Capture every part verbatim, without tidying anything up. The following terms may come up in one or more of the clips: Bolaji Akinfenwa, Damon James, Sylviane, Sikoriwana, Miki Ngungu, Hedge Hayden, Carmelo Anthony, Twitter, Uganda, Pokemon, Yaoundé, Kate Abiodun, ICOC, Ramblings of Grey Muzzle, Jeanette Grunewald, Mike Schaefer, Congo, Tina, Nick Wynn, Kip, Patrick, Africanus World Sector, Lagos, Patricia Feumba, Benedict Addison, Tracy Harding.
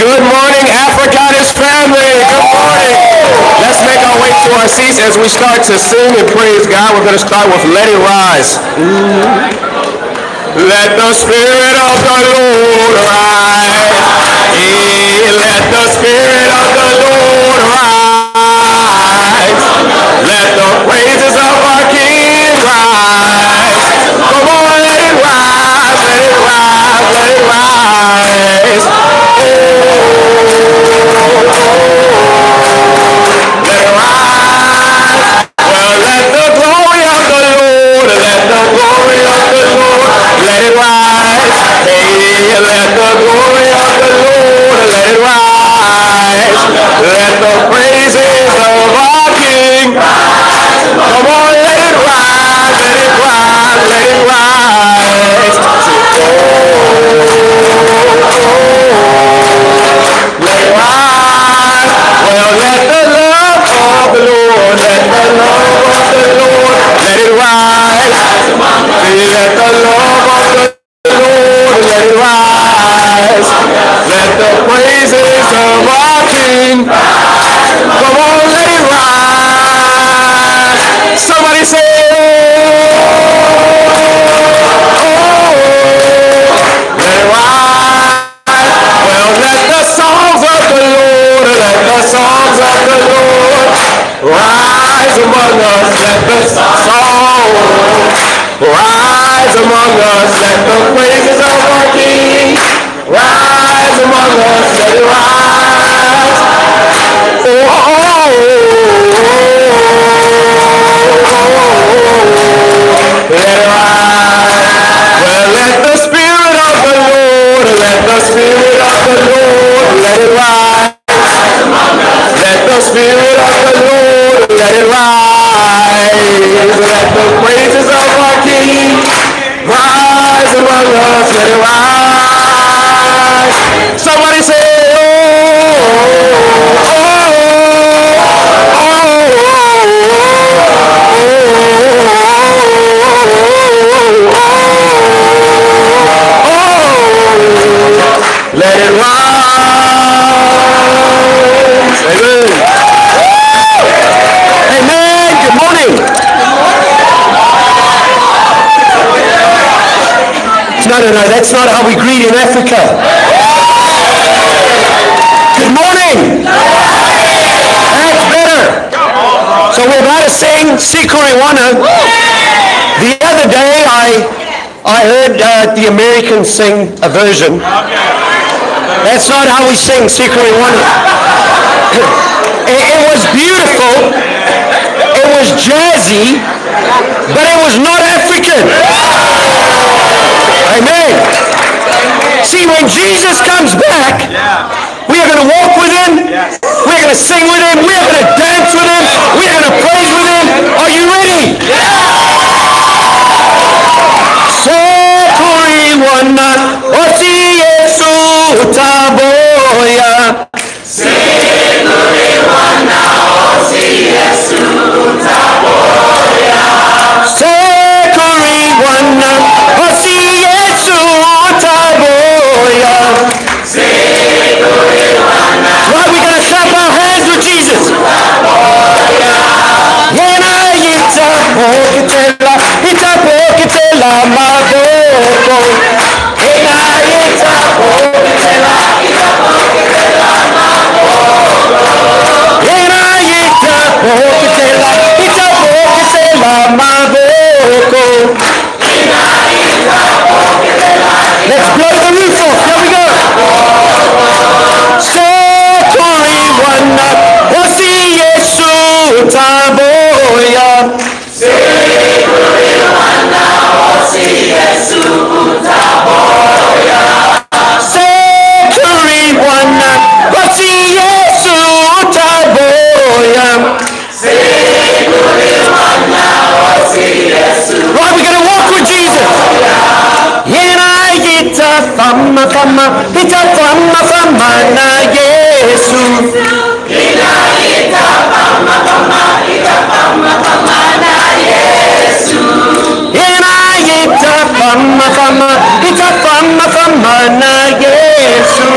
Good morning, Africanus family. Good morning. Let's make our way to our seats as we start to sing and praise God. We're going to start with Let It Rise. Let the Spirit of the Lord rise. Let the Spirit of the Lord rise. Let the praises of our King rise. Come on, let it rise, let it rise, let it rise. Oh, let it rise. Well, let the glory of the Lord, let the glory of the Lord, let it rise. Hey, let the glory of the Lord, let it rise. Let the praises of our King rise. Come on, let it rise, let it rise, let it rise. Oh, let it rise. Well, let the love of the Lord, let the love of the Lord, let it rise. Let the love of the Lord, let it rise. Let the praises of our King rise. Come on, let it rise. Somebody say, rise among us, let the soul rise among us, let the praises of our King rise among us, let it rise. Oh, oh, oh, oh, oh, let it rise. Well, let the Spirit of the Lord, let the Spirit of the Lord, let it rise. Let the Spirit of the Lord, let it rise. Let the praises of our King rise among us, let it rise. Somebody say, oh, oh, oh, oh, oh, oh, oh, let it rise. Amen. Amen. Good morning. No, no, no. That's not how we greet in Africa. Good morning. That's better. So we're about to sing Sikoriwana. The other day, I I heard uh, the Americans sing a version. That's not how we sing Sikoriwana. It was beautiful, it was jazzy, but it was not African. Amen. See, when Jesus comes back, we are going to walk with him, we are going to sing with him, we are going to dance with him, we are going to praise with him. Are you ready? Yeah. Let's blow the roof off. Here we go. Sikoriwana, Hosi Yesu Utaboya. Sikoriwana, Hosi Yesu Utaboya. Sikoriwana, Hosi Yesu Utaboya. Sikoriwana, Hosi Yesu Utaboya. Right, we're going to walk with Jesus. Famma famma, ita famma famma na Yesu. Ina ita famma famma, ita famma famma na Yesu. Ina ita famma famma, ita famma famma na Yesu.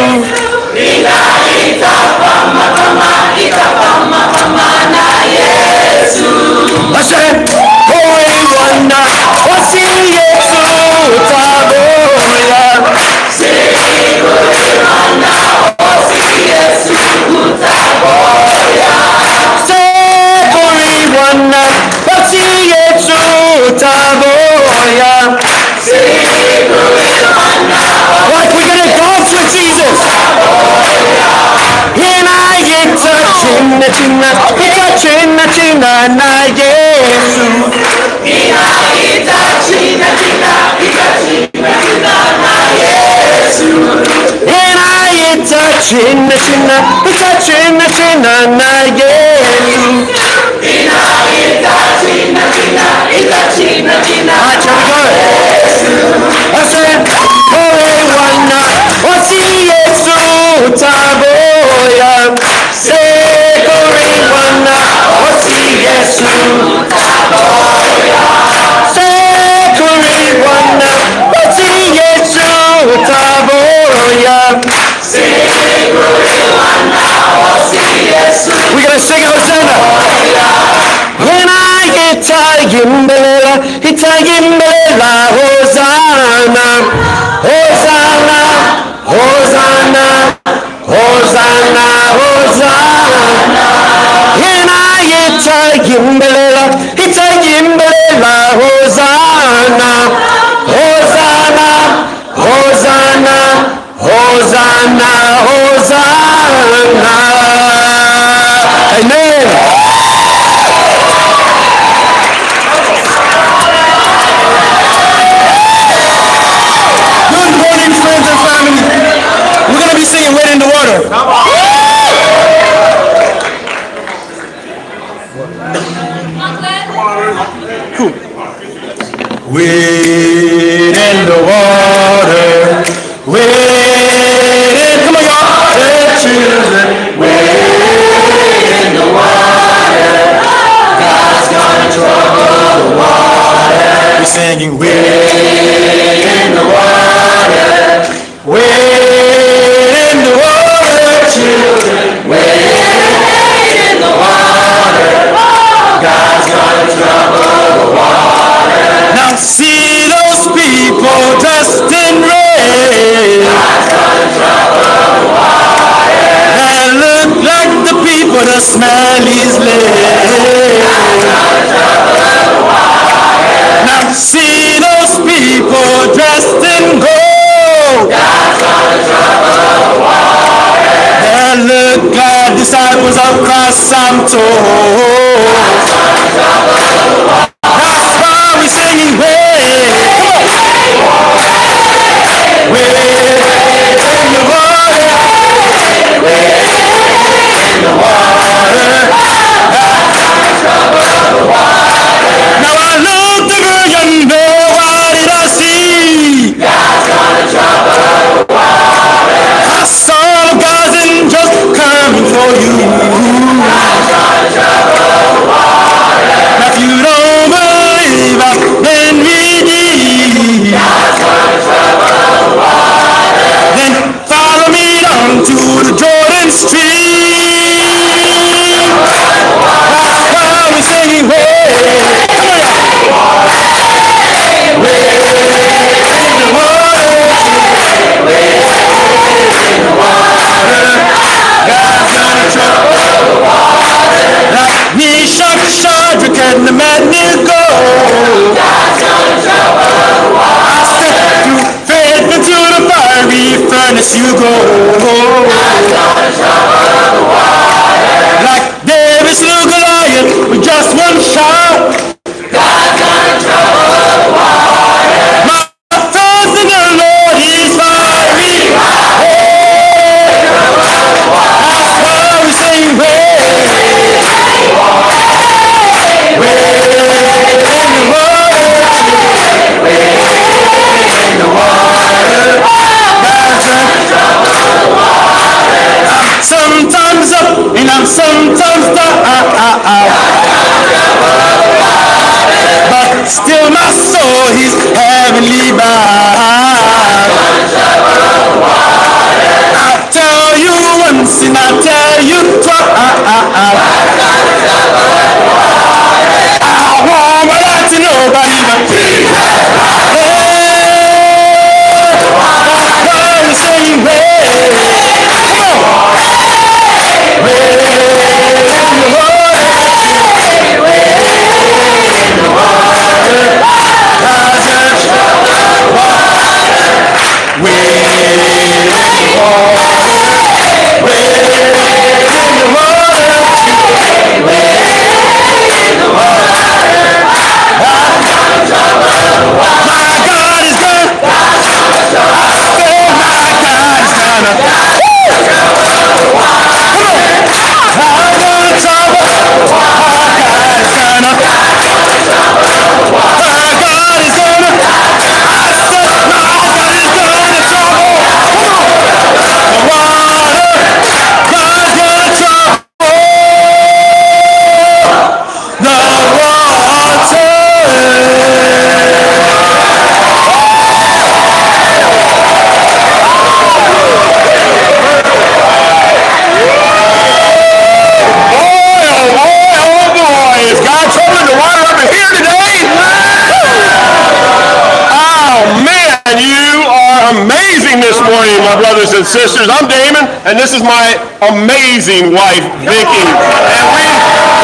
amazing this morning, my brothers and sisters. I'm Damon, and this is my amazing wife, Vicki. And we,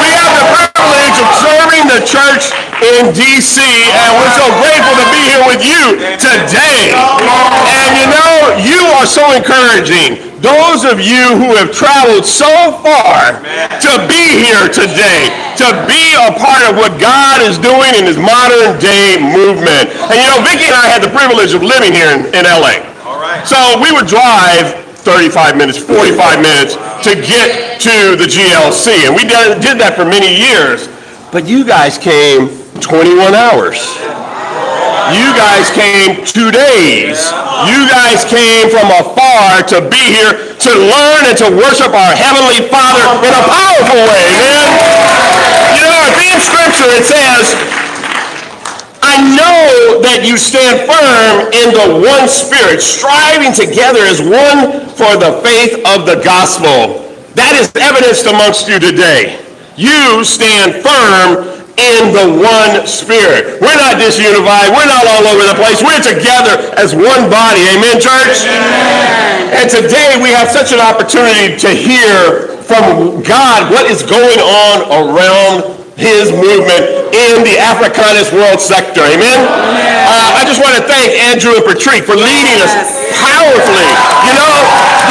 we have the privilege of serving the church in D C, and we're so grateful to be here with you today. And you know, you are so encouraging. Those of you who have traveled so far to be here today, to be a part of what God is doing in his modern day movement. And you know, Vicki and I had the privilege of living here in, in L A. All right. So we would drive thirty-five minutes, forty-five minutes to get to the G L C. And we did, did that for many years. But you guys came twenty-one hours. You guys came two days. You guys came from afar to be here to learn and to worship our Heavenly Father in a powerful way, man. You know, in Scripture it says, I know that you stand firm in the one Spirit, striving together as one for the faith of the gospel. That is evidenced amongst you today. You stand firm in the one Spirit. We're not disunified. We're not all over the place. We're together as one body. Amen, church? Amen. And today we have such an opportunity to hear from God what is going on around his movement in the Africanus World Sector. Amen? Amen. Uh, I just want to thank Andrew and Patrick for leading yes. us powerfully. You know,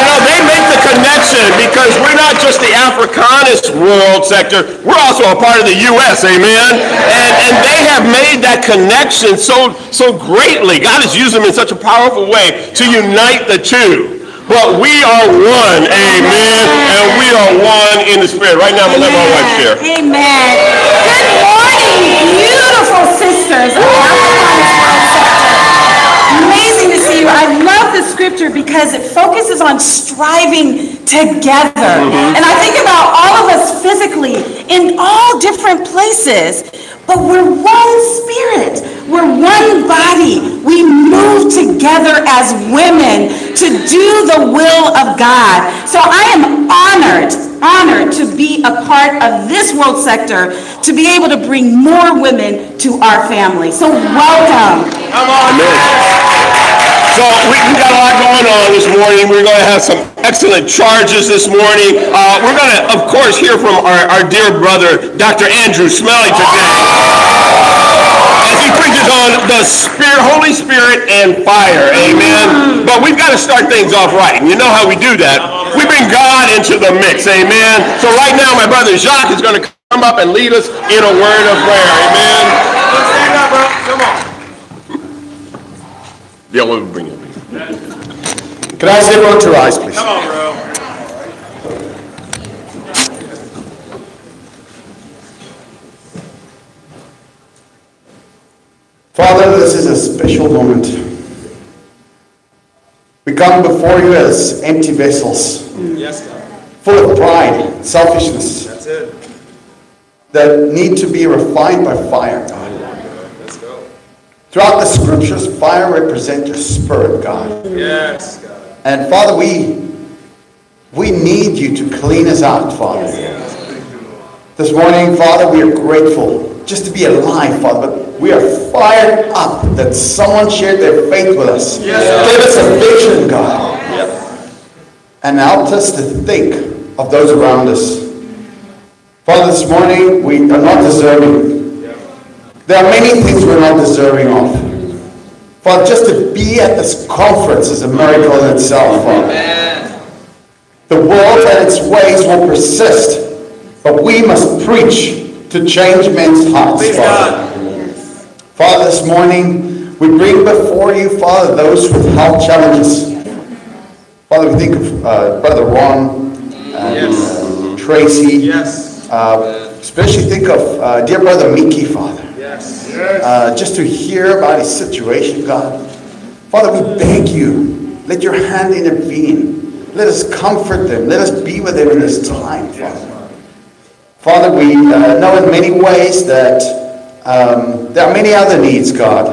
you know, they make the connection because we're not just the Africanus World Sector, we're also a part of the U S, amen? And, and they have made that connection so, so greatly. God has used them in such a powerful way to unite the two. But we are one, amen. amen, and we are one in the Spirit. Right now, I'm going to let my wife share. Amen. Good morning, beautiful sisters of the Africanus World Sector. Amazing to see you. I love the scripture because it focuses on striving together. Mm-hmm. And I think about all of us physically in all different places, but we're one Spirit. We're one body. We move together as women to do the will of God. So I am honored, honored to be a part of this world sector, to be able to bring more women to our family. So welcome. Come on. So we, we got a lot going on this morning. We're going to have some excellent charges this morning. Uh, we're going to, of course, hear from our, our dear brother, Doctor Andrew Smellie today. He preaches on the Spirit, Holy Spirit and fire, amen. But we've got to start things off right, and you know how we do that. We bring God into the mix, amen. So right now, my brother Jacques is going to come up and lead us in a word of prayer, amen. Let's stand up, bro. Come on. Yeah, we'll bring it. Can I see both your eyes, please? Come on, bro. Father, this is a special moment. We come before you as empty vessels, yes, God, full of pride, selfishness, that's it, that need to be refined by fire, God. Let's go. Throughout the scriptures, fire represents your Spirit, God. Yes, God. And Father, we we need you to clean us out, Father. Yes. This morning, Father, we are grateful just to be alive, Father. But we are fired up that someone shared their faith with us. Yes. Gave us a vision, God. Yes. And helped us to think of those around us. Father, this morning we are not deserving. There are many things we're not deserving of. Father, just to be at this conference is a miracle in itself, Father. Amen. The world and its ways will persist, but we must preach to change men's hearts, Please Father. God. Father, this morning, we bring before you, Father, those with health challenges. Father, we think of uh, Brother Ron, and, yes. uh, Tracy, yes. uh, especially think of uh, dear Brother Mickey, Father, yes. uh, just to hear about his situation, God. Father, we beg you, let your hand intervene. Let us comfort them. Let us be with them in this time, Father. Father, we uh, know in many ways that Um, there are many other needs, God.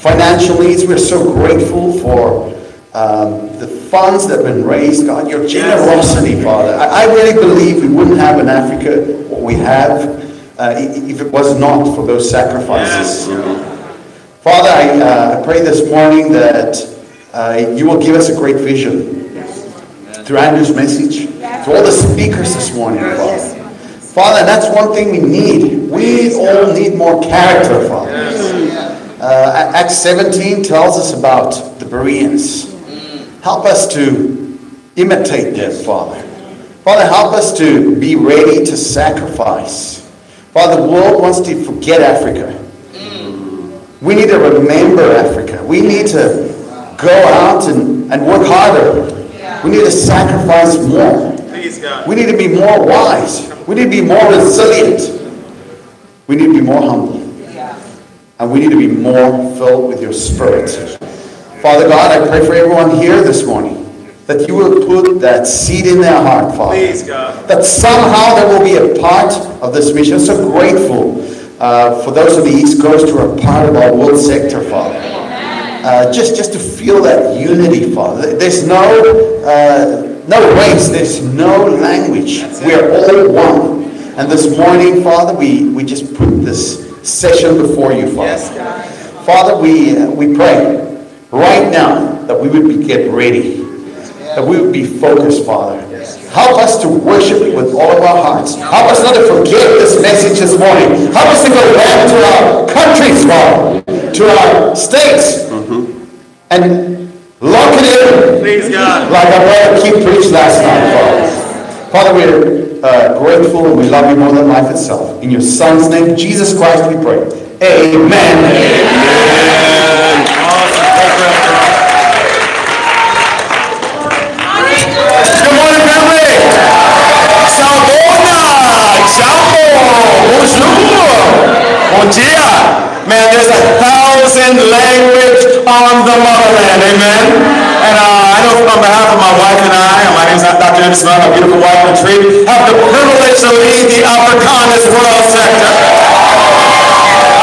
Financial needs, we're so grateful for um, the funds that have been raised, God. Your generosity, Father. I, I really believe we wouldn't have in Africa what we have uh, if it was not for those sacrifices. Yes. Father, I uh, pray this morning that Uh, you will give us a great vision through Andrew's message, to all the speakers this morning, Father. Father, that's one thing we need. We all need more character, Father. Uh, Acts seventeen tells us about the Bereans. Help us to imitate them, Father. Father, help us to be ready to sacrifice. Father, the world wants to forget Africa. We need to remember Africa. We need to go out and, and work harder. We need to sacrifice more. We need to be more wise. We need to be more resilient. We need to be more humble. And we need to be more filled with your Spirit. Father God, I pray for everyone here this morning that you will put that seed in their heart, Father. Please, God. That somehow they will be a part of this mission. So grateful uh, for those of the East Coast who are part of our world sector, Father. Uh, just, just to feel that unity, Father. There's no, uh, no race. There's no language. We are all one. And this morning, Father, we, we just put this session before you, Father. Yes, God. Father, we, uh, we pray right now that we would be get ready, that we would be focused, Father. Help us to worship with all of our hearts. Help us not to forget this message this morning. Help us to go back to our countries, Father, to our states, mm-hmm. and lock it in. Please, God. Like our brother Kip preached last night, Father. Father, we're uh, grateful and we love you more than life itself. In your Son's name, Jesus Christ, we pray. Amen. Amen. Awesome. Man, there's a thousand languages on the motherland, amen? And uh, I know on behalf of my wife and I, my name is Doctor Andrew Smellie, my beautiful wife and Patrick, have the privilege to lead the Africanus World Sector.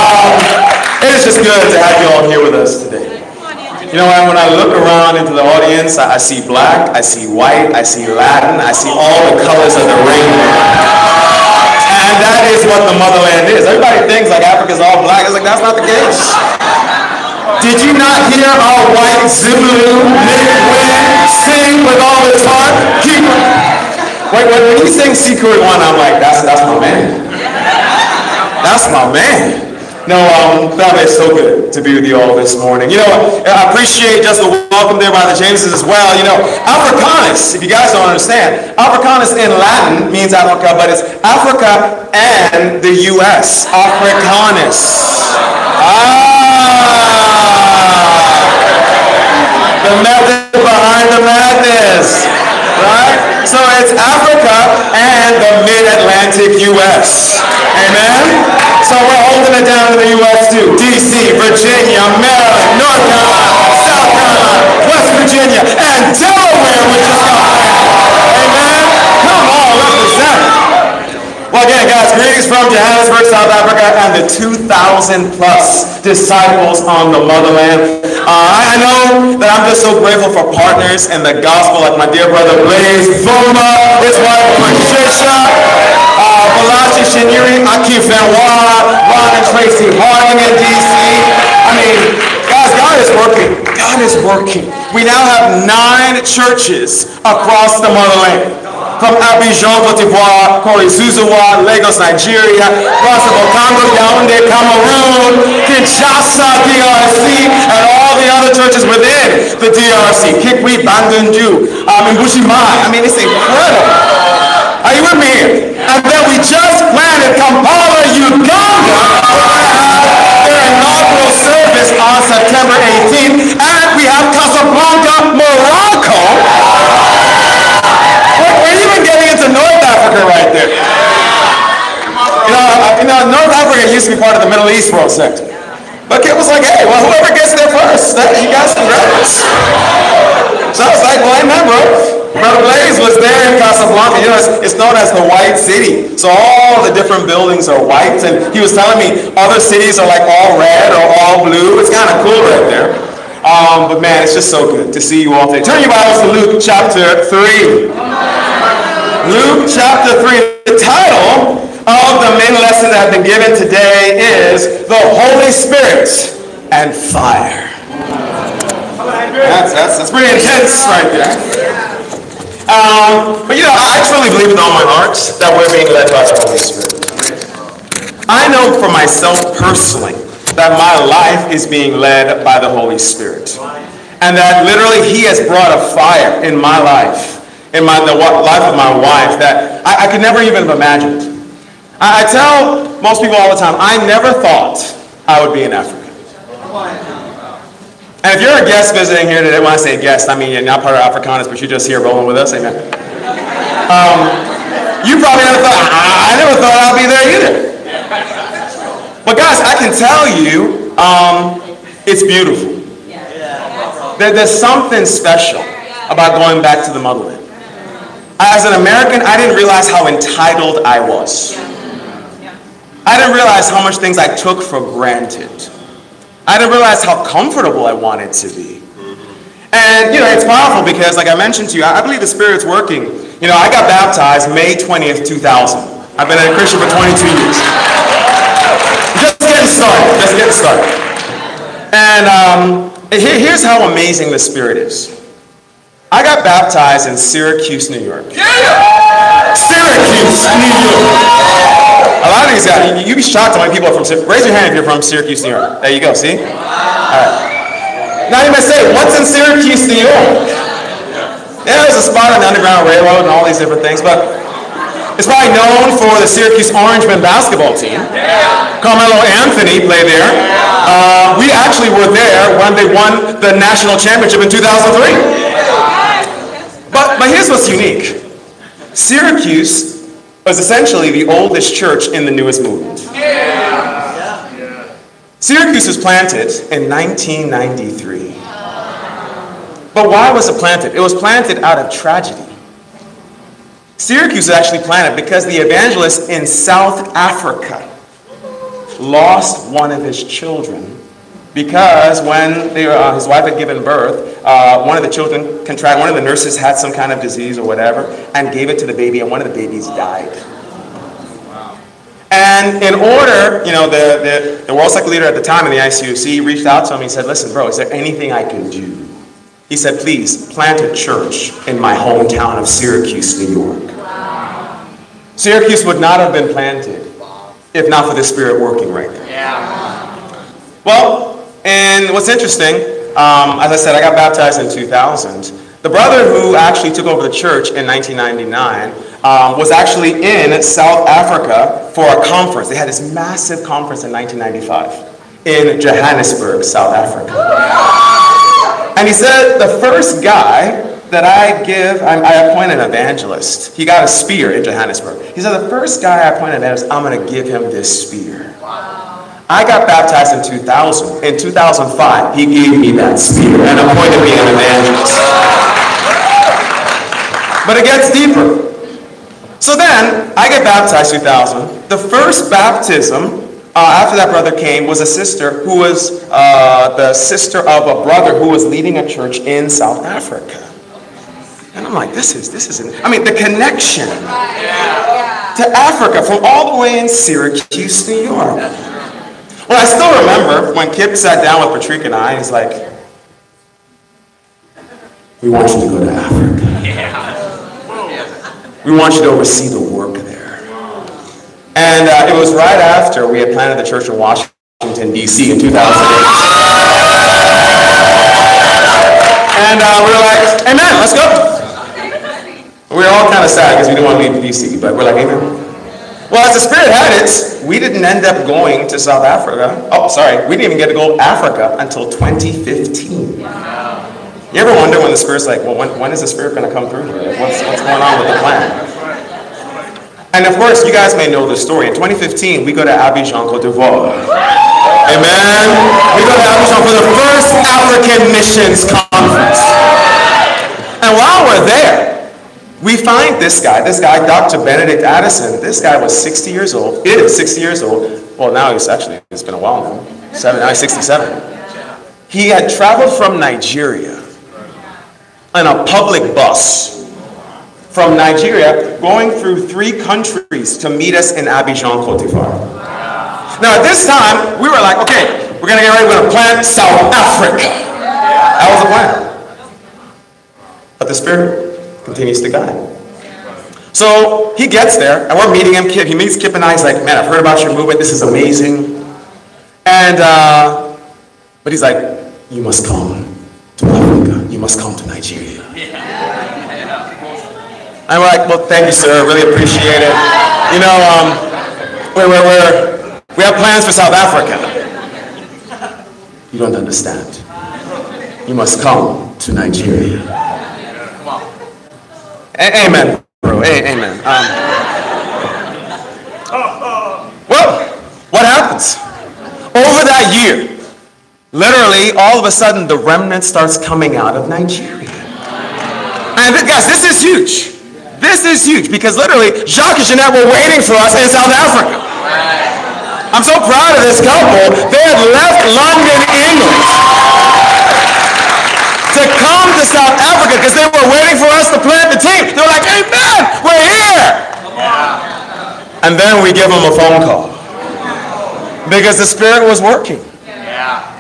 Um, it is just good to have you all here with us today. You know, and when I look around into the audience, I, I see black, I see white, I see Latin, I see all the colors of the rainbow. And that is what the motherland is. Everybody thinks like Africa's all black. It's like, that's not the case. Did you not hear our white Zulu midwife sing with all his heart? Keep it. Wait, wait, when he sings Secret One, I'm like, that's, that's my man. That's my man. No, um, family, it's so good to be with you all this morning. You know, I appreciate just the welcome there by the Jameses as well. You know, Africanus, if you guys don't understand, Africanus in Latin means Africa, but it's Africa and the U S Africanus. Ah! The method behind the madness, right? So it's Africa and the mid-Atlantic U S Amen? So we're holding it down in the U S too. D C, Virginia, Maryland, North Carolina, South Carolina, West Virginia, and Delaware, which is God. Amen? Come on, represent. Well, again, guys, greetings from Johannesburg, South Africa, and the two thousand plus disciples on the motherland. Uh, I know that I'm just so grateful for partners in the gospel, like my dear brother Blaise Feumba, his wife Patricia, uh, Bolaji Akinfenwa, Akinfenwa, Ron and Tracy Harding in D C. I mean, guys, God is working. God is working. We now have nine churches across the motherland. From Abidjan, Cote d'Ivoire, Korizuzawa, Lagos, Nigeria, Kosovo, Congo, Yaoundé, Cameroon, Kinshasa, D R C, and all the other churches within the D R C. Kikwi, Bandundu, um, Mbushimai. I mean, it's incredible. Are you with me here? And then we just planted Kampala, Uganda, their inaugural service on September eighteenth. And we have Casablanca, Morocco. Right there. You know, you know, North Africa used to be part of the Middle East World Sector. But it was like, hey, well, whoever gets there first, that, you guys can grab us. So I was like, well, amen, bro. Brother Blaze was there in Casablanca. You know, it's, it's known as the White City. So all the different buildings are white. And he was telling me other cities are like all red or all blue. It's kind of cool right there. Um, but man, it's just so good to see you all today. Turn your Bibles to Luke chapter three. Luke chapter three. The title of the main lesson that has been given today is The Holy Spirit and Fire. That's, that's, that's pretty intense right there. Um, but you know, I truly believe with all my heart that we're being led by the Holy Spirit. I know for myself personally that my life is being led by the Holy Spirit. And that literally He has brought a fire in my life, in my, the life of my wife, that I, I could never even have imagined. I, I tell most people all the time, I never thought I would be in Africa. And if you're a guest visiting here today, when I say guest, I mean you're not part of Africanus, but you're just here rolling with us, amen. Um, you probably never thought, I, I never thought I'd be there either. But guys, I can tell you, um, it's beautiful. There's something special about going back to the motherland. As an American, I didn't realize how entitled I was. I didn't realize how much things I took for granted. I didn't realize how comfortable I wanted to be. And, you know, it's powerful because, like I mentioned to you, I believe the Spirit's working. You know, I got baptized May twentieth, two thousand. I've been a Christian for twenty-two years. Just getting started. Just getting started. And, um... here's how amazing the Spirit is. I got baptized in Syracuse, New York. Yeah! Syracuse, New York. A lot of these guys, you'd be shocked how many people are from Syracuse. Raise your hand if you're from Syracuse, New York. There you go, see? All right. Now you might say, what's in Syracuse, New York? Yeah, there's a spot on the Underground Railroad and all these different things, but it's probably known for the Syracuse Orangemen basketball team. Yeah. Carmelo Anthony played there. Uh, we actually were there when they won the national championship in two thousand three. But, but here's what's unique. Syracuse was essentially the oldest church in the newest movement. Syracuse was planted in nineteen ninety-three. But why was it planted? It was planted out of tragedy. Syracuse was actually planted because the evangelist in South Africa lost one of his children because when they, uh, his wife had given birth, uh, one of the children contracted, one of the nurses had some kind of disease or whatever, and gave it to the baby, and one of the babies died. And in order, you know, the, the, the World Sector leader at the time in the I C O C reached out to him. He said, listen, bro, is there anything I can do? He said, please, plant a church in my hometown of Syracuse, New York. Wow. Syracuse would not have been planted if not for the Spirit working right there. Yeah. Well, and what's interesting, um, as I said, I got baptized in two thousand. The brother who actually took over the church in nineteen ninety-nine um, was actually in South Africa for a conference. They had this massive conference in nineteen ninety-five in Johannesburg, South Africa. Wow. And he said, the first guy that I give, I, I appoint an evangelist. He got a spear in Johannesburg. He said, the first guy I appoint an evangelist, I'm going to give him this spear. Wow. I got baptized in two thousand. In two thousand five, he gave me that spear and appointed me an evangelist. But it gets deeper. So then, I get baptized in two thousand. The first baptism Uh, after that brother came was a sister who was uh, the sister of a brother who was leading a church in South Africa. And I'm like, this is, this is, an, I mean, the connection yeah. to Africa from all the way in Syracuse, New York. Well, I still remember when Kip sat down with Patrick and I, and he's like, we want you to go to Africa. Yeah. We want you to oversee the work there. And uh, it was right after we had planted the church in Washington, D C in two thousand eight. And uh, we were like, amen, let's go. We were all kind of sad because we didn't want to leave D C, but we're like, amen. Well, as the Spirit had it, we didn't end up going to South Africa. Oh, sorry, we didn't even get to go to Africa until twenty fifteen. Wow. You ever wonder when the Spirit's like, well, when, when is the Spirit going to come through here? What's, what's going on with the plan? And of course, you guys may know the story. In twenty fifteen, we go to Abidjan, Cote d'Ivoire. Amen. We go to Abidjan for the first African missions conference. And while we're there, we find this guy, this guy, Doctor Benedict Addison. This guy was sixty years old, is sixty years old. Well, now he's actually, it's been a while now. Seven, now he's sixty-seven. He had traveled from Nigeria on a public bus. From Nigeria, going through three countries to meet us in Abidjan, Cote d'Ivoire. Wow. Now, at this time, we were like, okay, we're going to get ready, we're going to plant South Africa. Yeah. That was the plan. But the Spirit continues to guide. So he gets there, and we're meeting him. Kip, he meets Kip and I. He's like, man, I've heard about your movement. This is amazing. And, uh, but he's like, you must come to Africa. You must come to Nigeria. And we're like, well, thank you, sir. Really appreciate it. You know, um, we're, we're, we're, we have plans for South Africa. You don't understand. You must come to Nigeria. A amen, bro. A amen. Um, well, what happens? Over that year, literally, all of a sudden, the remnant starts coming out of Nigeria. And guys, this is huge. This is huge, because literally, Jacques and Jeanette were waiting for us in South Africa. I'm so proud of this couple. They had left London, England to come to South Africa because they were waiting for us to plant the team. They were like, hey man, we're here. And then we give them a phone call because the Spirit was working.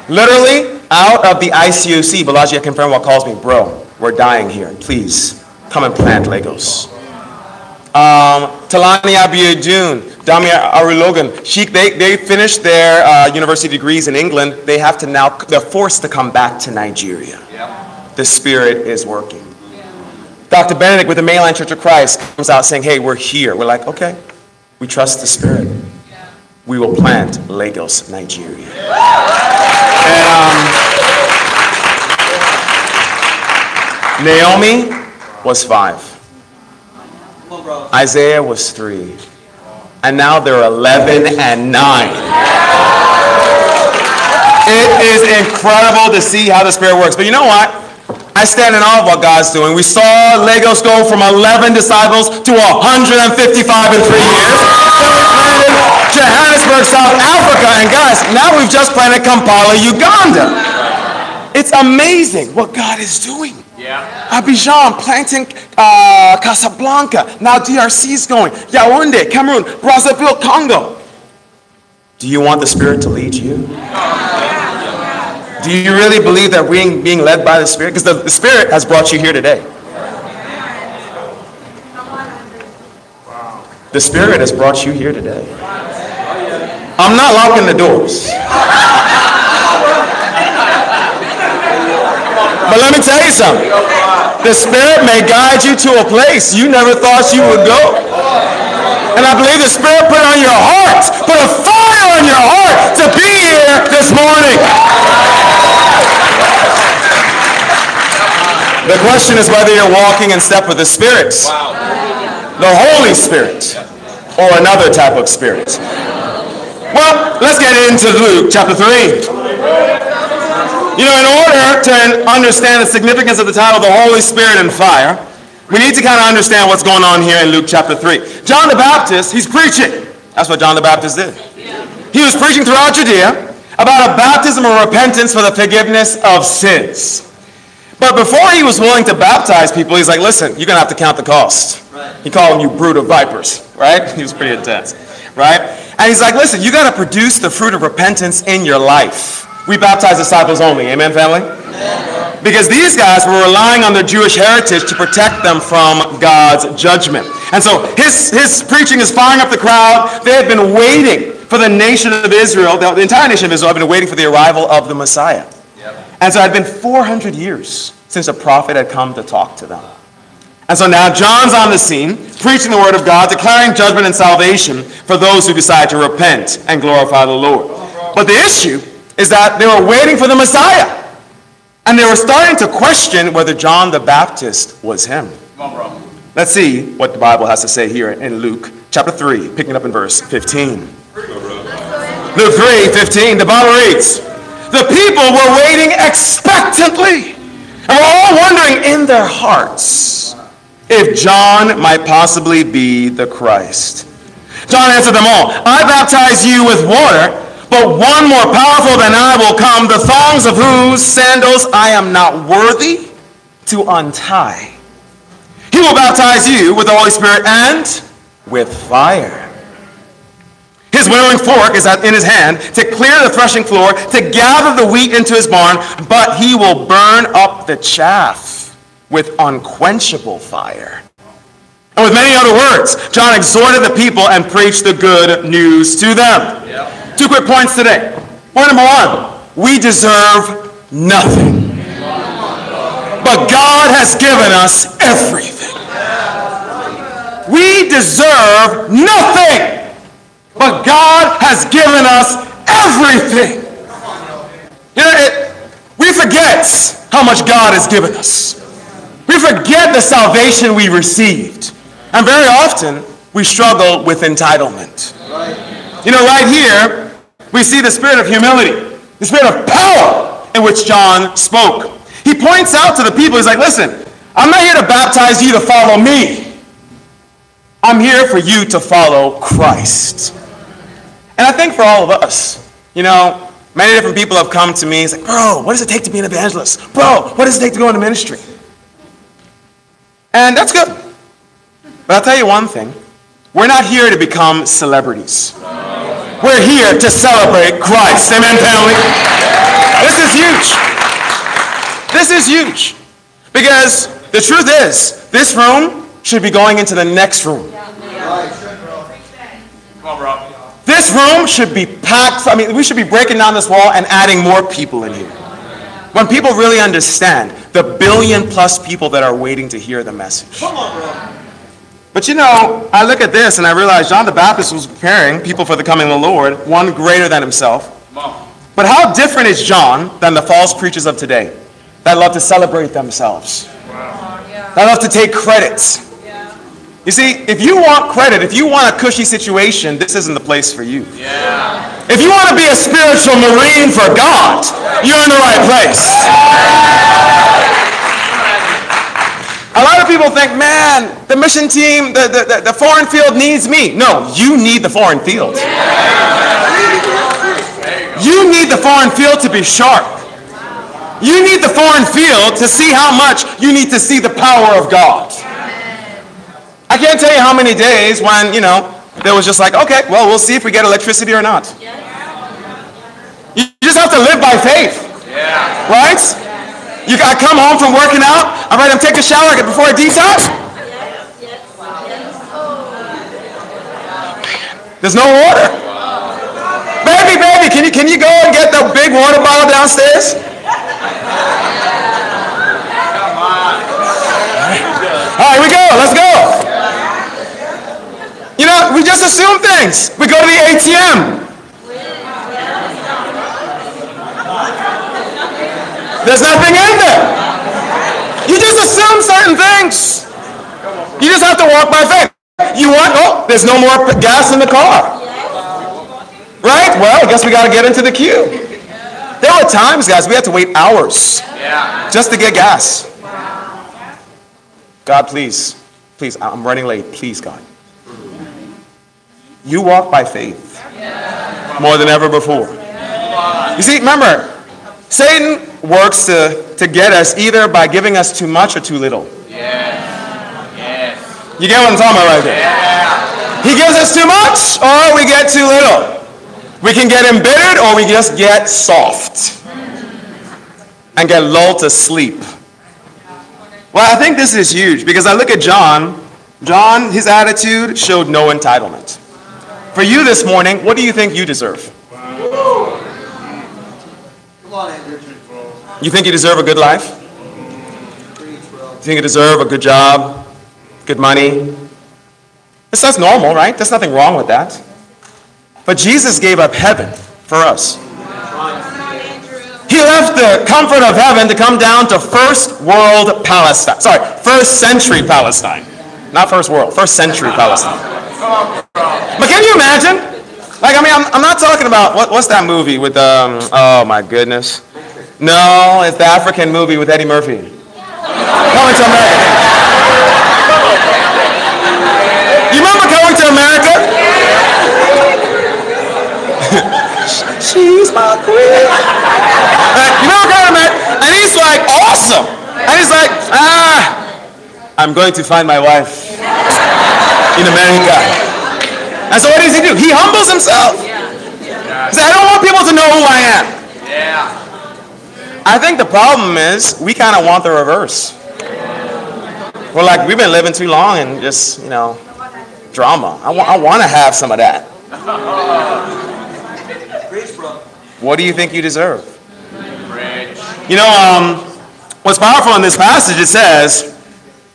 Literally, out of the I C O C, Bolaji Akinfenwa calls me, bro, we're dying here, please. Come and plant Lagos. Um, Tolani Abiodun, Damia Arulogan, she, they, they finished their uh, university degrees in England. They have to now, they're forced to come back to Nigeria. Yep. The Spirit is working. Yeah. Doctor Benedict with the Mainland Church of Christ comes out saying, hey, we're here. We're like, okay, we trust the Spirit. Yeah. We will plant Lagos, Nigeria. Yeah. And, um, Naomi was five. Isaiah was three. And now they're eleven and nine. It is incredible to see how the Spirit works. But you know what? I stand in awe of what God's doing. We saw Lagos go from eleven disciples to one hundred fifty-five in three years. Then we planted Johannesburg, South Africa. And guys, now we've just planted Kampala, Uganda. It's amazing what God is doing. Yeah. Abidjan, planting uh, Casablanca. Now D R C is going. Yaoundé, Cameroon, Brazzaville, Congo. Do you want the Spirit to lead you? Do you really believe that we're being led by the Spirit? Because the, the Spirit has brought you here today. The Spirit has brought you here today. I'm not locking the doors. But let me tell you something. The Spirit may guide you to a place you never thought you would go. And I believe the Spirit put on your heart, put a fire on your heart to be here this morning. The question is whether you're walking in step with the Spirit, the Holy Spirit, or another type of spirit. Well, let's get into Luke chapter three. You know, in order to understand the significance of the title, the Holy Spirit and Fire, we need to kind of understand what's going on here in Luke chapter three. John the Baptist, he's preaching. That's what John the Baptist did. He was preaching throughout Judea about a baptism of repentance for the forgiveness of sins. But before he was willing to baptize people, he's like, listen, you're going to have to count the cost. He called them, you brood of vipers, right? He was pretty intense, right? And he's like, listen, you got to produce the fruit of repentance in your life. We baptize disciples only. Amen, family? Amen. Because these guys were relying on their Jewish heritage to protect them from God's judgment. And so his, his preaching is firing up the crowd. They had been waiting for the nation of Israel, the, the entire nation of Israel, had been waiting for the arrival of the Messiah. Yep. And so it had been four hundred years since a prophet had come to talk to them. And so now John's on the scene, preaching the word of God, declaring judgment and salvation for those who decide to repent and glorify the Lord. But the issue is that they were waiting for the Messiah. And they were starting to question whether John the Baptist was him. On, let's see what the Bible has to say here in Luke chapter three, picking up in verse fifteen. Luke three fifteen, the Bible reads, the people were waiting expectantly and were all wondering in their hearts if John might possibly be the Christ. John answered them all, I baptize you with water, but one more powerful than I will come, the thongs of whose sandals I am not worthy to untie. He will baptize you with the Holy Spirit and with fire. His winnowing fork is in his hand to clear the threshing floor, to gather the wheat into his barn, but he will burn up the chaff with unquenchable fire. And with many other words, John exhorted the people and preached the good news to them. Yep. Two quick points today. Point number one, we deserve nothing. But God has given us everything. We deserve nothing. But God has given us everything. You know, it, we forget how much God has given us. We forget the salvation we received. And very often, we struggle with entitlement. You know, right here, we see the spirit of humility, the spirit of power in which John spoke. He points out to the people, he's like, listen, I'm not here to baptize you to follow me. I'm here for you to follow Christ. And I think for all of us, you know, many different people have come to me. It's like, bro, what does it take to be an evangelist? Bro, what does it take to go into ministry? And that's good. But I'll tell you one thing. We're not here to become celebrities. We're here to celebrate Christ. Amen, family? This is huge. This is huge. Because the truth is, this room should be going into the next room. This room should be packed. I mean, we should be breaking down this wall and adding more people in here. When people really understand the billion plus people that are waiting to hear the message. Come on, bro. But you know, I look at this and I realize John the Baptist was preparing people for the coming of the Lord, one greater than himself. But how different is John than the false preachers of today that love to celebrate themselves, wow. that love to take credits? You see, if you want credit, if you want a cushy situation, this isn't the place for you. Yeah. If you want to be a spiritual marine for God, you're in the right place. Yeah. A lot of people think, man, the mission team, the, the, the foreign field needs me. No, you need the foreign field. Yeah. You need the foreign field to be sharp. You need the foreign field to see how much you need to see the power of God. I can't tell you how many days when, you know, there was just like, okay, well, we'll see if we get electricity or not. Yeah. You just have to live by faith, yeah. right? Yeah. You, I come home from working out, all right, I'm taking a shower before I detox. Yes. Yes. Wow. Yes. Oh. There's no water. Wow. Baby, baby, can you, can you go and get the big water bottle downstairs? Come on. All right, all right, we go, let's go. You know, we just assume things. We go to the A T M. There's nothing in there. You just assume certain things. You just have to walk by faith. You want, oh, there's no more gas in the car. Right? Well, I guess we got to get into the queue. There were times, guys, we had to wait hours just to get gas. God, please. Please, I'm running late. Please, God. You walk by faith more than ever before. You see, remember, Satan works to, to get us either by giving us too much or too little. Yes. Yes. You get what I'm talking about right there? Yeah. He gives us too much or we get too little. We can get embittered or we just get soft and get lulled to sleep. Well, I think this is huge because I look at John. John, his attitude showed no entitlement. For you this morning, what do you think you deserve? You think you deserve a good life? You think you deserve a good job, good money? That's, that's normal, right? There's nothing wrong with that. But Jesus gave up heaven for us. He left the comfort of heaven to come down to first world Palestine. Sorry, first century Palestine. Not first world, first century Palestine. But can you imagine? Like, I mean, I'm, I'm not talking about, what, what's that movie with, um, oh my goodness. No, it's the African movie with Eddie Murphy. Coming to America. You remember Coming to America? She's my queen. Like, you remember Coming to America? And he's like, awesome. And he's like, ah, I'm going to find my wife in America. And so what does he do? He humbles himself. Yeah. Yeah. He says, I don't want people to know who I am. Yeah. I think the problem is we kind of want the reverse. We're like, we've been living too long and just, you know, drama. I, wa I want to have some of that. What do you think you deserve? You know, um, what's powerful in this passage, it says,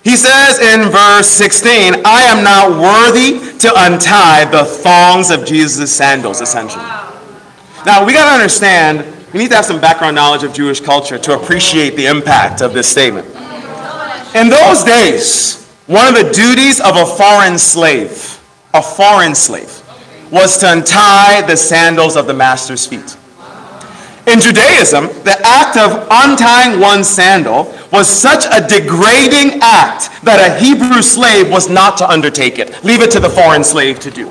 he says in verse sixteen, I am not worthy to untie the thongs of Jesus' sandals, essentially. Now, we got to understand, we need to have some background knowledge of Jewish culture to appreciate the impact of this statement. In those days, one of the duties of a foreign slave, a foreign slave, was to untie the sandals of the master's feet. In Judaism, the act of untying one's sandal was such a degrading act that a Hebrew slave was not to undertake it. Leave it to the foreign slave to do.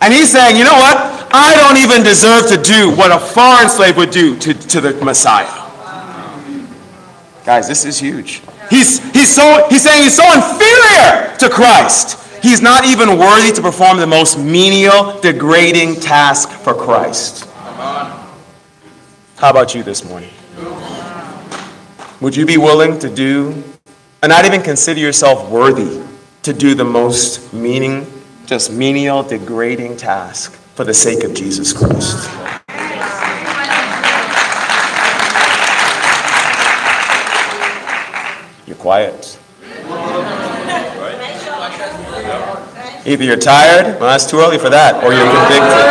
And he's saying, you know what? I don't even deserve to do what a foreign slave would do to, to the Messiah. Guys, this is huge. He's, he's, so, he's saying he's so inferior to Christ. He's not even worthy to perform the most menial, degrading task for Christ. How about you this morning? Would you be willing to do, and not even consider yourself worthy to do the most meaning just menial, degrading task for the sake of Jesus Christ? You're quiet. Either you're tired, well, that's too early for that, or you're convicted.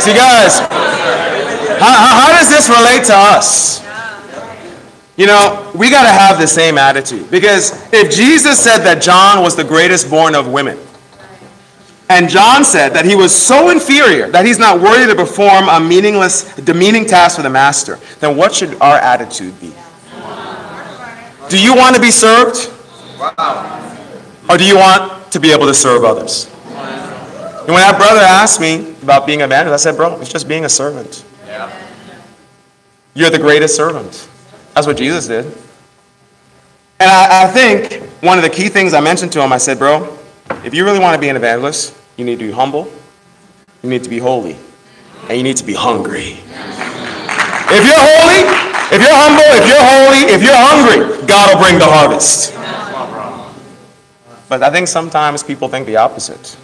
See, guys, how, how does this relate to us? You know, we got to have the same attitude. Because if Jesus said that John was the greatest born of women, and John said that he was so inferior that he's not worthy to perform a meaningless, demeaning task for the master, then what should our attitude be? Do you want to be served? Or do you want to be able to serve others? And when that brother asked me about being an evangelist, I said, bro, it's just being a servant. You're the greatest servant. That's what Jesus did. And I, I think one of the key things I mentioned to him, I said, bro, if you really want to be an evangelist, you need to be humble, you need to be holy, and you need to be hungry. If you're holy, if you're humble, if you're holy, if you're hungry, God will bring the harvest. But I think sometimes people think the opposite,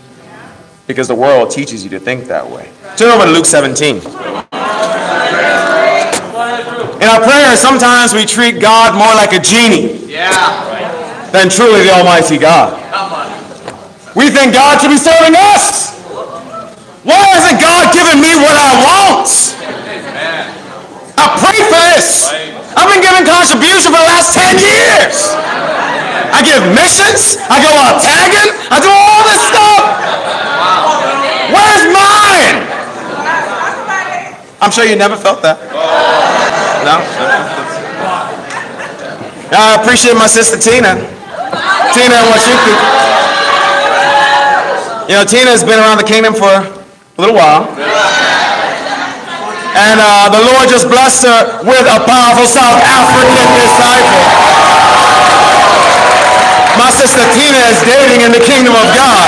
because the world teaches you to think that way. Turn over to Luke seventeen. In our prayers, sometimes we treat God more like a genie yeah, right. than truly the Almighty God. We think God should be serving us. Why hasn't God given me what I want? I pray for this. I've been giving contribution for the last ten years. I give missions. I go out tagging. I do all this stuff. Where's mine? I'm sure you never felt that. No? No. I appreciate my sister Tina. Tina and what she did. You know, Tina's been around the kingdom for a little while. And uh, the Lord just blessed her with a powerful South African disciple. My sister Tina is dating in the kingdom of God.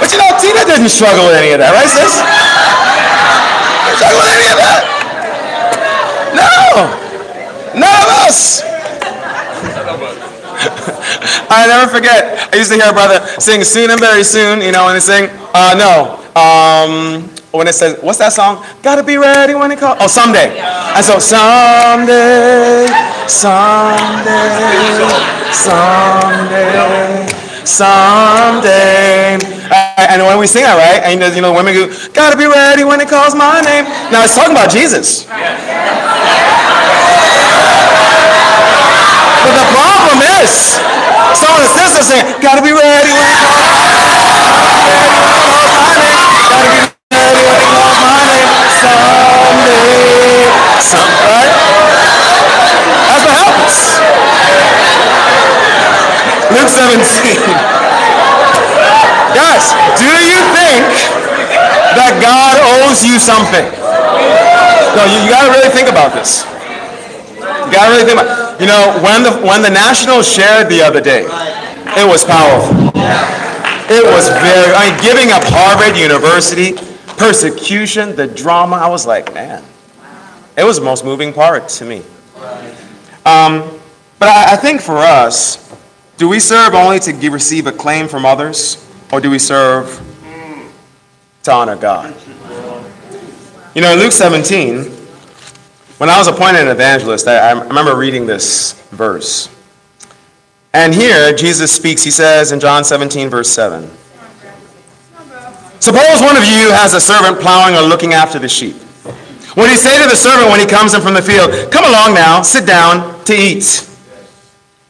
But you know, Tina didn't struggle with any of that, right, sis? With any of that? No, none of us. I never forget. I used to hear a brother sing "Soon and Very Soon," you know, and they sing, uh, "No." Um, when it says, "What's that song?" Gotta be ready when it calls. Oh, someday. And so someday, someday, someday, someday. And when we sing that, right, and you know, women go, gotta be ready when it calls my name. Now, it's talking about Jesus. Yes. But the problem is, some of the sisters saying, gotta be ready when it calls my name. Gotta be ready when it calls my name. Someday. Someday. Right? That's what happens. Luke seventeen. Guys, do you think that God owes you something? No, you, you got to really think about this. got really think about it. You know, when the when the Nationals shared the other day, it was powerful. It was very. I mean, giving up Harvard University, persecution, the drama. I was like, man, it was the most moving part to me. Um, but I, I think for us, do we serve only to give, receive acclaim from others, or do we serve to honor God? You know, in Luke seventeen, when I was appointed an evangelist, I, I remember reading this verse. And here, Jesus speaks, he says in John seventeen, verse seven, suppose one of you has a servant plowing or looking after the sheep. Would he say to the servant when he comes in from the field, come along now, sit down to eat?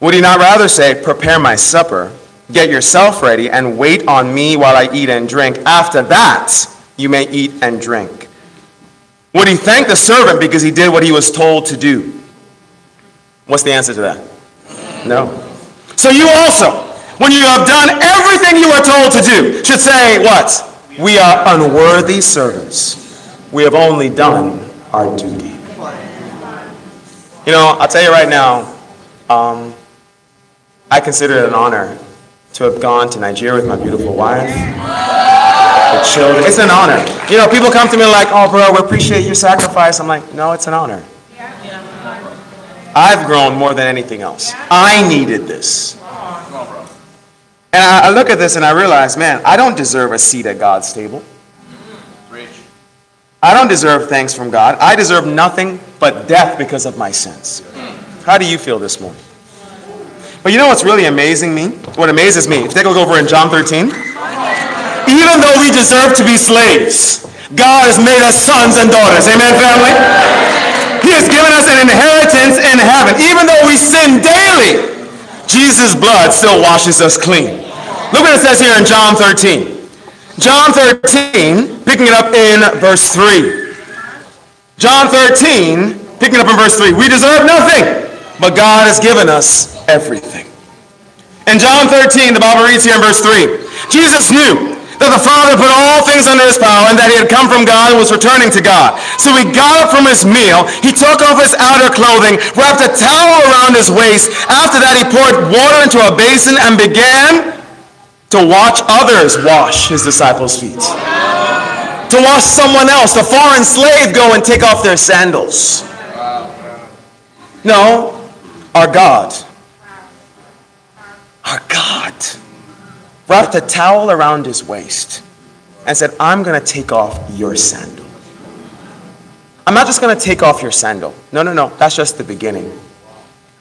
Would he not rather say, prepare my supper, get yourself ready, and wait on me while I eat and drink? After that, you may eat and drink. Would he thank the servant because he did what he was told to do? What's the answer to that? No. So you also, when you have done everything you are told to do, should say what? We are unworthy servants. We have only done our duty. You know, I'll tell you right now, um, I consider it an honor to have gone to Nigeria with my beautiful wife, the children. It's an honor. You know, people come to me like, oh, bro, we appreciate your sacrifice. I'm like, no, it's an honor. I've grown more than anything else. I needed this. And I look at this and I realize, man, I don't deserve a seat at God's table. I don't deserve thanks from God. I deserve nothing but death because of my sins. How do you feel this morning? But you know what's really amazing me? What amazes me? If you take a look over in John thirteen. Even though we deserve to be slaves, God has made us sons and daughters. Amen, family? He has given us an inheritance in heaven. Even though we sin daily, Jesus' blood still washes us clean. Look what it says here in John thirteen. John thirteen, picking it up in verse three. John thirteen, picking it up in verse three. We deserve nothing, but God has given us everything. In John thirteen, the Bible reads here in verse three, Jesus knew that the Father put all things under his power, and that he had come from God and was returning to God. So he got up from his meal, he took off his outer clothing, wrapped a towel around his waist. After that, he poured water into a basin and began to watch others wash his disciples' feet. To wash someone else, the foreign slave, go and take off their sandals. No, our God. Our God. Wrapped a towel around his waist and said, I'm going to take off your sandal. I'm not just going to take off your sandal. No, no, no. That's just the beginning.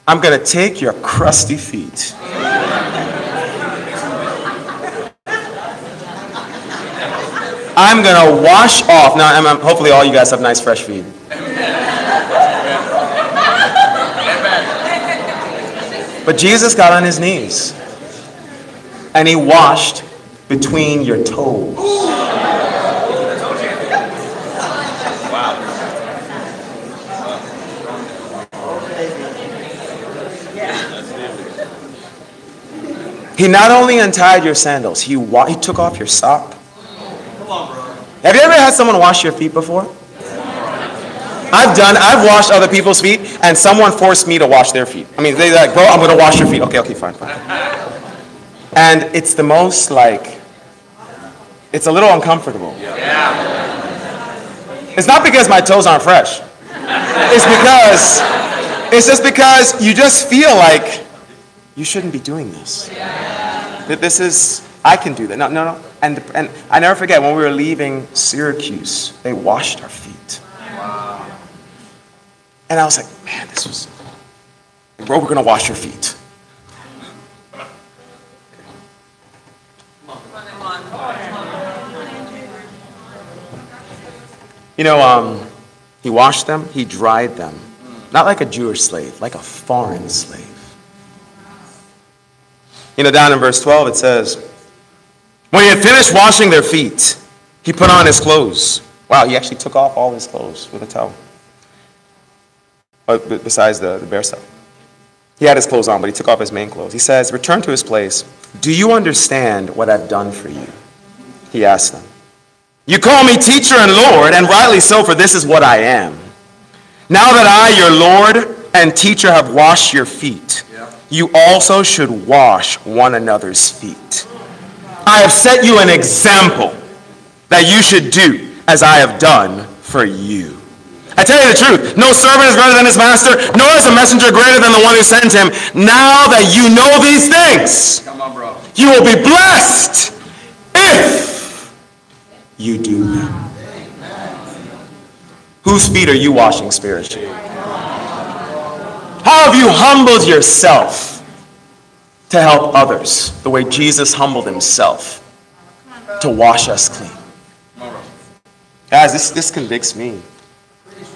I'm going to take your crusty feet. I'm going to wash off. Now, I'm, I'm, hopefully all you guys have nice, fresh feet. But Jesus got on his knees. And he washed between your toes. He not only untied your sandals, he, wa he took off your sock. Have you ever had someone wash your feet before? I've done, I've washed other people's feet, and someone forced me to wash their feet. I mean, they're like, bro, I'm going to wash your feet. Okay, okay, fine, fine. And it's the most, like, it's a little uncomfortable. Yeah. It's not because my toes aren't fresh. It's because, it's just because you just feel like you shouldn't be doing this. That this is, I can do that. No, no, no. And, and I never forget, when we were leaving Syracuse, they washed our feet. And I was like, man, this was, bro, we're going to wash your feet. You know, um, he washed them, he dried them. Not like a Jewish slave, like a foreign slave. You know, down in verse twelve it says, when he had finished washing their feet, he put on his clothes. Wow, he actually took off all his clothes with a towel. Oh, besides the, the bare stuff. He had his clothes on, but he took off his main clothes. He says, return to his place. Do you understand what I've done for you? He asked them. You call me teacher and Lord, and rightly so, for this is what I am. Now that I, your Lord, and teacher have washed your feet, you also should wash one another's feet. I have set you an example that you should do as I have done for you. I tell you the truth, no servant is greater than his master, nor is a messenger greater than the one who sent him. Now that you know these things, come on, bro, you will be blessed if you do them. Whose feet are you washing spiritually? How have you humbled yourself to help others the way Jesus humbled himself to wash us clean? Guys, this, this convicts me.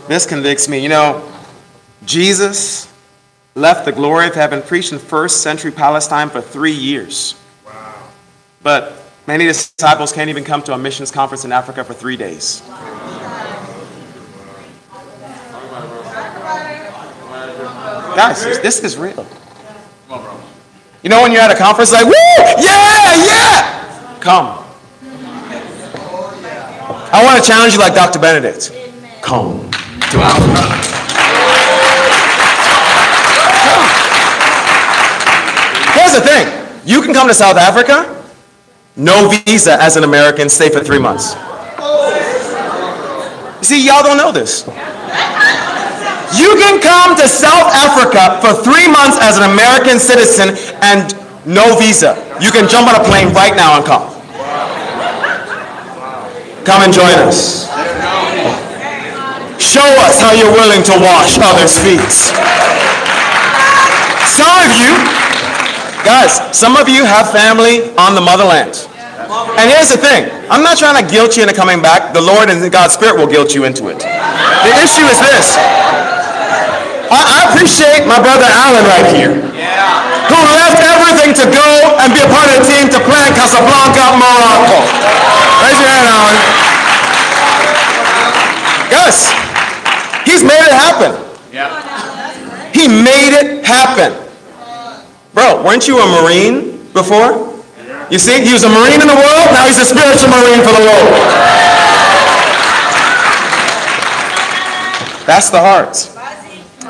This convicts me. You know, Jesus left the glory of heaven, preached in first century Palestine for three years. Wow. But many disciples can't even come to a missions conference in Africa for three days. Wow. Guys, this, this is real. You know when you're at a conference like, woo, yeah, yeah, come. I want to challenge you like Doctor Benedict. Come to Africa. Here's the thing. You can come to South Africa, no visa as an American, stay for three months. See, y'all don't know this. You can come to South Africa for three months as an American citizen and no visa. You can jump on a plane right now and come. Come and join us. Show us how you're willing to wash others' feet. Some of you, guys, some of you have family on the motherland. And here's the thing. I'm not trying to guilt you into coming back. The Lord and God's Spirit will guilt you into it. The issue is this. I, I appreciate my brother Alan right here, who left everything to go and be a part of the team to plan Casablanca, Morocco. Raise your hand, Alan. Yes. He's made it happen. Yeah. He made it happen. Bro, weren't you a Marine before? You see, he was a Marine in the world, now he's a spiritual Marine for the world. That's the heart.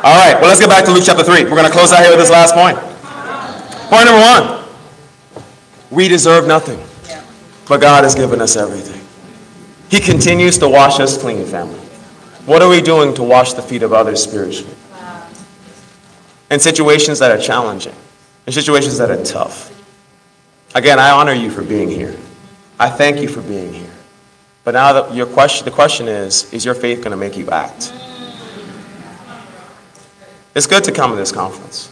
All right, well, let's get back to Luke chapter three. We're going to close out here with this last point. Point number one. We deserve nothing, but God has given us everything. He continues to wash us clean, family. What are we doing to wash the feet of others spiritually? In situations that are challenging, in situations that are tough. Again, I honor you for being here. I thank you for being here. But now that your question, the question is, is your faith going to make you act? It's good to come to this conference.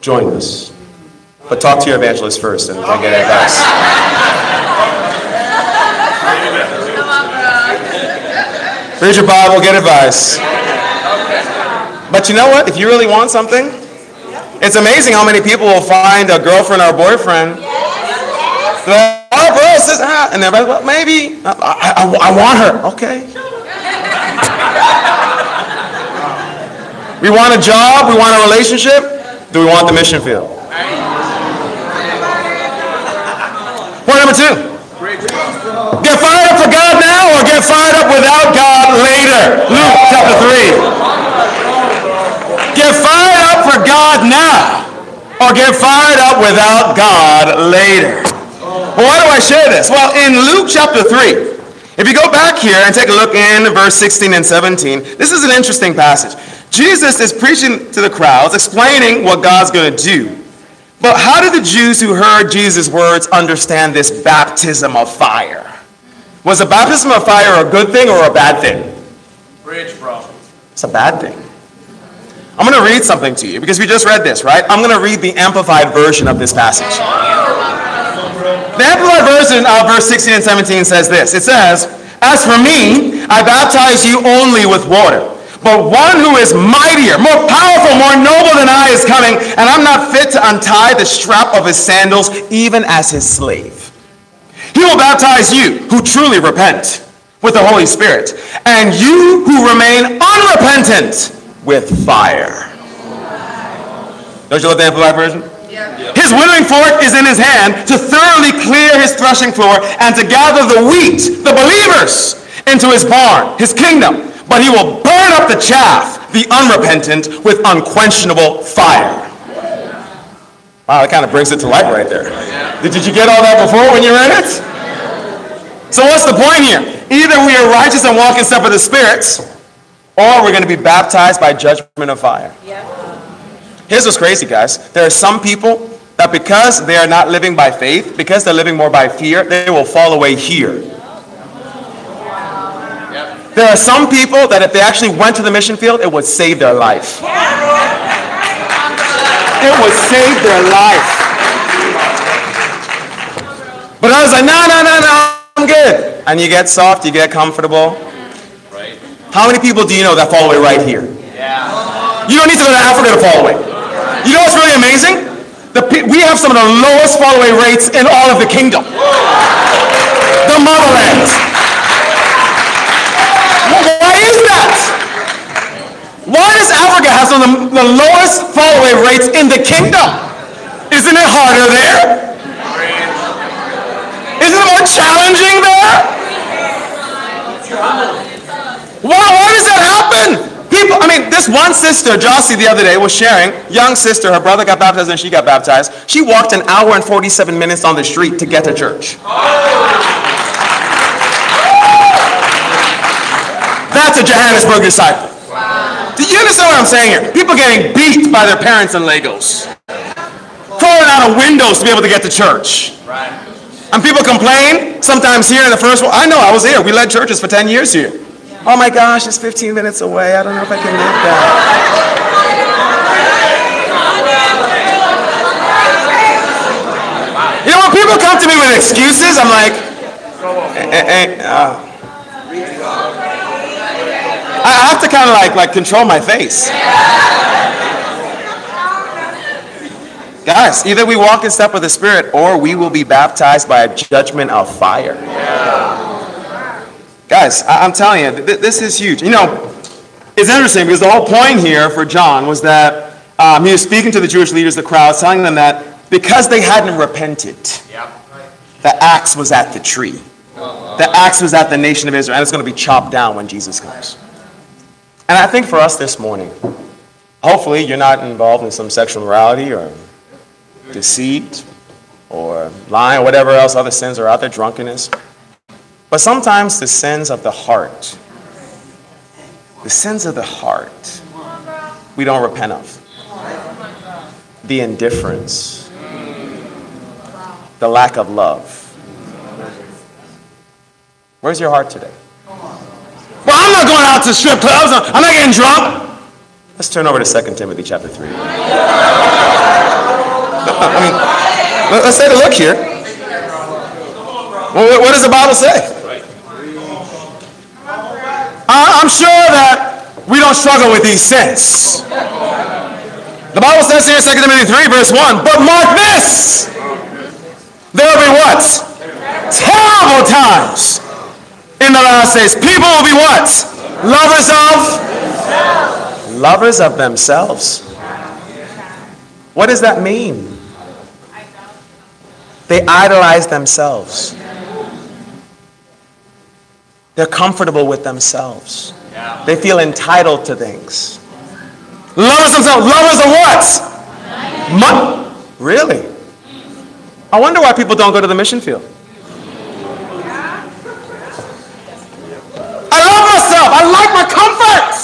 Join us. But talk to your evangelist first and then get advice. Read your Bible, get advice. But you know what? If you really want something, it's amazing how many people will find a girlfriend or a boyfriend. Like, oh, bro, this hot. And they're like, well, maybe. I, I, I want her. Okay. We want a job. We want a relationship. Do we want the mission field? Point number two. Get fired up for God now or get fired up without God later. Luke chapter three. Get fired up for God now or get fired up without God later. Well, why do I share this? Well, in Luke chapter three, if you go back here and take a look in verse sixteen and seventeen, this is an interesting passage. Jesus is preaching to the crowds, explaining what God's going to do. But how did the Jews who heard Jesus' words understand this baptism of fire? Was a baptism of fire a good thing or a bad thing? Bridge, bro. It's a bad thing. I'm going to read something to you because we just read this, right? I'm going to read the Amplified version of this passage. The Amplified version of verse sixteen and seventeen says this. It says, "As for me, I baptize you only with water. But one who is mightier, more powerful, more noble than I is coming, and I'm not fit to untie the strap of his sandals, even as his slave. He will baptize you, who truly repent, with the Holy Spirit, and you who remain unrepentant with fire." Don't you love the Amplified version? "His winnowing fork is in his hand to thoroughly clear his threshing floor and to gather the wheat, the believers, into his barn, his kingdom. But he will burn up the chaff, the unrepentant with unquenchable fire. Wow, that kind of brings it to light right there. Did, did you get all that before when you read it? So what's the point here? Either we are righteous and walk in step with the spirits, or we're going to be baptized by judgment of fire. Yeah. Here's what's crazy, guys. There are some people that because they are not living by faith, because they're living more by fear, they will fall away here. Yeah. There are some people that if they actually went to the mission field, it would save their life. Yeah. It would save their life. But I was like, no, no, no, no, I'm good. And you get soft, you get comfortable. Right. How many people do you know that fall away right here? Yeah. You don't need to go to Africa to fall away. You know what's really amazing? The, we have some of the lowest fall away rates in all of the kingdom. The motherland. Why is that? Why does Africa have some of the, the lowest fall-away rates in the kingdom? Isn't it harder there? Isn't it more challenging there? Why, why does that happen? People, I mean, this one sister, Jossie, the other day was sharing, young sister, her brother got baptized and she got baptized. She walked an hour and forty-seven minutes on the street to get to church. That's a Johannesburg disciple. Do you understand what I'm saying here? People getting beat by their parents in Lagos. Crawling out of windows to be able to get to church. Right. And people complain, sometimes here in the first world. I know, I was here. We led churches for ten years here. Yeah. Oh my gosh, it's fifteen minutes away. I don't know if I can make that. You know, when people come to me with excuses, I'm like, eh, eh, eh, uh. I have to kind of like, like control my face. Yeah. Guys, either we walk in step with the Spirit or we will be baptized by a judgment of fire. Yeah. Guys, I I'm telling you, th this is huge. You know, it's interesting because the whole point here for John was that um, he was speaking to the Jewish leaders, the crowd, telling them that because they hadn't repented, yep. The axe was at the tree. Uh-huh. The axe was at the nation of Israel, and it's going to be chopped down when Jesus comes. And I think for us this morning, hopefully you're not involved in some sexual morality or deceit or lying or whatever else other sins are out there, drunkenness. But sometimes the sins of the heart, the sins of the heart, we don't repent of. The indifference, the lack of love. Where's your heart today? Well, I'm not going out to strip clubs. I'm not getting drunk. Let's turn over to Second Timothy chapter three. I mean, let's take a look here. Well, what does the Bible say? I'm sure that we don't struggle with these sins. The Bible says here in Second Timothy three, verse one, but mark this, there will be what? Terrible times. In the last days, people will be what? Lovers of? Lovers of themselves. What does that mean? They idolize themselves. They're comfortable with themselves. They feel entitled to things. Lovers themselves. Lovers of what? Money. Really? I wonder why people don't go to the mission field. I like my comfort.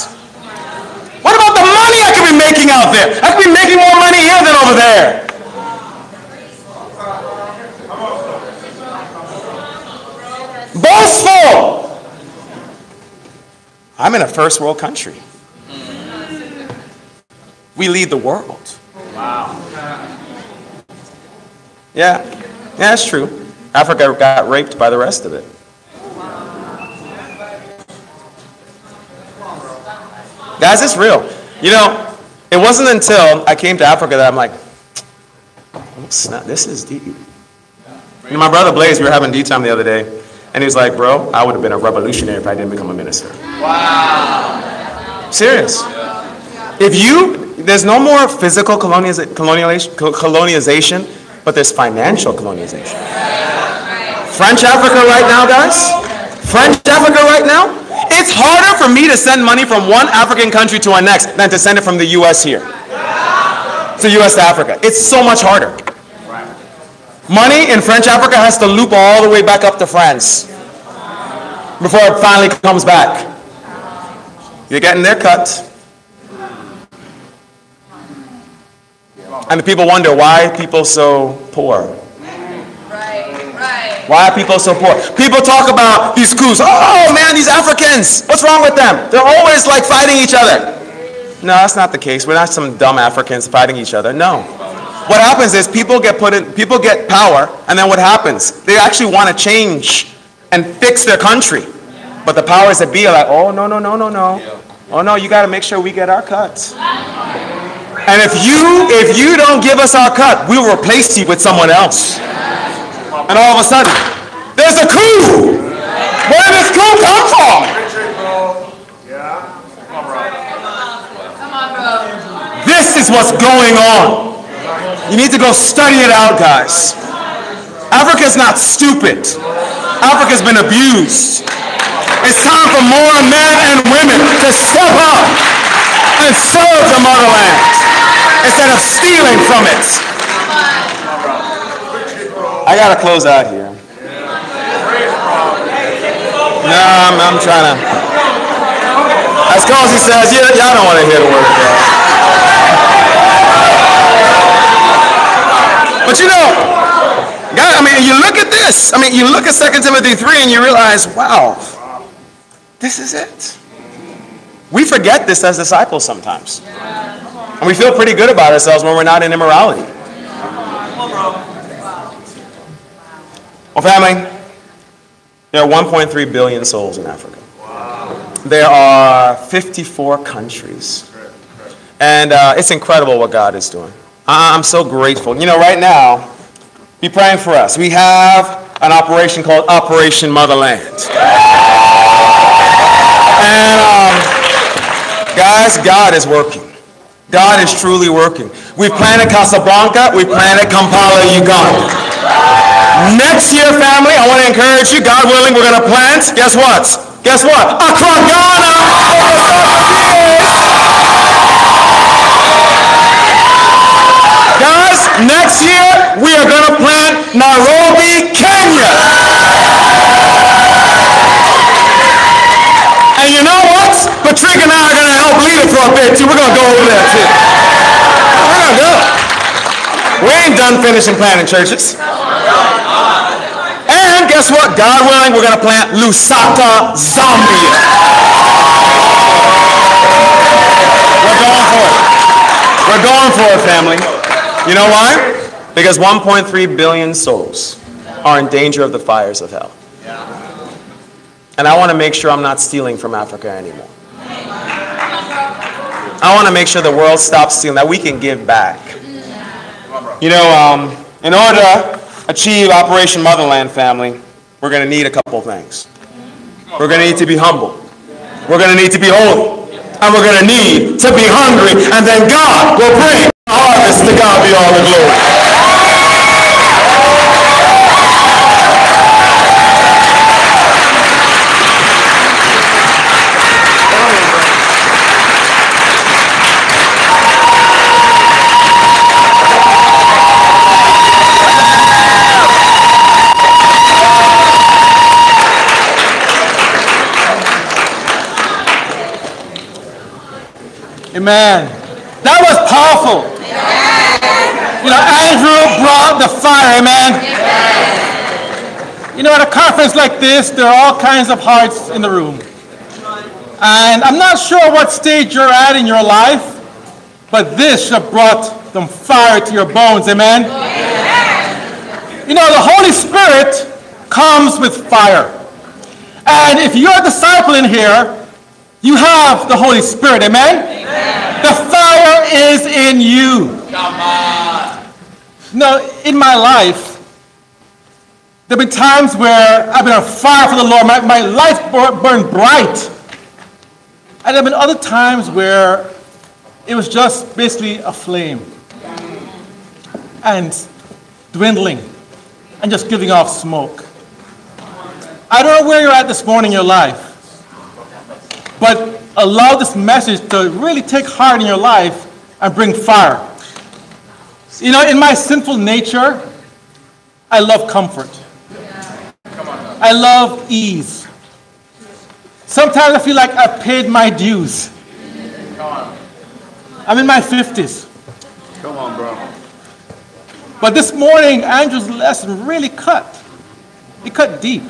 What about the money I could be making out there? I could be making more money here than over there. Boastful. I'm in a first world country. We lead the world. Wow. Yeah, yeah, that's true. Africa got raped by the rest of it. Guys, it's real. You know, it wasn't until I came to Africa that I'm like, not, this is deep. You know, my brother Blaise, we were having D time the other day, and he was like, bro, I would have been a revolutionary if I didn't become a minister. Wow. Serious. If you, there's no more physical colonialization, colonialization but there's financial colonialization. French Africa right now, guys. French Africa right now. It's It's harder for me to send money from one African country to our next than to send it from the U S here to U S to Africa. It's so much harder. Money in French Africa has to loop all the way back up to France before it finally comes back. You're getting their cut. And the people wonder, why are people so poor? Right, right. Why are people so poor? People talk about these coups. Oh, man, these Africans. What's wrong with them? They're always, like, fighting each other. No, that's not the case. We're not some dumb Africans fighting each other. No. What happens is people get put in, people get power, and then what happens? They actually want to change and fix their country. But the powers that be are like, oh, no, no, no, no, no. Oh, no, you got to make sure we get our cuts. And if you, if you don't give us our cut, we'll replace you with someone else. And all of a sudden, there's a coup! Where did this coup come from? This is what's going on. You need to go study it out, guys. Africa's not stupid. Africa's been abused. It's time for more men and women to step up and serve the motherland instead of stealing from it. I gotta close out here. Nah, I'm, I'm trying to. As Cozy says, y'all yeah, don't want to hear the word. But you know, God, I mean, you look at this. I mean, you look at Second Timothy three and you realize, wow, this is it. We forget this as disciples sometimes. Yeah. And we feel pretty good about ourselves when we're not in immorality. Well, family, there are one point three billion souls in Africa. Wow. There are fifty-four countries. And uh, it's incredible what God is doing. I'm so grateful. You know, right now, be praying for us. We have an operation called Operation Motherland. And... Um, guys, God is working. God is truly working. We've planted Casablanca. We've planted Kampala, Uganda. Next year, family, I want to encourage you. God willing, we're going to plant. Guess what? Guess what? Accra, Ghana. Guys, next year, we are going to plant Nairobi, Kenya. And you know what? Patrick and I are going to help lead it for a bit, too. We're going to go over there, too. We're going to go. We ain't done finishing planting churches. And guess what? God willing, we're going to plant Lusaka, Zambia. We're going for it. We're going for it, family. You know why? Because one point three billion souls are in danger of the fires of hell. And I want to make sure I'm not stealing from Africa anymore. I want to make sure the world stops stealing, that we can give back. You know, um, in order to achieve Operation Motherland, family, we're going to need a couple things. We're going to need to be humble. We're going to need to be holy. And we're going to need to be hungry. And then God will bring the harvest. To God be all the glory. Amen. That was powerful. Amen. You know, Andrew brought the fire, amen. Amen. You know, at a conference like this, there are all kinds of hearts in the room. And I'm not sure what stage you're at in your life, but this should have brought some fire to your bones, amen. Amen. You know, the Holy Spirit comes with fire. And if you're a disciple in here, you have the Holy Spirit, amen? Amen? The fire is in you. Come on. No, in my life, there have been times where I've been on fire for the Lord. My, my life burned bright. And there have been other times where it was just basically a flame. And dwindling. And just giving off smoke. I don't know where you're at this morning in your life. but allow this message to really take heart in your life and bring fire. You know, in my sinful nature, I love comfort. Yeah. Come on now. I love ease. Sometimes I feel like I've paid my dues. Come on. I'm in my fifties. Come on, bro. But this morning, Andrew's lesson really cut. It cut deep.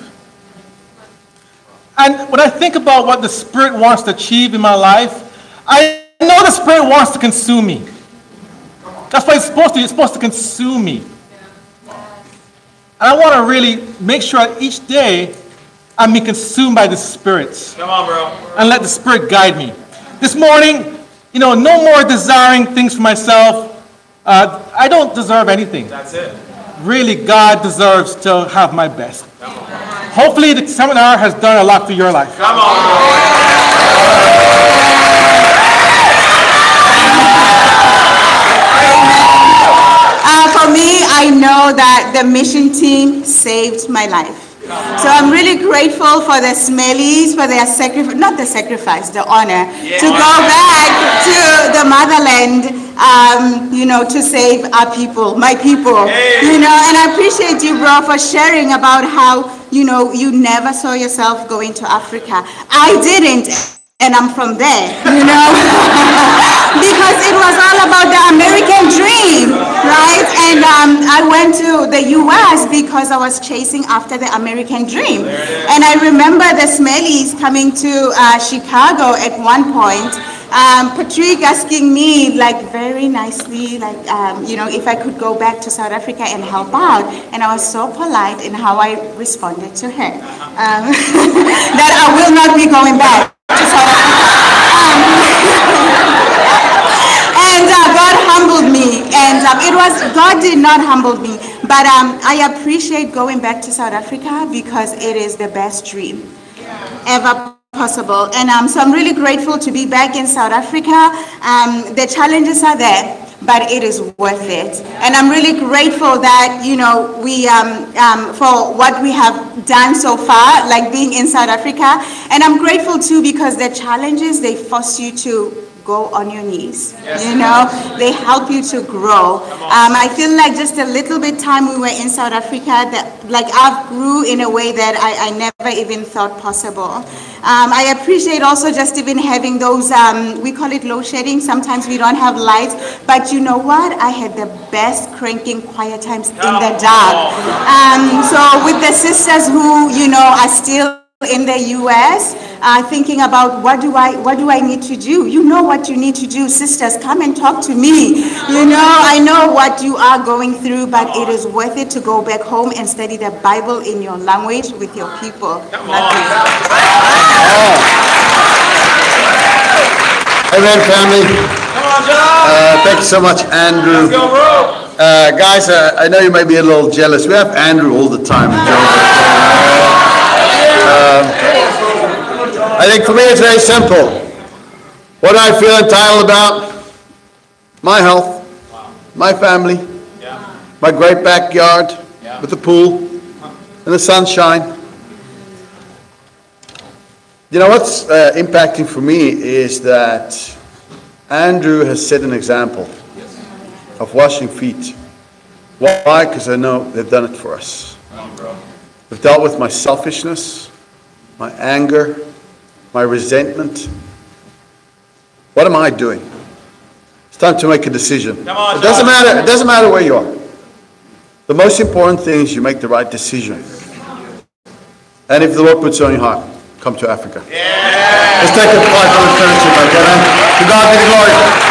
And when I think about what the Spirit wants to achieve in my life, I know the Spirit wants to consume me. That's what it's supposed to do. It's supposed to consume me. And I want to really make sure each day I'm being consumed by the Spirit. Come on, bro. And let the Spirit guide me. This morning, you know, no more desiring things for myself. Uh, I don't deserve anything. That's it. Really, God deserves to have my best. Come on. Hopefully, the seminar has done a lot for your life. Come on, uh, for me, I know that the mission team saved my life. So I'm really grateful for the Smellies, for their sacrifice, not the sacrifice, the honor, yeah. to go back to the motherland, um, you know, to save our people, my people, hey. you know, and I appreciate you, bro, for sharing about how, you know, you never saw yourself going to Africa. I didn't, and I'm from there, you know, because it was all about the American dream, right? And um, I went to the U S because I was chasing after the American dream. And I remember the Smellies coming to uh, Chicago at one point, um, Patrick asking me, like, very nicely, like, um, you know, if I could go back to South Africa and help out. And I was so polite in how I responded to her, um, that I will not be going back. And uh, God humbled me, and um, it was, God did not humble me, but um, I appreciate going back to South Africa because it is the best dream ever possible. And um, so I'm really grateful to be back in South Africa. Um, the challenges are there, but it is worth it. And I'm really grateful that, you know, we, um, um, for what we have done so far, like being in South Africa. And I'm grateful too, because the challenges, they force you to go on your knees, yes. you know, they help you to grow. Um, I feel like just a little bit time we were in South Africa, that like I grew in a way that I, I never even thought possible. Um, I appreciate also just even having those, um, we call it load shedding, sometimes we don't have lights, but you know what, I had the best cranking quiet times in the dark. Um, so with the sisters who, you know, are still in the U S, uh, thinking about what do I what do I need to do? You know what you need to do, sisters. Come and talk to me. You know, I know what you are going through, but it is worth it to go back home and study the Bible in your language with your people. Come on. Amen, family. Come on, John. Uh, thank you so much, Andrew. Let's go, bro. Uh, guys, uh, I know you may be a little jealous. We have Andrew all the time. John. Um, I think for me it's very simple. What I feel entitled about, my health, wow. my family, yeah. my great backyard yeah. with the pool and the sunshine. You know, what's uh, impacting for me is that Andrew has set an example yes. of washing feet. Why? Because I know they've done it for us. I've dealt with my selfishness, my anger, my resentment. What am I doing? It's time to make a decision. Come on, it doesn't matter, it doesn't matter where you are. The most important thing is you make the right decision. And if the Lord puts it on your heart, come to Africa. Yeah. Let's take a five minute fellowship, my brother. To God be the glory.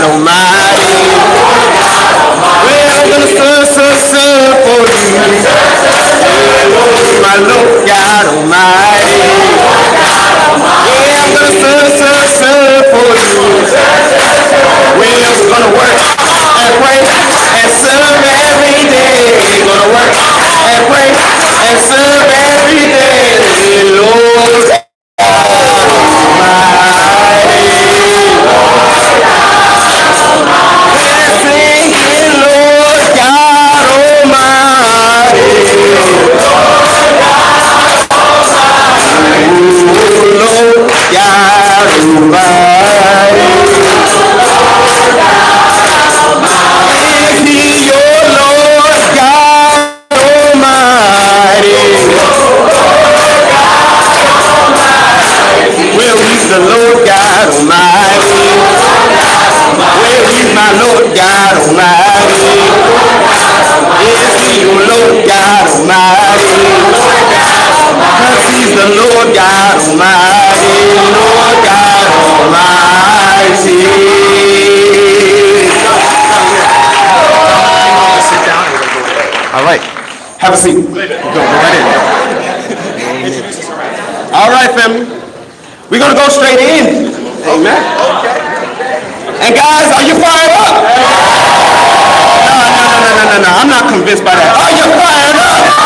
God Almighty. We're gonna serve, serve, serve for you. My Lord God Almighty. Yeah, I'm gonna serve, serve, serve for you. We're gonna work and pray and serve every day. We're gonna work and pray and serve every day, Lord. Have a seat. Go, go right in. All right, family. We're going to go straight in. Amen. Okay. And guys, are you fired up? No, no, no, no, no, no. I'm not convinced by that. Are you fired up?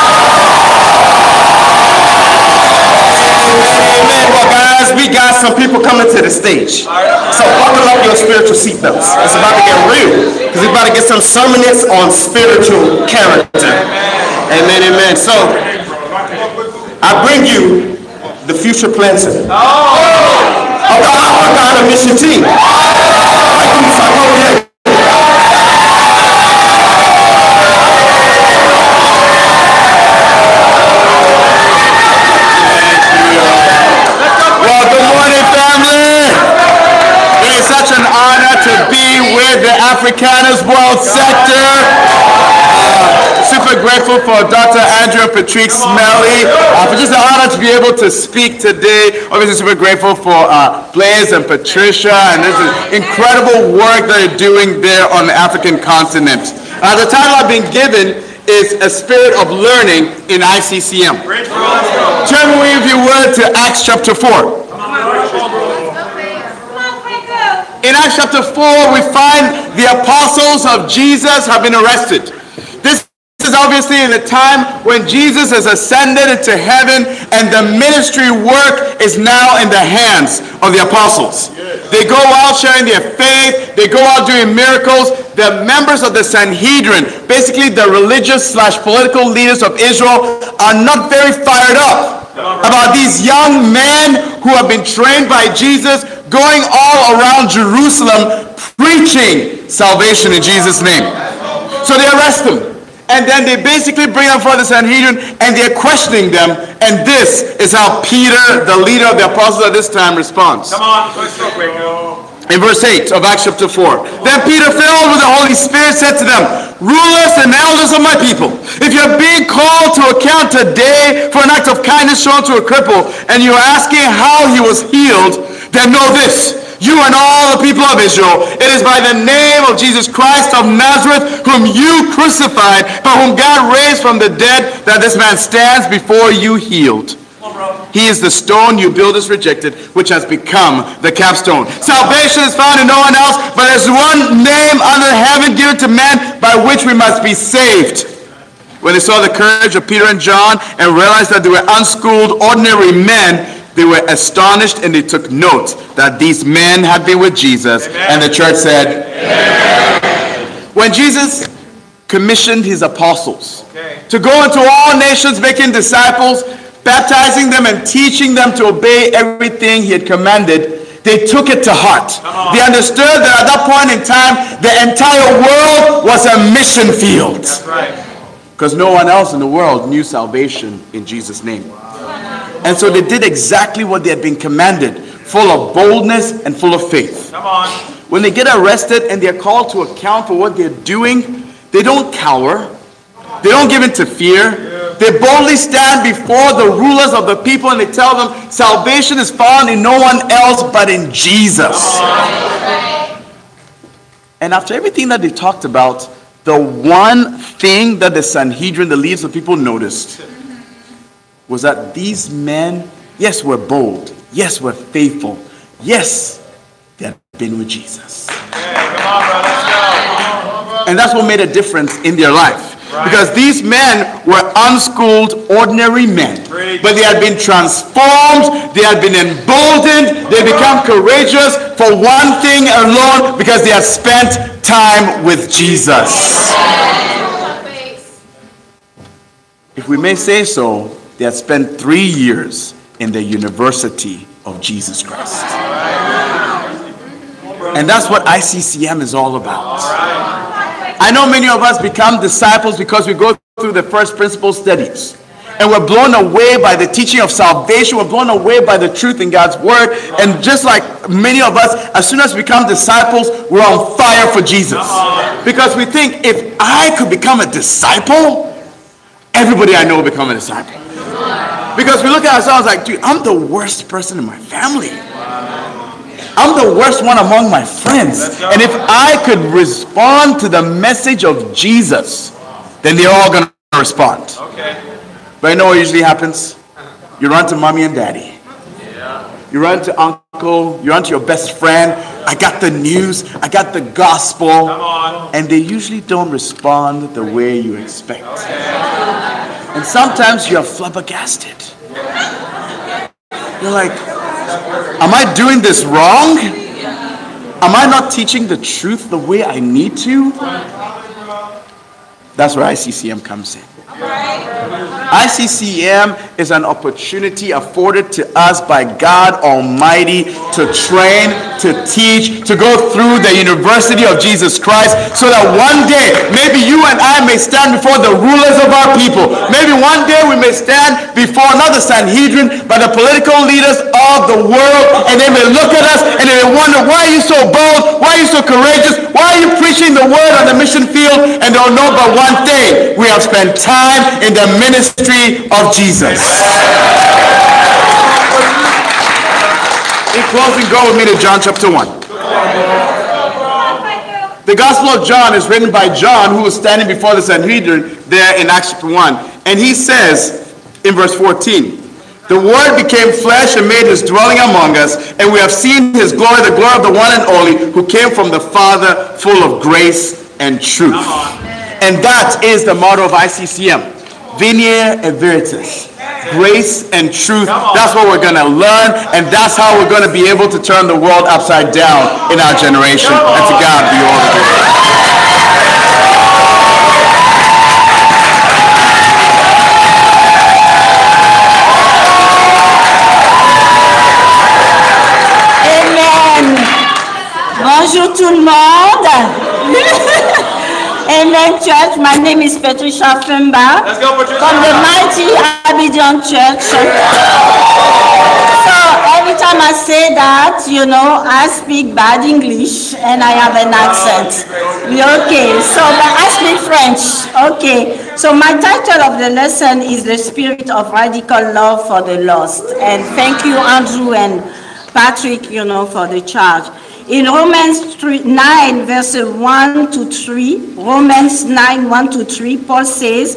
Amen. Well, guys, we got some people coming to the stage. So buckle up your spiritual seatbelts. It's about to get real. Because we're about to get some sermonettes on spiritual character. Amen, amen. So, I bring you the future planter of the Africanus mission team. Well, good morning, family. It is such an honor to be with the Africanus World Sector. Super grateful for Doctor Andrew and Patrick Smellie. Uh, for just the honor to be able to speak today. Obviously super grateful for uh, Blaise and Patricia, and this is incredible work that they're doing there on the African continent. Uh, the title I've been given is A Spirit of Learning in I C C M. Turn with me, if you would, to Acts chapter four. In Acts chapter four, we find the apostles of Jesus have been arrested. Obviously in the time when Jesus has ascended into heaven, and the ministry work is now in the hands of the apostles. They go out sharing their faith, they go out doing miracles. The members of the Sanhedrin, basically the religious slash political leaders of Israel, are not very fired up about these young men who have been trained by Jesus going all around Jerusalem preaching salvation in Jesus' name. So they arrest them. And then they basically bring them for the Sanhedrin, and they're questioning them. And this is how Peter, the leader of the apostles at this time, responds. Come on, let's go quick. In verse eight of Acts chapter four. Then Peter, filled with the Holy Spirit, said to them, "Rulers and elders of my people, if you are being called to account today for an act of kindness shown to a cripple, and you are asking how he was healed, then know this. You and all the people of Israel, it is by the name of Jesus Christ of Nazareth, whom you crucified, but whom God raised from the dead, that this man stands before you healed. He is the stone you builders rejected, which has become the capstone. Salvation is found in no one else, but there is one name under heaven given to man by which we must be saved." When they saw the courage of Peter and John and realized that they were unschooled, ordinary men, they were astonished, and they took note that these men had been with Jesus. Amen. And the church said, Amen. When Jesus commissioned his apostles okay. to go into all nations, making disciples, baptizing them and teaching them to obey everything he had commanded, they took it to heart. They understood that at that point in time, the entire world was a mission field. Because right. no one else in the world knew salvation in Jesus' name. Wow. And so they did exactly what they had been commanded, full of boldness and full of faith. Come on. When they get arrested and they're called to account for what they're doing, they don't cower. They don't give in to fear. Yeah. They boldly stand before the rulers of the people, and they tell them salvation is found in no one else but in Jesus. And after everything that they talked about, the one thing that the Sanhedrin, the leaders of people, noticed was that these men, yes, were bold. Yes, were faithful. Yes, they had been with Jesus. Yeah, come on, brother. Let's go. Come on, brother. And that's what made a difference in their life. Right. Because these men were unschooled, ordinary men. Preach. But they had been transformed. They had been emboldened. They became courageous for one thing alone, because they had spent time with Jesus. If we may say so, they had spent three years in the University of Jesus Christ. And that's what I C C M is all about. I know many of us become disciples because we go through the first principle studies. And we're blown away by the teaching of salvation. We're blown away by the truth in God's word. And just like many of us, as soon as we become disciples, we're on fire for Jesus. Because we think, if I could become a disciple, everybody I know will become a disciple. Because we look at ourselves like, dude, I'm the worst person in my family. I'm the worst one among my friends. And if I could respond to the message of Jesus, then they're all going to respond. Okay. But you know what usually happens? You run to mommy and daddy. Yeah. You run to uncle. You run to your best friend. Yeah. I got the news. I got the gospel. Come on. And they usually don't respond the way you expect. Okay. And sometimes you're flabbergasted. Yeah. You're like, am I doing this wrong? Yeah. Am I not teaching the truth the way I need to? That's where I C C M comes in. I C C M is an opportunity afforded to us by God Almighty to train, to teach, to go through the University of Jesus Christ, so that one day, maybe you and I may stand before the rulers of our people. Maybe one day we may stand before not the Sanhedrin, but the political leaders of the world, and they may look at us and they may wonder, why are you so bold? Why are you so courageous? Why are you preaching the word on the mission field? And they'll know but one thing: we have spent time in the ministry of Jesus. In closing, go with me to John chapter one. The Gospel of John is written by John, who was standing before the Sanhedrin there in Acts chapter one. And he says in verse fourteen, "The Word became flesh and made his dwelling among us, and we have seen his glory, the glory of the one and only, who came from the Father, full of grace and truth." And that is the motto of I C C M. Venier et Veritas. Grace and truth. That's what we're going to learn, and that's how we're going to be able to turn the world upside down in our generation. And to God be all the glory. Amen. Bonjour tout le monde. Amen, church. My name is Patricia Feumba. Let's go, Patricia. From the mighty Abidjan church. So every time I say that, you know, I speak bad English and I have an accent. Okay, so but I speak French. Okay, so my title of the lesson is "The Spirit of Radical Love for the Lost." And thank you, Andrew and Patrick, you know, for the charge. In Romans nine, verses one to three, Romans nine, one to three, Paul says,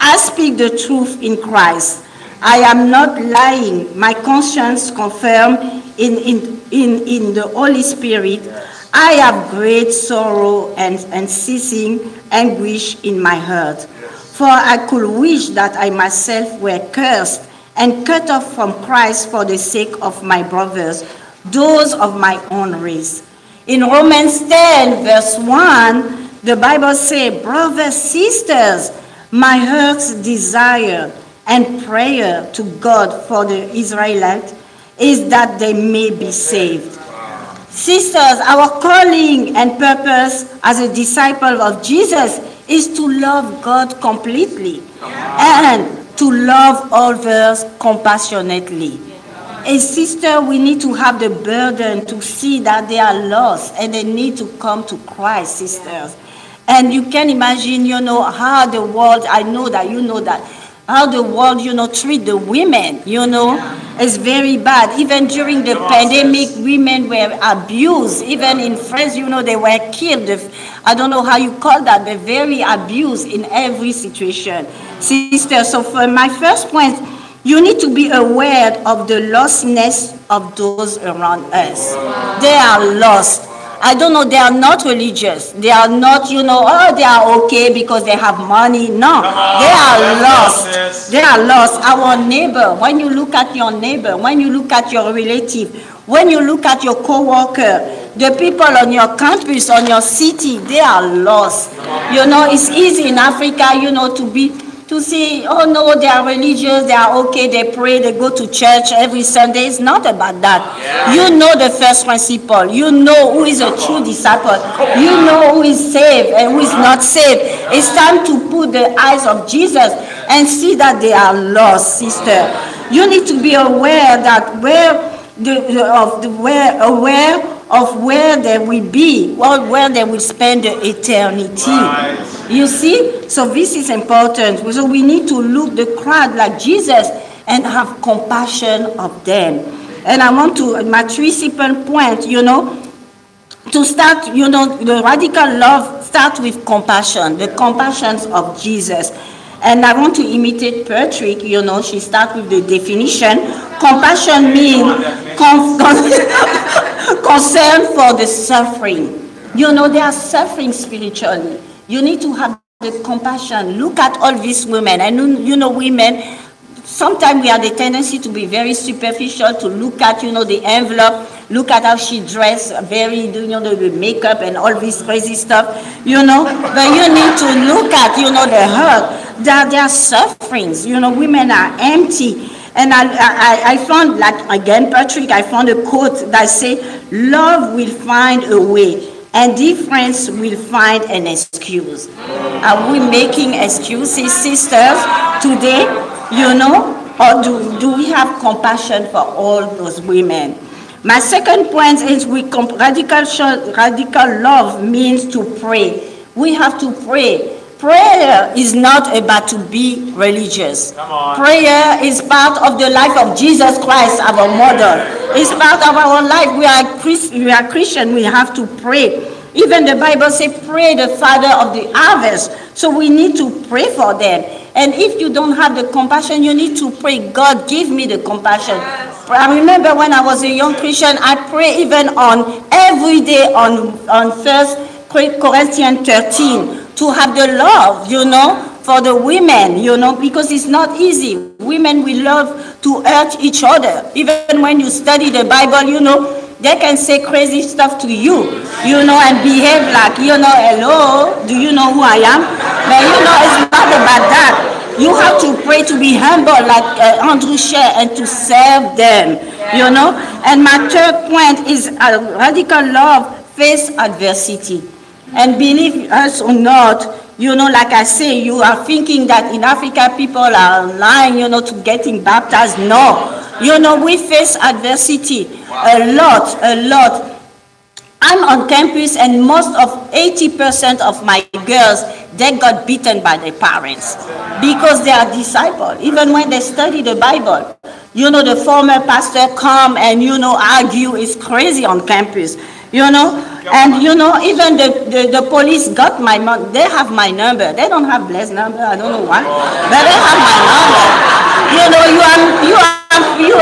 "I speak the truth in Christ. I am not lying. My conscience confirmed in, in, in, in the Holy Spirit. I have great sorrow and, and ceasing anguish in my heart. For I could wish that I myself were cursed and cut off from Christ for the sake of my brothers, those of my own race." In Romans ten, verse one, the Bible says, "Brothers, sisters, my heart's desire and prayer to God for the Israelites is that they may be saved." Sisters, our calling and purpose as a disciple of Jesus is to love God completely and to love others compassionately. A sister, we need to have the burden to see that they are lost and they need to come to Christ, sisters. And you can imagine, you know, how the world, I know that, you know that, how the world, you know, treat the women, you know, It's very bad. Even during the pandemic, women were abused. Even in France, you know, they were killed. I don't know how you call that, but very abused in every situation. Sister, so for my first point, you need to be aware of the lostness of those around us. They are lost. I don't know, they are not religious. They are not, you know, oh, they are okay because they have money. No, they are lost. They are lost. Our neighbor, when you look at your neighbor, when you look at your relative, when you look at your co-worker, the people on your campus, on your city, they are lost. You know, it's easy in Africa, you know, to be, to say, oh no, they are religious, they are okay, they pray, they go to church every Sunday. It's not about that. Yeah. You know the first principle. You know who is a true disciple. You know who is saved and who is not saved. It's time to put the eyes of Jesus and see that they are lost, sister. You need to be aware that where the, of the where aware of where they will be, or where they will spend the eternity. Right. You see, so this is important. So we need to look the crowd like Jesus and have compassion of them. And I want to, my three simple point, you know, to start, you know, the radical love starts with compassion, the compassion of Jesus. And I want to imitate Patrick, you know, she starts with the definition. Compassion means con con concern for the suffering. You know, they are suffering spiritually. You need to have the compassion. Look at all these women. And you know, women, sometimes we have the tendency to be very superficial, to look at, you know, the envelope, look at how she dressed, very, you know, the makeup and all this crazy stuff, you know. But you need to look at, you know, the hurt, their, their sufferings. You know, women are empty. And I, I, I found, like, again, Patrick, I found a quote that say, love will find a way. And difference will find an excuse. Are we making excuses, sisters, today? You know, or do, do we have compassion for all those women? My second point is we radical, radical love means to pray. We have to pray. Prayer is not about to be religious. Prayer is part of the life of Jesus Christ, our model. It's part of our life. We are Christ, we are Christian. We have to pray. Even the Bible says, pray the Father of the harvest. So we need to pray for them. And if you don't have the compassion, you need to pray, God, give me the compassion. I remember when I was a young Christian, I pray even on every day on, on First Corinthians thirteen. To have the love, you know, for the women, you know, because it's not easy. Women will love to hurt each other. Even when you study the Bible, you know, they can say crazy stuff to you, you know, and behave like, you know, hello, do you know who I am? But, you know, it's not about that. You have to pray, to be humble like uh, Andrew Smellie, and to serve them, you know. And my third point is uh, radical love face adversity. And believe us or not, you know, like I say, you are thinking that in Africa people are lying, you know, to getting baptized. No. You know, we face adversity a lot, a lot. I'm on campus and most of eighty percent of my girls, they got beaten by their parents because they are disciples. Even when they study the Bible, you know, the former pastor come and, you know, argue, it's crazy on campus. You know, and you know, even the, the, the police got my, they have my number. They don't have Blaise number, I don't know why, but they have my number. You know, you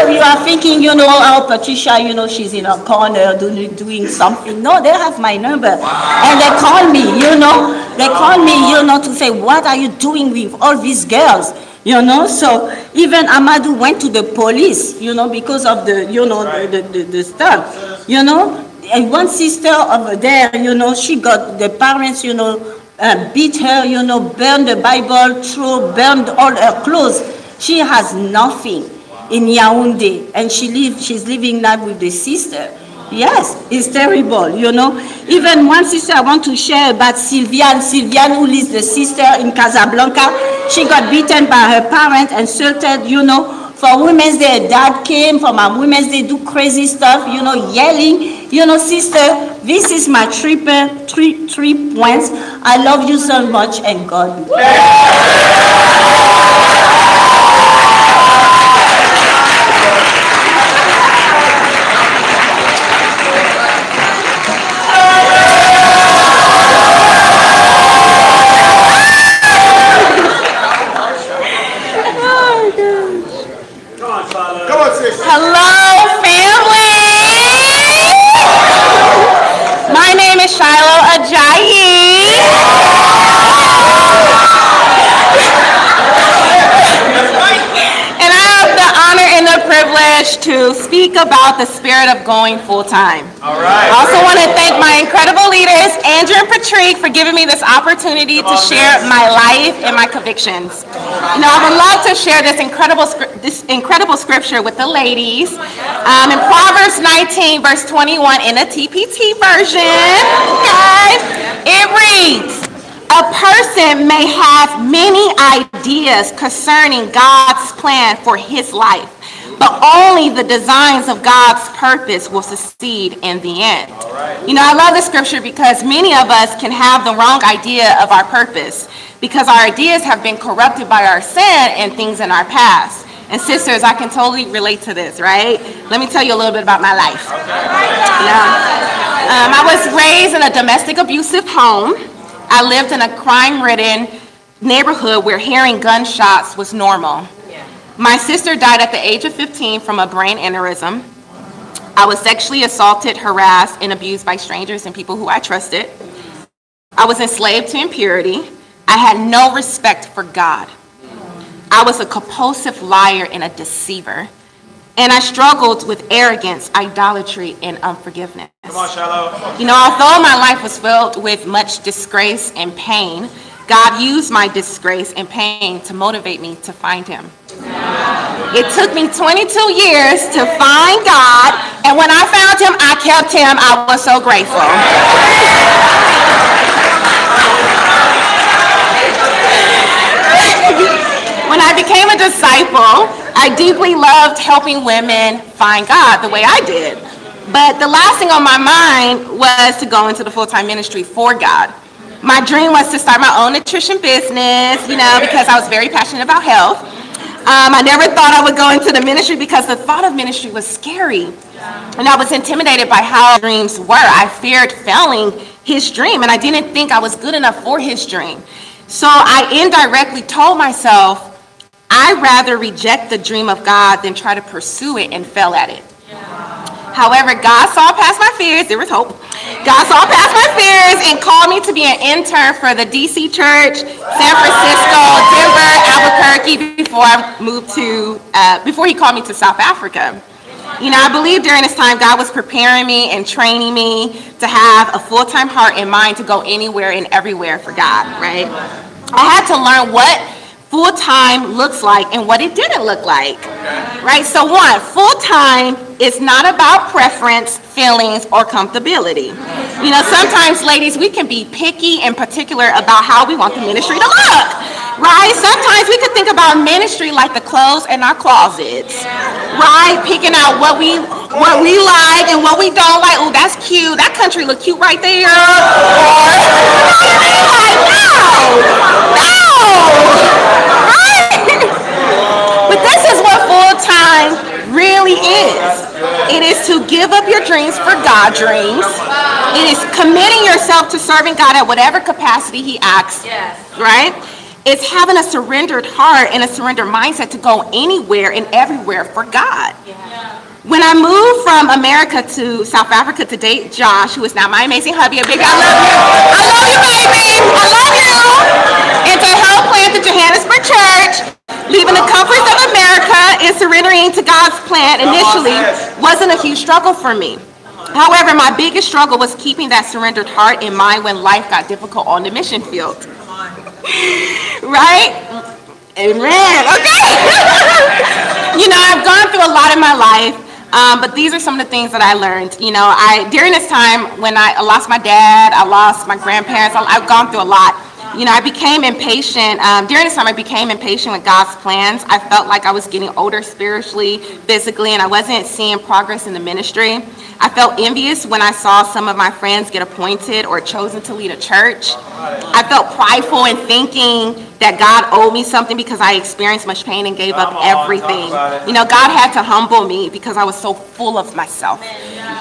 are, you are, you, you are thinking, you know, oh, Patricia, you know, she's in a corner doing, doing something. No, they have my number. Wow. And they call me, you know, they call me, you know, to say, what are you doing with all these girls? You know, so even Amadou went to the police, you know, because of the, you know, right. the, the, the stuff, you know. And one sister over there, you know, she got the parents, you know, uh, beat her, you know, burned the Bible, threw, burned all her clothes. She has nothing in Yaoundé, and she live, she's living now with the sister. Yes, it's terrible, you know. Even one sister I want to share about Sylviane. Sylviane, who is the sister in Casablanca, she got beaten by her parents and insulted, you know. For Women's Day, dad came from a Women's Day, do crazy stuff, you know, yelling. You know, sister, this is my triple, three, three points. I love you so much, and God bless you. speak about the spirit of going full-time. All right. I also want to thank my incredible leaders, Andrew and Patrick, for giving me this opportunity to share my life and my convictions. You know, I would love to share this incredible, this incredible scripture with the ladies. Um, in Proverbs nineteen, verse twenty-one, in a T P T version, guys, it reads, "A person may have many ideas concerning God's plan for his life, but only the designs of God's purpose will succeed in the end." Right. You know, I love this scripture because many of us can have the wrong idea of our purpose because our ideas have been corrupted by our sin and things in our past. And sisters, I can totally relate to this, right? Let me tell you a little bit about my life. Okay. You know, um, I was raised in a domestic abusive home. I lived in a crime-ridden neighborhood where hearing gunshots was normal. Yeah. My sister died at the age of fifteen from a brain aneurysm. I was sexually assaulted, harassed, and abused by strangers and people who I trusted. I was enslaved to impurity. I had no respect for God. I was a compulsive liar and a deceiver. And I struggled with arrogance, idolatry, and unforgiveness. Come on, Shallow. Come on. You know, although my life was filled with much disgrace and pain, God used my disgrace and pain to motivate me to find him. Wow. It took me twenty-two years to find God, and when I found him, I kept him. I was so grateful. When I became a disciple, I deeply loved helping women find God the way I did. But the last thing on my mind was to go into the full-time ministry for God. My dream was to start my own nutrition business, you know, because I was very passionate about health. Um, I never thought I would go into the ministry because the thought of ministry was scary. And I was intimidated by how dreams were. I feared failing his dream, and I didn't think I was good enough for his dream. So I indirectly told myself, I'd rather reject the dream of God than try to pursue it and fail at it. Yeah. However, God saw past my fears. There was hope. God saw past my fears and called me to be an intern for the D C church, San Francisco, Denver, Albuquerque, before I moved to, uh, before he called me to South Africa. You know, I believe during this time God was preparing me and training me to have a full-time heart and mind to go anywhere and everywhere for God, right? I had to learn what full-time looks like and what it didn't look like, okay. Right? So one, full-time is not about preference, feelings, or comfortability. You know, sometimes, ladies, we can be picky and particular about how we want the ministry to look, right? Sometimes we could think about ministry like the clothes in our closets, right? Picking out what we what we like and what we don't like. Oh, that's cute. That country look cute right there. Or, no, no. Right? But this is what full-time really is. It is to give up your dreams for God's dreams. It is committing yourself to serving God at whatever capacity he asks, right? It's having a surrendered heart and a surrendered mindset to go anywhere and everywhere for God. When I moved from America to South Africa to date Josh, who is now my amazing hubby, a big I love you. I love you, baby. I love you. And to help plant the Johannesburg church, leaving the comforts of America and surrendering to God's plan initially wasn't a huge struggle for me. However, my biggest struggle was keeping that surrendered heart in mind when life got difficult on the mission field. Right? Amen. Okay. You know, I've gone through a lot in my life. Um, but these are some of the things that I learned. You know, I during this time when I, I lost my dad, I lost my grandparents, I, I've gone through a lot. You know, I became impatient. Um, during this time, I became impatient with God's plans. I felt like I was getting older spiritually, physically, and I wasn't seeing progress in the ministry. I felt envious when I saw some of my friends get appointed or chosen to lead a church. I felt prideful in thinking that God owed me something because I experienced much pain and gave up everything. You know, God had to humble me because I was so full of myself.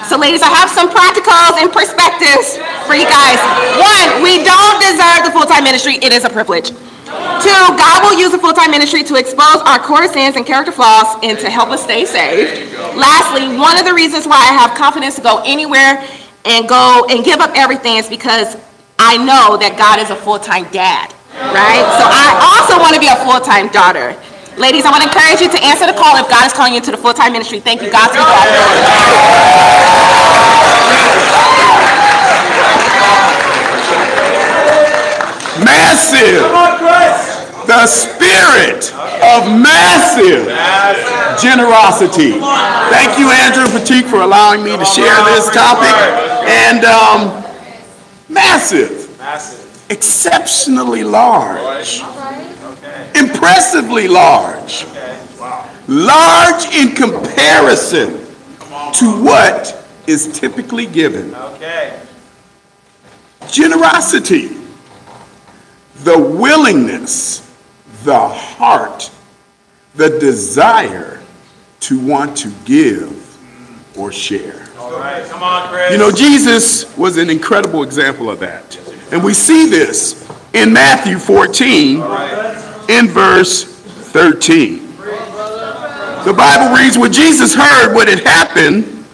So ladies, I have some practicals and perspectives for you guys. One, we don't deserve the full-time ministry. It is a privilege. Two, God will use the full-time ministry to expose our core sins and character flaws and to help us stay saved. Lastly, one of the reasons why I have confidence to go anywhere and go and give up everything is because I know that God is a full-time dad, right? So I also want to be a full-time daughter. Ladies, I want to encourage you to answer the call if God is calling you to the full-time ministry. Thank you. God's God. Massive. The spirit of massive generosity. Thank you, Andrew Patrick, for allowing me to share this topic. And um, massive. Exceptionally large. Impressively large. Large in comparison to what is typically given. Generosity, the willingness, the heart, the desire to want to give or share. You know, Jesus was an incredible example of that. And we see this in Matthew fourteen. In verse thirteen, the Bible reads, when Jesus heard what had happened,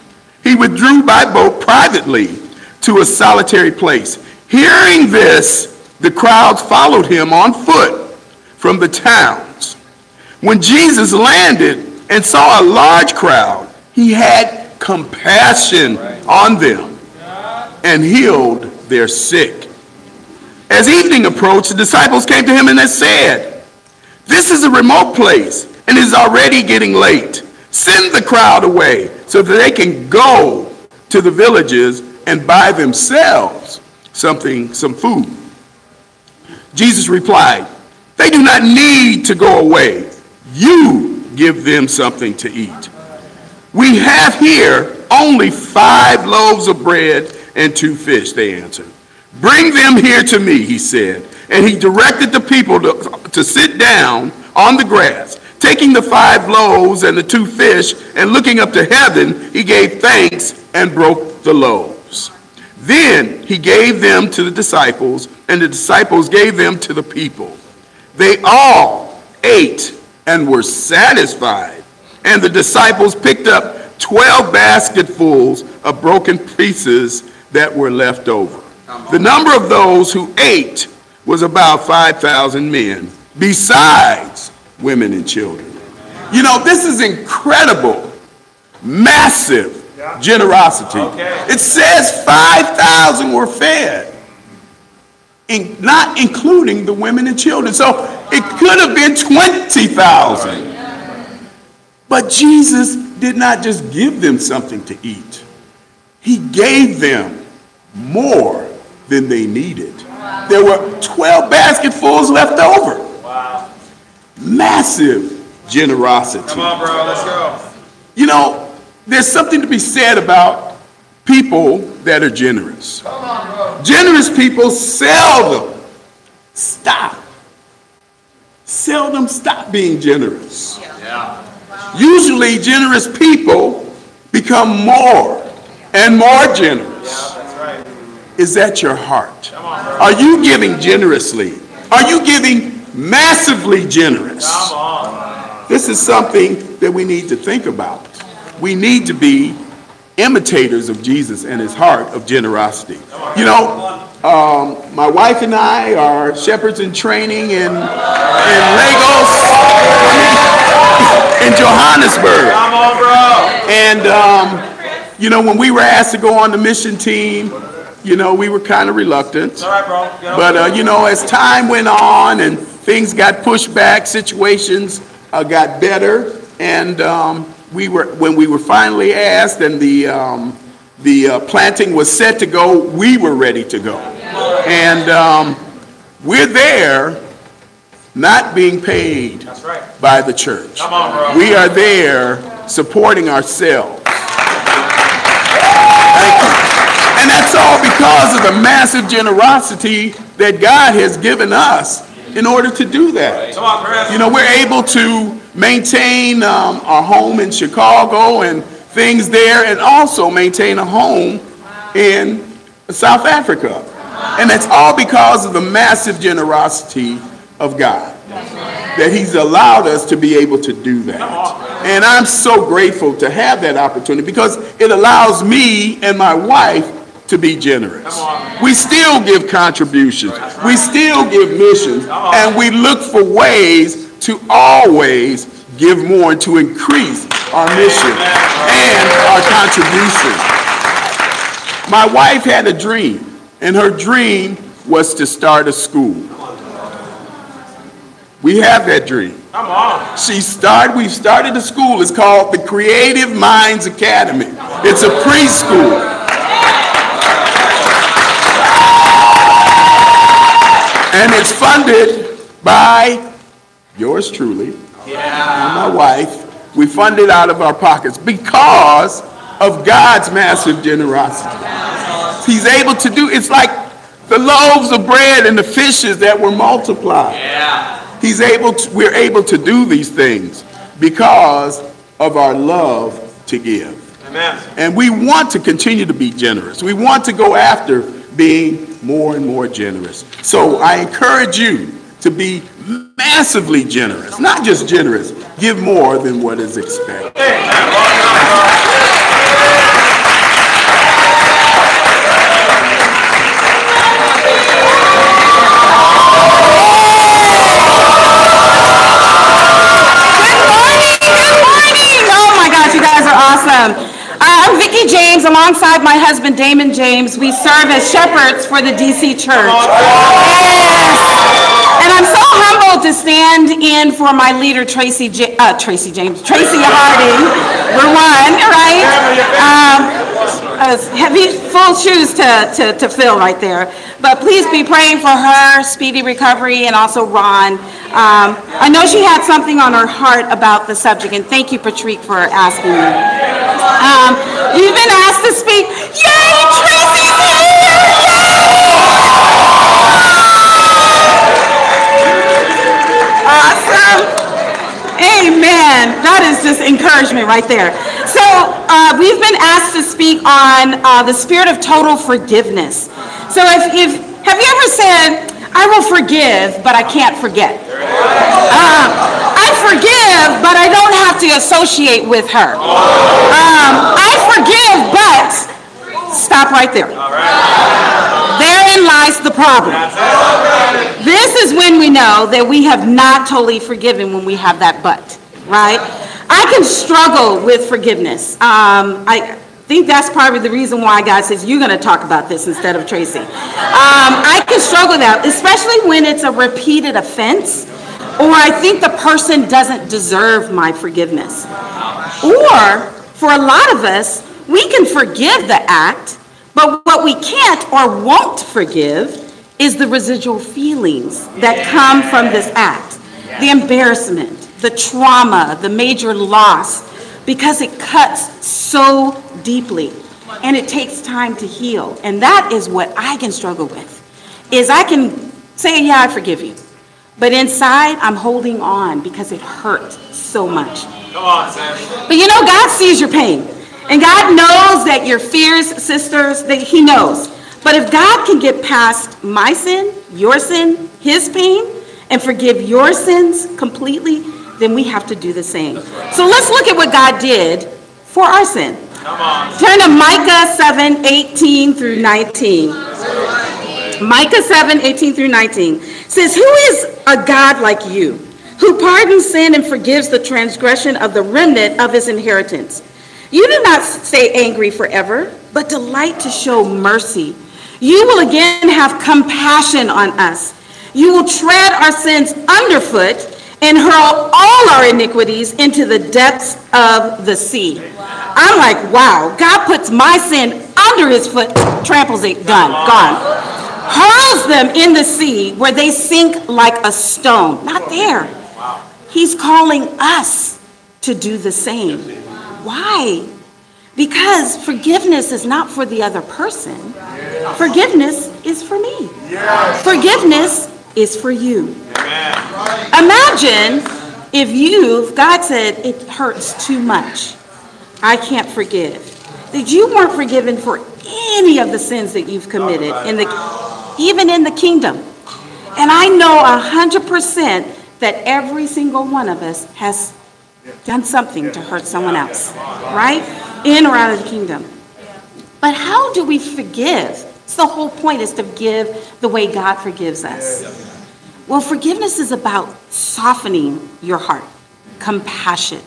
he withdrew by boat privately to a solitary place. Hearing this, the crowds followed him on foot from the towns. When Jesus landed and saw a large crowd, he had compassion on them and healed their sick. As evening approached, the disciples came to him and they said, "This is a remote place, and it is already getting late. Send the crowd away so that they can go to the villages and buy themselves something, some food." Jesus replied, "They do not need to go away. You give them something to eat. We have here only five loaves of bread and two fish," they answered. "Bring them here to me," he said. And he directed the people to, to sit down on the grass. Taking the five loaves and the two fish and looking up to heaven, he gave thanks and broke the loaves. Then he gave them to the disciples, and the disciples gave them to the people. They all ate and were satisfied. And the disciples picked up twelve basketfuls of broken pieces that were left over. The number of those who ate was about five thousand men, besides women and children. You know, this is incredible, massive generosity. Okay. It says five thousand were fed, in, not including the women and children. So it could have been twenty thousand. But Jesus did not just give them something to eat. He gave them more than they needed. There were twelve basketfuls left over. Wow. Massive generosity. Come on, bro. Let's go. You know, there's something to be said about people that are generous. Come on, bro. Generous people seldom stop. Seldom stop being generous. Yeah. Yeah. Usually generous people become more and more generous. Yeah. Is that your heart? Are you giving generously? Are you giving massively generous? This is something that we need to think about. We need to be imitators of Jesus and his heart of generosity. You know, um, my wife and I are shepherds in training in, in Lagos, in Johannesburg. And, um, you know, when we were asked to go on the mission team, you know, we were kind of reluctant, all right, bro. But, uh, you know, as time went on and things got pushed back, situations uh, got better. And um, we were when we were finally asked and the um, the uh, planting was set to go, we were ready to go. Yeah. And um, we're there not being paid That's right. by the church. Come on, bro. We are there supporting ourselves. And that's all because of the massive generosity that God has given us in order to do that. You know, we're able to maintain um, our home in Chicago and things there, and also maintain a home in South Africa. And that's all because of the massive generosity of God, that he's allowed us to be able to do that. And I'm so grateful to have that opportunity because it allows me and my wife to be generous. We still give contributions. We still give missions. And we look for ways to always give more and to increase our mission and our contributions. My wife had a dream, and her dream was to start a school. We have that dream. Come on. She started, we've started a school. It's called the Creative Minds Academy. It's a preschool. And it's funded by yours truly, yeah, and my wife. We fund it out of our pockets because of God's massive generosity. He's able to do, it's like the loaves of bread and the fishes that were multiplied. Yeah. He's able to, we're able to do these things because of our love to give. Amen. And we want to continue to be generous. We want to go after being more and more generous. So I encourage you to be massively generous, not just generous, give more than what is expected. Good morning, good morning. Oh my gosh, you guys are awesome. Uh, I'm Vicki James, alongside my husband Damon James. We serve as shepherds for the D C Church. Yes. And I'm so humbled to stand in for my leader, Tracy J uh, Tracy James, Tracy Harding. We're one, right? Um, uh, heavy, full shoes to, to, to fill right there. But please be praying for her speedy recovery, and also Ron. Um, I know she had something on her heart about the subject, and thank you, Patrick, for asking me. Um, you've been asked to speak. Yay, Tracy's here! Yay! Awesome. Amen. That is just encouragement right there. So uh, we've been asked to speak on uh, the spirit of total forgiveness. So if, if have you ever said, I will forgive, but I can't forget. Uh, I forgive, but I don't have to associate with her. Um, I forgive, but stop right there. Therein lies the problem. This is when we know that we have not totally forgiven, when we have that but, right? I can struggle with forgiveness. Um, I think that's probably the reason why God says, you're going to talk about this instead of Tracy. Um, I can struggle with that, especially when it's a repeated offense. Or I think the person doesn't deserve my forgiveness. Or, for a lot of us, we can forgive the act, but what we can't or won't forgive is the residual feelings that come from this act. The embarrassment, the trauma, the major loss, because it cuts so deeply and it takes time to heal. And that is what I can struggle with, is I can say, yeah, I forgive you. But inside, I'm holding on because it hurts so much. Come on, Sam. But you know, God sees your pain. And God knows that your fears, sisters, that he knows. But if God can get past my sin, your sin, his pain, and forgive your sins completely, then we have to do the same. So let's look at what God did for our sin. Come on. Turn to Micah seven, eighteen through nineteen. Micah seven, eighteen through nineteen. Says, who is a God like you, who pardons sin and forgives the transgression of the remnant of his inheritance? You do not stay angry forever, but delight to show mercy. You will again have compassion on us. You will tread our sins underfoot and hurl all our iniquities into the depths of the sea. I'm like, wow, God puts my sin under his foot, tramples it, done, gone. Hurls them in the sea where they sink like a stone. Not there. He's calling us to do the same. Why? Because forgiveness is not for the other person. Forgiveness is for me. Forgiveness is for you. Imagine if you, God said, it hurts too much. I can't forgive. That you weren't forgiven for any of the sins that you've committed in the... even in the kingdom. And I know one hundred percent that every single one of us has done something to hurt someone else, right? In or out of the kingdom. But how do we forgive? It's the whole point, is to give the way God forgives us. Well, forgiveness is about softening your heart, compassion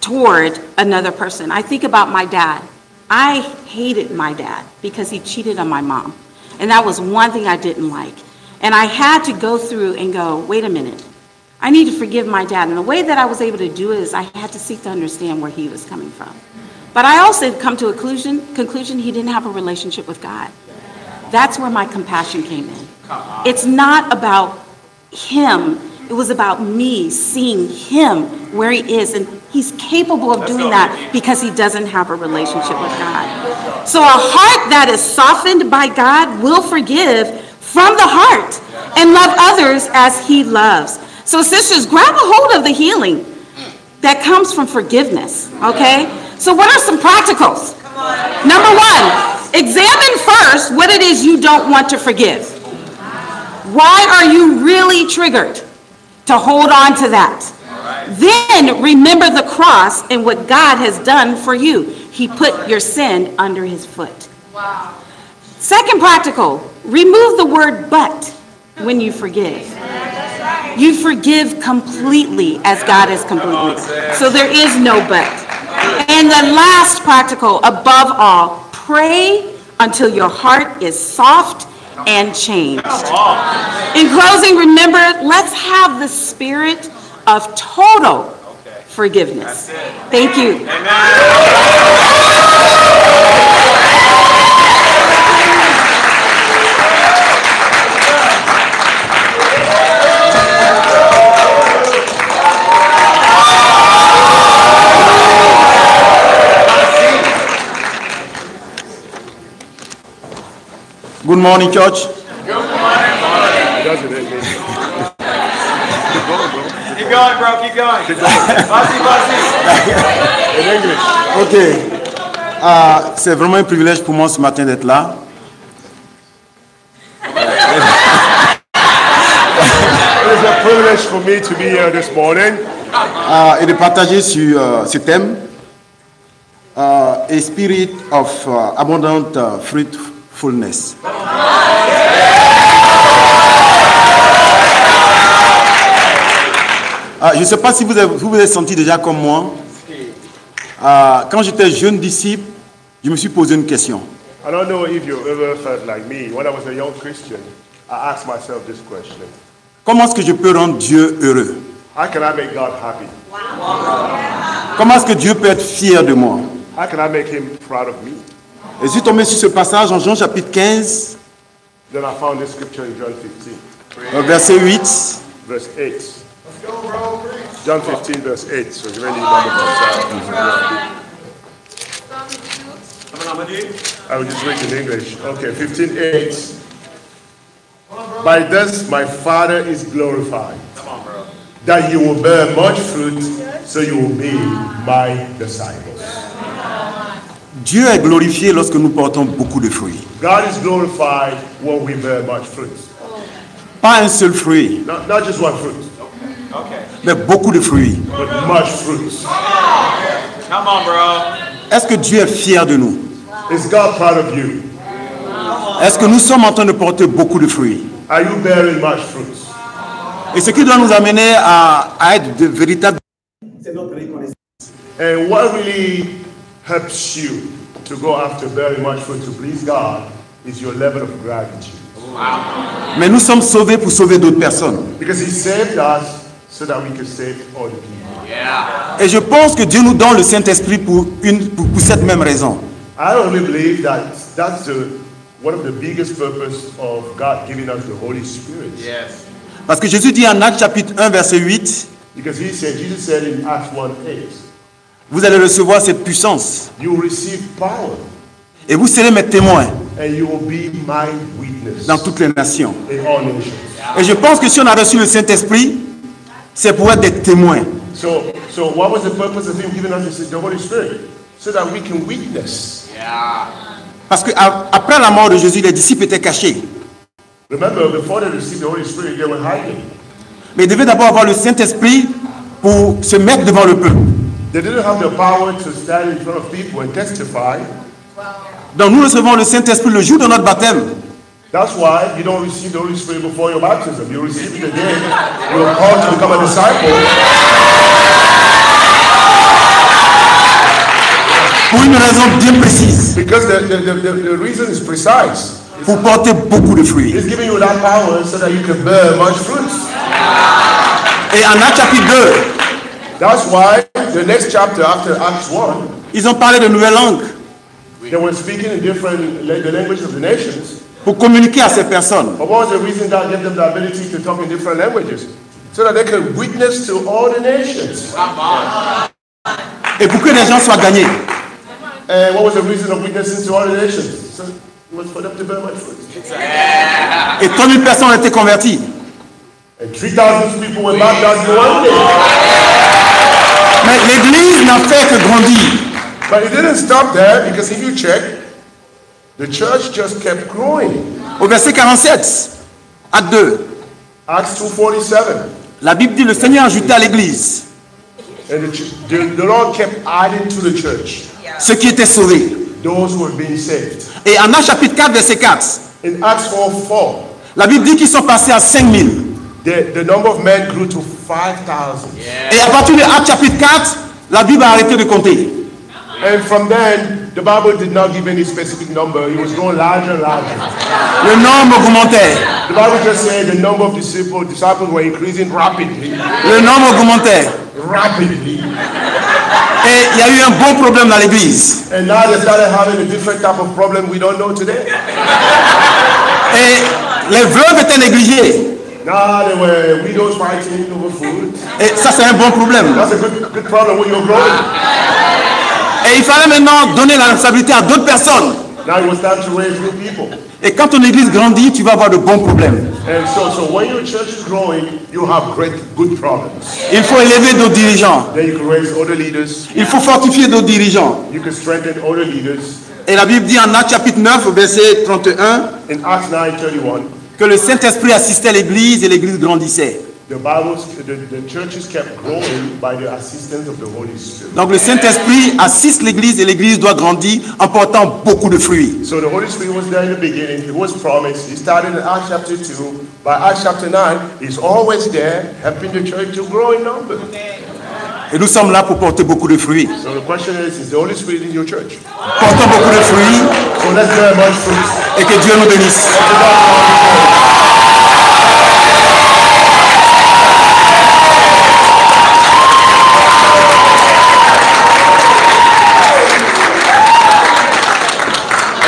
toward another person. I think about my dad. I hated my dad because he cheated on my mom. And that was one thing I didn't like. And I had to go through and go, wait a minute, I need to forgive my dad. And the way that I was able to do it is I had to seek to understand where he was coming from. But I also come to a conclusion, conclusion he didn't have a relationship with God. That's where my compassion came in. It's not about him. It was about me seeing him where he is. And he's capable of That's doing that because he doesn't have a relationship with God. So a heart that is softened by God will forgive from the heart and love others as he loves. So sisters, grab a hold of the healing that comes from forgiveness, okay? So what are some practicals? Number one, examine first what it is you don't want to forgive. Why are you really triggered to hold on to that? Then remember the cross and what God has done for you. He put your sin under his foot. Wow. Second practical, remove the word but when you forgive. You forgive completely as God is completely. So there is no but. And the last practical, above all, pray until your heart is soft and changed. In closing, remember, let's have the spirit of total forgiveness. Thank you. Good morning, church. Good morning. Keep going, bro. Keep going. Bossy, bossy. In English. OK. Uh, c'est vraiment un privilège pour moi ce matin d'être là. It is a privilege for me to be here this morning. Uh, et de partager sur uh, ce thème, uh, a spirit of uh, abundant uh, fruitfulness. Uh, je ne sais pas si vous, avez, vous vous êtes senti déjà comme moi. Uh, quand j'étais jeune disciple, je me suis posé une question. I don't know if you ever felt like me. When I was a young Christian, I asked myself this question. Comment est-ce que je peux rendre Dieu heureux? How can I make God happy? Wow. Wow. Comment est-ce que Dieu peut être fier de moi? How can I make him proud of me? Et je suis tombé sur ce passage en Jean chapitre quinze. Then I found this scripture in John fifteen. Verset huit. Verse eight. John fifteen, verse eight. So you really remember that. I will just read in English. Okay, fifteen, eight. By this my Father is glorified, that you will bear much fruit, so you will be my disciples. Dieu est glorifié lorsque nous portons beaucoup de fruits. God is glorified when we bear much fruit. Pas un seul fruit. Not, not just one fruit. Okay. Mais beaucoup de fruits. Est-ce que Dieu est fier de nous? Est-ce que nous sommes en train de porter beaucoup de fruits? Are you bearing much fruits? Et ce qui doit nous amener à, à être de véritables, c'est notre reconnaissance. And what really helps you to go after bearing much fruit to please God is your level of gratitude. Wow. Mais nous sommes sauvés pour sauver d'autres personnes. Because he saved us. So that we can save all the people. Yeah. Et je pense que Dieu nous donne le Saint-Esprit pour, une, pour, pour cette même raison. I only believe that that's the, one of the biggest purpose of God giving us the Holy Spirit. Yes. Parce que Jésus dit en Actes chapitre un verset huit. Because he said, Jesus said in Acts one eight. Vous allez recevoir cette puissance. You will receive power. Et vous serez mes témoins. And you will be my witness. Dans toutes les nations. In all nations. Yeah. Et je pense que si on a reçu le Saint-Esprit, c'est pour être des témoins. So, so what was the purpose of him giving us the Holy Spirit? So that we can witness. Yeah. Parce que après la mort de Jésus, les disciples étaient cachés. Remember, before they received the Holy Spirit, they were hiding. Mais ils devaient d'abord avoir le Saint-Esprit pour se mettre devant le peuple. They didn't have the power to stand in front of people and testify. Donc nous recevons le Saint-Esprit le jour de notre baptême. That's why you don't receive the Holy Spirit before your baptism. You receive it again. You're called to become a disciple. Pour une raison bien précise. Because the, the, the, the reason is precise. Pour porter beaucoup de fruits. It's giving you that power so that you can bear much fruits. Et en Acts chapitre two. That's why the next chapter after Acts one. Ils ont parlé de nouvelles langues. They were speaking in different the language of the nations. Pour communiquer à ces personnes. What was the reason that gave them the ability to talk in different languages? So that they can witness to all the nations. Et pour que les gens soient gagnés. And what was the reason of witnessing to all the nations? So it was for them to bear much fruit. Et three thousand personnes ont été converties. And three thousand people were baptized in one day. Mais l'église n'a fait que grandir. But it didn't stop there, because if you check, the church just kept growing. Au verset forty-seven, Acts two. Acts two forty-seven. La Bible dit le Seigneur ajouta à l'église. And the, the, the Lord kept adding to the church. Yeah. Ceux qui étaient sauvés. Those who were being saved. Et en Acts chapitre four verset four. In Acts four four. La Bible dit qu'ils sont passés à five thousand. The, the number of men grew to five thousand. Yeah. Et à partir de Acts chapitre four, la Bible a arrêté de compter. And from then, the Bible did not give any specific number. It was growing larger and larger. Le nombre augmentait. The Bible just said the number of disciples, disciples were increasing rapidly. Le nombre augmentait. Rapidly. Et il y a eu un bon problème dans l'église. And now they started having a different type of problem we don't know today. Et les veuves étaient négligées. Now they were widows fighting over food. Et ça c'est un bon problème. That's a good, good problem when you're growing. Et il fallait maintenant donner la responsabilité à d'autres personnes. Now it was time to raise new people. Et quand ton église grandit, tu vas avoir de bons problèmes. And so, so when your church is growing, you have great, good problems. Il faut élever d'autres dirigeants. Then you can raise other leaders. Il faut fortifier d'autres dirigeants. You can strengthen other leaders. Et la Bible dit en Actes chapitre neuf, verset thirty-one, in Acts nine thirty-one, que le Saint-Esprit assistait l'église et l'église grandissait. The Bible, the, the churches kept growing by the assistance of the Holy Spirit. Donc le Saint-Esprit assiste l'Église et l'Église doit grandir en portant beaucoup de fruits. So the Holy Spirit was there in the beginning. He was promised. He started in Acts chapter two. By Acts chapter nine, he's always there, helping the church to grow in number. Et nous sommes là pour porter beaucoup de fruits. So the question is, is the Holy Spirit in your church? Portons beaucoup de fruits. So let's bear much fruit. Et que Dieu nous bénisse.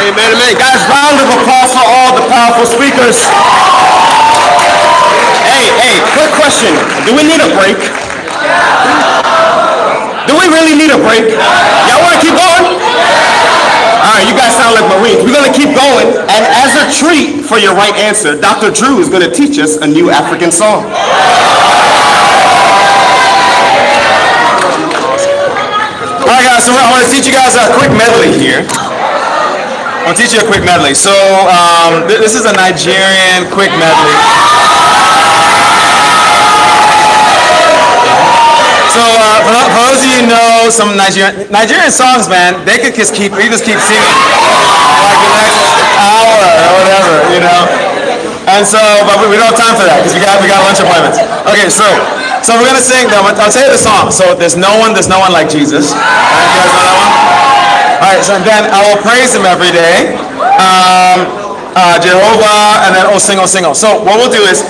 Amen, amen. Guys, round of applause for all the powerful speakers. Hey, hey, quick question. Do we need a break? Do we really need a break? Y'all want to keep going? All right, you guys sound like Marines. We're going to keep going. And as a treat for your right answer, Doctor Drew is going to teach us a new African song. All right, guys, so I want to teach you guys a quick medley here. I'll teach you a quick medley. So um, th this is a Nigerian quick medley. So uh, for, for those of you who know some Nigerian Nigerian songs, man, they could just keep you just keep singing like the next hour or whatever, you know. And so, but we, we don't have time for that because we got we got lunch appointments. Okay, so so we're gonna sing. Them. I'll tell you the song. So there's no one, there's no one like Jesus. Right, you guys know that one? All right, so then I will praise him every day, um, uh, Jehovah, and then oh, sing, oh, sing, oh. So what we'll do is,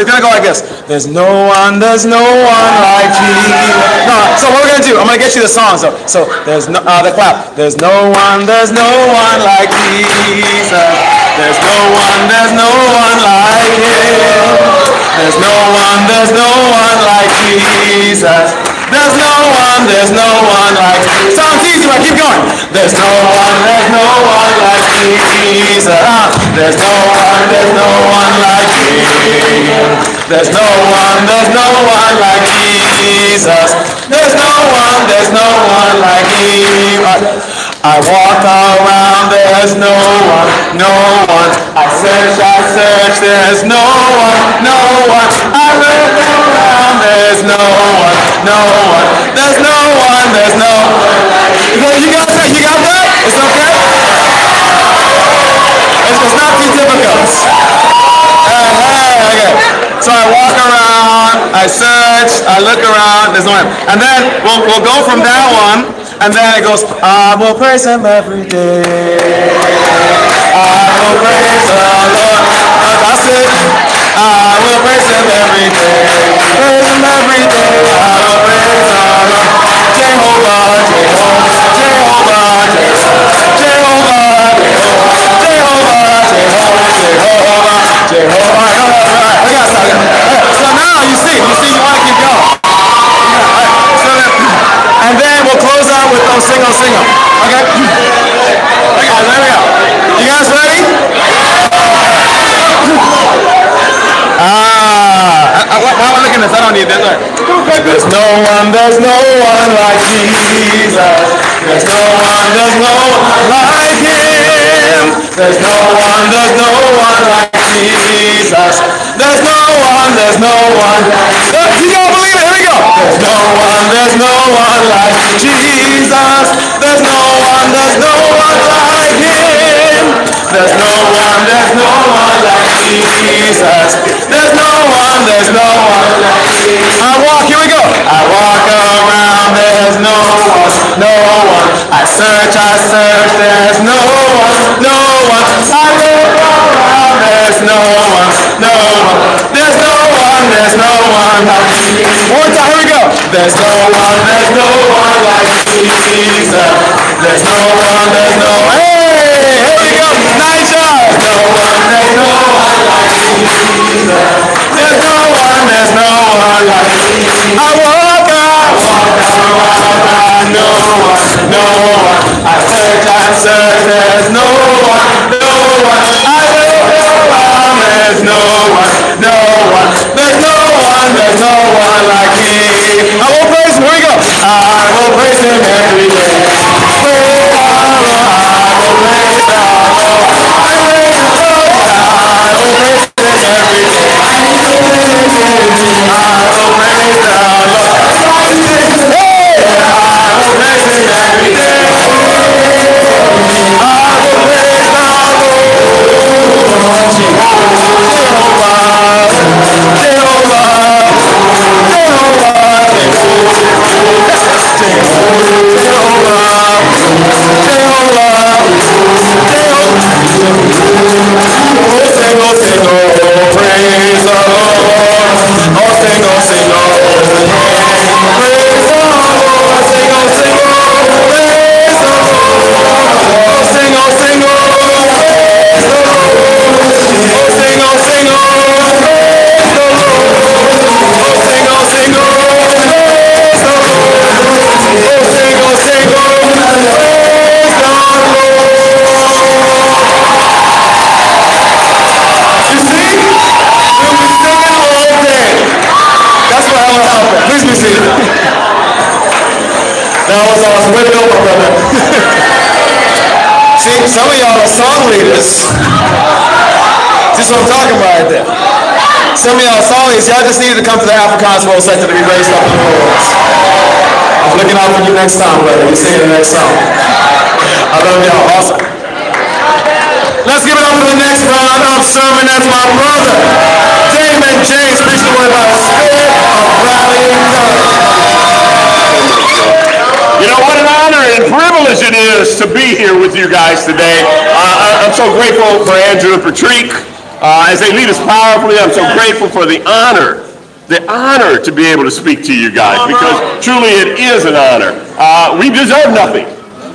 it's gonna go like this. There's no one, there's no one like Jesus. No, so what we're gonna do? I'm gonna get you the song. So, so there's no, uh, the clap. There's no one, there's no one like Jesus. There's no one, there's no one like him. There's no one, there's no one like Jesus. There's no one, there's no one like Jesus. Sounds easy, but keep going. There's no one, there's no one like Jesus. There's no one, there's no one like him. There's no one, there's no one like Jesus. There's no one, there's no one like him. I walk around, there's no one, no one. I search, I search, there's no one, no one. I look around, there's no one, no one. There's no one, there's no one. You got that? You got that? It's okay? It's, it's not too difficult. I search, I look around, there's no one. And then we'll, we'll go from that one, and then it goes, I will praise him every day. I will praise the Lord. That's it. I will praise him every day. Praise him every day. I will praise the Lord. Jehovah, Jehovah, Jehovah, Jehovah, Jehovah, Jehovah, Jehovah, Jehovah. So now you see, you see, you want to keep going. Yeah, so then, and then we'll close out with those single single. Okay? Okay, there we go. You guys ready? Ah, I, I, why am I looking at this? I don't need this. Right. There's no one, there's no one like Jesus. There's no one, there's no one like him. There's no one, there's no one like Jesus. There's no one, there's no one like Jesus. You don't believe it? Here we go. There's no one, there's no one like Jesus. There's no one, there's no one like him. There's no one, there's no one like Jesus. There's no one, there's no one like Jesus. I walk, here we go. I walk around, there's no one, no one. I search, I search, there's no one, no one. I look around, there's no one, no one. There's no one, there's no one like Jesus. One more time, here we go. There's no one, there's no one like Jesus. There's no one, there's no one. Hey, here we go. Nice job. There's no one, there's no one like Jesus. There's no one, there's no one like Jesus. I walk out, I no one, no one. I search, I search, there's no one, no one. I look around, there's no one, no one. There's no one, there's no one like him. I will praise him, here we go. I will praise him every day. Praise the Lord, I will praise the Lord. I praise the Lord, I will praise him every day. Some of y'all are song leaders. This is what I'm talking about right there. Some of y'all are song leaders. Y'all just needed to come to the Africanus World Sector to be raised up in the world. I'm looking out for you next time, brother. We'll see you in the next song. I love y'all. Awesome. Let's give it up for the next round of sermon. That's my brother, Damon James, preached the word by the spirit of rallying courage. You know, what an honor and privilege it is to be here with you guys today. Uh, I'm so grateful for Andrew and Patrick uh, as they lead us powerfully. I'm so grateful for the honor, the honor to be able to speak to you guys, because truly it is an honor. Uh, we deserve nothing.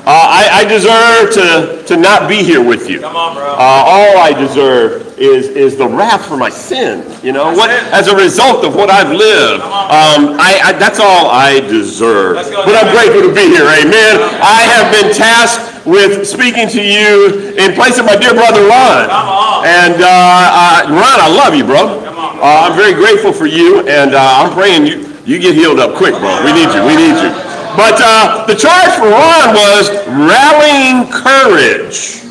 Uh, I, I deserve to, to not be here with you. Uh, all I deserve is, is the wrath for my sin, you know, what, as a result of what I've lived. Um, I, I, that's all I deserve. But I'm grateful to be here, amen. I have been tasked with speaking to you in place of my dear brother Ron. And uh, uh, Ron, I love you, bro. Uh, I'm very grateful for you, and uh, I'm praying you, you get healed up quick, bro. We need you, we need you. But uh, the charge for Ron was rallying courage.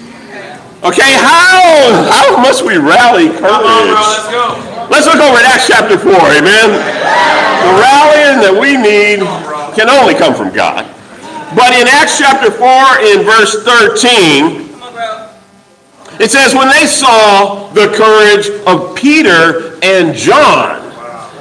Okay, how how must we rally courage? Come on, bro, let's go. Let's look over at Acts chapter four, amen? The rallying that we need can only come from God. But in Acts chapter four, in verse thirteen, it says, when they saw the courage of Peter and John,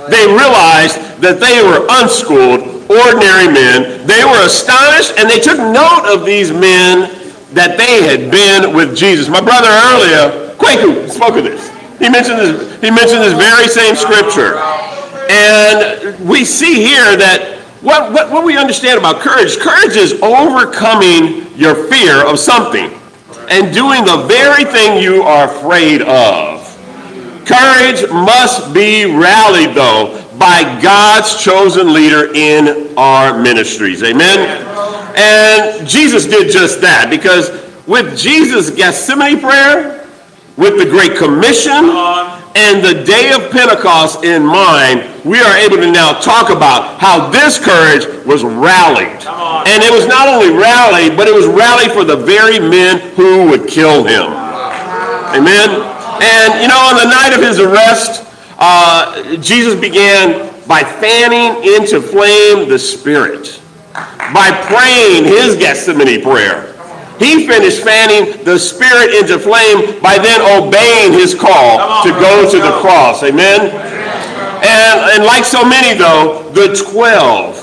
They realized that they were unschooled, ordinary men. They were astonished, and they took note of these men that they had been with Jesus. My brother earlier, Kwaku, spoke of this. He mentioned this, he mentioned this very same scripture. And we see here that what, what, what we understand about courage, courage is overcoming your fear of something and doing the very thing you are afraid of. Courage must be rallied, though, by God's chosen leader in our ministries. Amen? And Jesus did just that, because with Jesus' Gethsemane prayer, with the Great Commission, and the day of Pentecost in mind, we are able to now talk about how this courage was rallied. And it was not only rallied, but it was rallied for the very men who would kill him. Amen? And, you know, on the night of his arrest, uh, Jesus began by fanning into flame the Spirit, by praying his Gethsemane prayer. He finished fanning the Spirit into flame by then obeying his call to go to the cross. Amen? And, and like so many, though, the twelve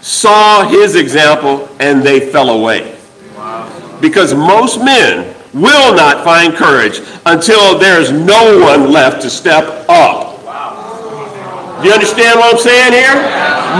saw his example and they fell away. Because most men will not find courage until there is no one left to step up. You understand what I'm saying here?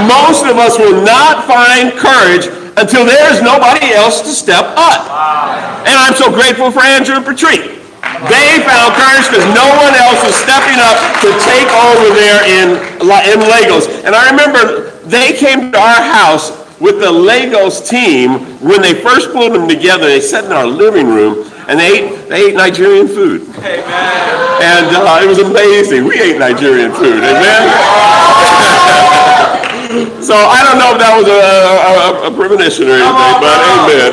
Most of us will not find courage until there's nobody else to step up. Wow. And I'm so grateful for Andrew and Patrick. They found courage because no one else was stepping up to take over there in, in Lagos. And I remember they came to our house with the Lagos team when they first pulled them together. They sat in our living room and they ate, they ate Nigerian food. Amen. And uh, it was amazing. We ate Nigerian food. Amen. So I don't know if that was a, a, a premonition or anything, but amen,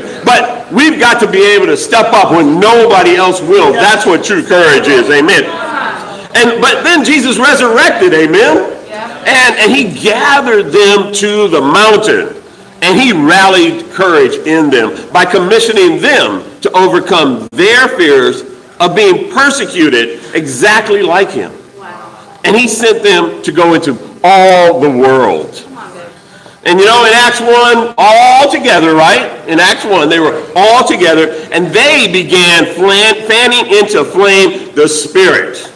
amen. But we've got to be able to step up when nobody else will. That's what true courage is, amen. And but then Jesus resurrected, amen. And, and he gathered them to the mountain, and he rallied courage in them by commissioning them to overcome their fears of being persecuted exactly like him. And he sent them to go into all the world. And you know, in Acts one, all together, right? In Acts one, they were all together, and they began fanning into flame the Spirit.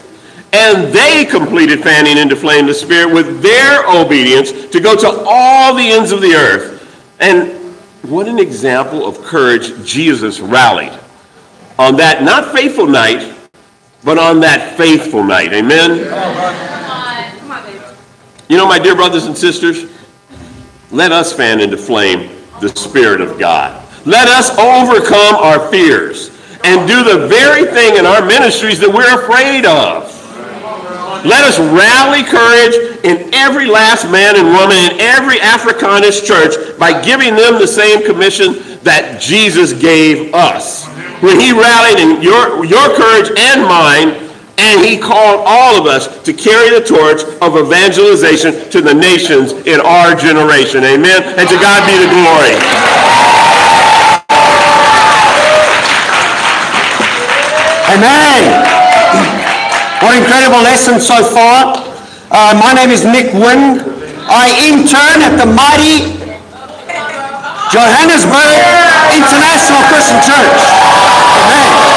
And they completed fanning into flame the Spirit with their obedience to go to all the ends of the earth. And what an example of courage Jesus rallied on that not faithful night, but on that faithful night. Amen? You know, my dear brothers and sisters, let us fan into flame the Spirit of God. Let us overcome our fears and do the very thing in our ministries that we're afraid of. Let us rally courage in every last man and woman in every Africanist church by giving them the same commission that Jesus gave us. When he rallied in your, your courage and mine, and he called all of us to carry the torch of evangelization to the nations in our generation. Amen? And to God be the glory. Amen. What incredible lesson so far. Uh, my name is Nick Wynn. I intern at the mighty Johannesburg International Christian Church. Amen.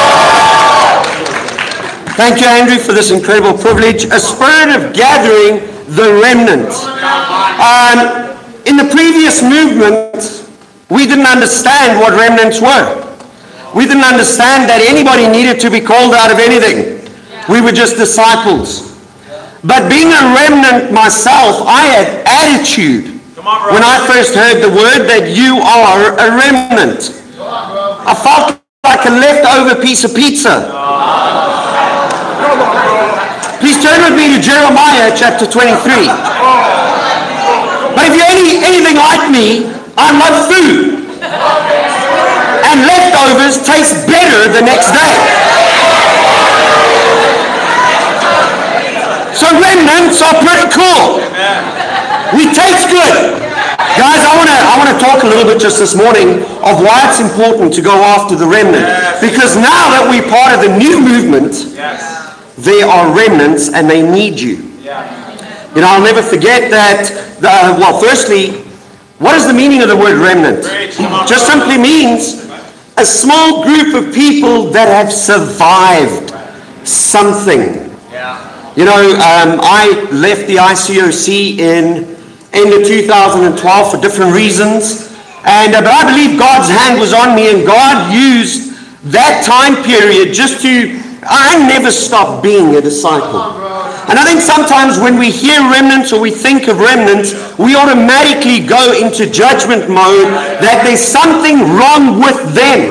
Thank you, Andrew, for this incredible privilege. A spirit of gathering the remnant. Um, in the previous movement, we didn't understand what remnants were. We didn't understand that anybody needed to be called out of anything. We were just disciples. But being a remnant myself, I had attitude. When I first heard the word that you are a remnant, I felt like a leftover piece of pizza. Please turn with me to Jeremiah chapter twenty-three. But if you're any, anything like me, I love food. And leftovers taste better the next day. So remnants are pretty cool. We taste good. Guys, I want to I want to talk a little bit just this morning of why it's important to go after the remnant. Because now that we're part of the new movement, they are remnants and they need you. Yeah. You know, I'll never forget that, the, well, firstly, what is the meaning of the word remnant? Just simply means a small group of people that have survived something. You know, um, I left the I C O C in end of two thousand twelve for different reasons, and uh, but I believe God's hand was on me, and God used that time period just to, I never stopped being a disciple. And I think sometimes when we hear remnants or we think of remnants, we automatically go into judgment mode that there's something wrong with them.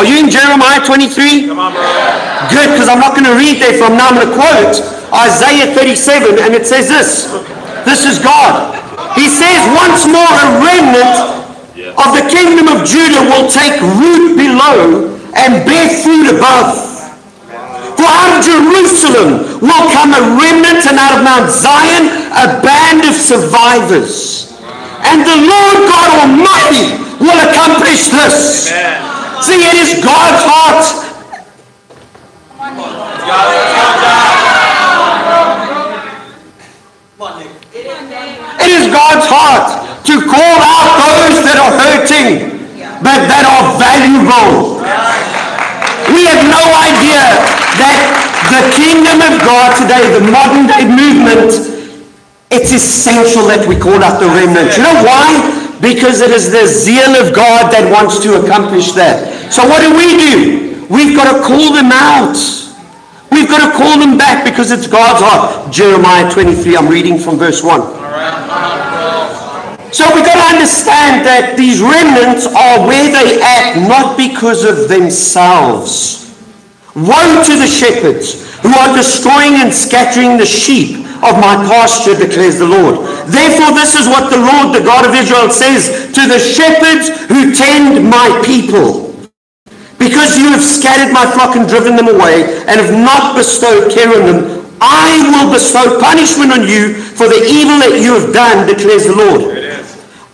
Are you in Jeremiah twenty-three? Good, because I'm not going to read there from now. I'm going to quote Isaiah thirty-seven, and it says this. This is God. He says, once more a remnant of the kingdom of Judah will take root below and bear fruit above. For out of Jerusalem will come a remnant, and out of Mount Zion a band of survivors. And the Lord God Almighty will accomplish this. Amen. See, it is God's heart. It is God's heart to call out those that are hurting, but that are valuable. We have no idea that the kingdom of God today, the modern day movement, it's essential that we call out the remnant. You know why? Because it is the zeal of God that wants to accomplish that. So what do we do? We've got to call them out. We've got to call them back because it's God's heart. Jeremiah twenty-three, I'm reading from verse one. So we've got to understand that these remnants are where they act, not because of themselves. Woe to the shepherds who are destroying and scattering the sheep of my pasture, declares the Lord. Therefore, this is what the Lord, the God of Israel, says to the shepherds who tend my people. Because you have scattered my flock and driven them away, and have not bestowed care on them, I will bestow punishment on you for the evil that you have done, declares the Lord.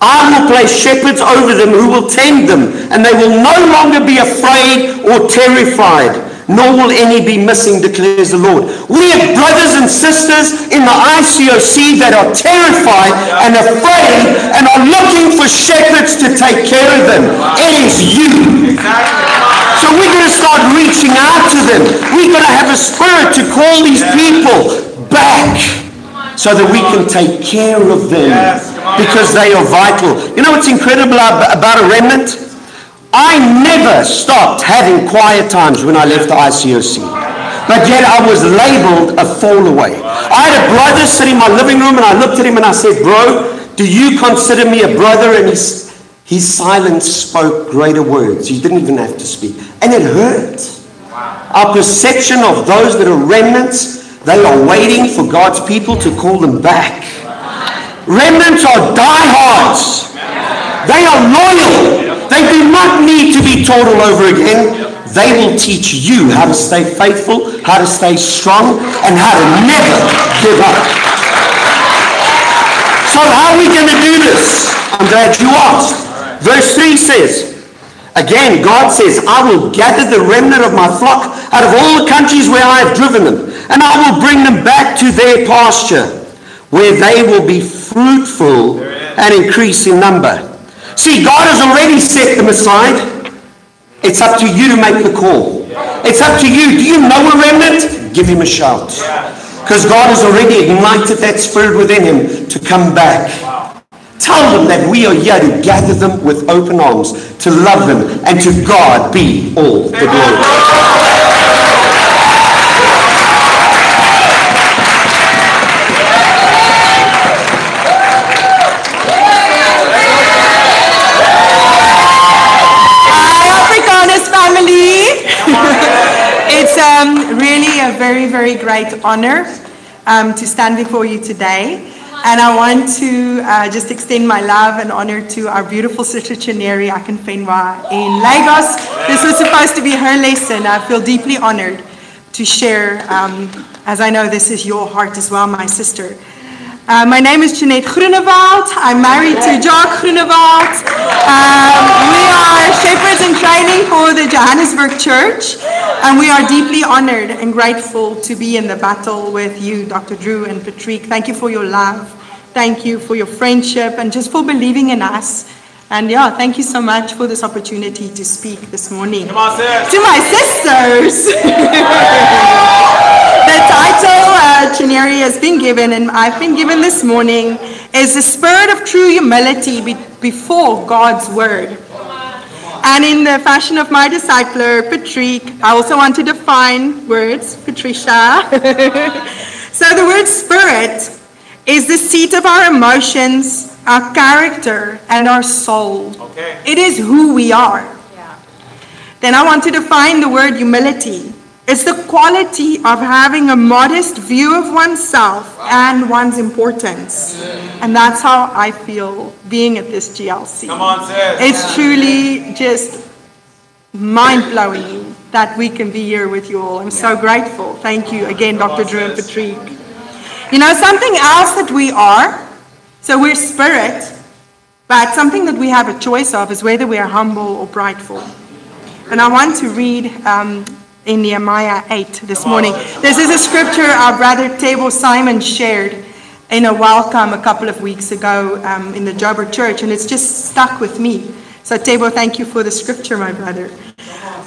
I will place shepherds over them who will tend them, and they will no longer be afraid or terrified. Nor will any be missing, declares the Lord. We have brothers and sisters in the I C O C that are terrified and afraid and are looking for shepherds to take care of them. It is you. So we're going to start reaching out to them. We're going to have a spirit to call these people back so that we can take care of them because they are vital. You know what's incredible about a remnant? I never stopped having quiet times when I left the I C O C, but yet I was labeled a fallaway. I had a brother sitting in my living room, and I looked at him and I said, bro, do you consider me a brother? And his, his silence spoke greater words. He didn't even have to speak. And it hurt. Our perception of those that are remnants, they are waiting for God's people to call them back. Remnants are diehards. They are loyal. They do not need to be taught all over again. They will teach you how to stay faithful, how to stay strong, and how to never give up. So how are we going to do this? I'm glad you asked. Verse three says, again, God says, I will gather the remnant of my flock out of all the countries where I have driven them, and I will bring them back to their pasture, where they will be fruitful and increase in number. See, God has already set them aside. It's up to you to make the call. It's up to you. Do you know a remnant? Give him a shout. Because God has already ignited that spirit within him to come back. Tell them that we are here to gather them with open arms, to love them, and to God be all the glory. Very, very great honor um, to stand before you today, and I want to uh, just extend my love and honor to our beautiful sister Chinyere Akinfenwa in Lagos. This was supposed to be her lesson. I feel deeply honored to share, um, as I know this is your heart as well, my sister. Uh, my name is Jeanette Grunewald. I'm married to Jacques Groenewald. Um, we are shepherds in training for the Johannesburg Church, and we are deeply honored and grateful to be in the battle with you, Doctor Drew and Patrick. Thank you for your love. Thank you for your friendship and just for believing in us. And yeah, thank you so much for this opportunity to speak this morning. To my sisters! The title uh, Chinyere has been given, and I've been given this morning, is the spirit of true humility be before God's word. And in the fashion of my discipler, Patrick, I also want to define words, Patricia. So the word spirit is the seat of our emotions, our character, and our soul. Okay. It is who we are. Yeah. Then I want to define the word humility. It's the quality of having a modest view of oneself and one's importance. Yeah. And that's how I feel being at this G L C. Come on, sis. It's truly just mind-blowing that we can be here with you all. I'm so grateful. Thank you again, Doctor Drew and Patrick. You know, something else that we are, so we're spirit, but something that we have a choice of is whether we are humble or prideful. And I want to read um, in Nehemiah eight this morning. This is a scripture our brother Tebo Simon shared in a welcome a couple of weeks ago um, in the Joburg Church, and it's just stuck with me. So Tebo, thank you for the scripture, my brother.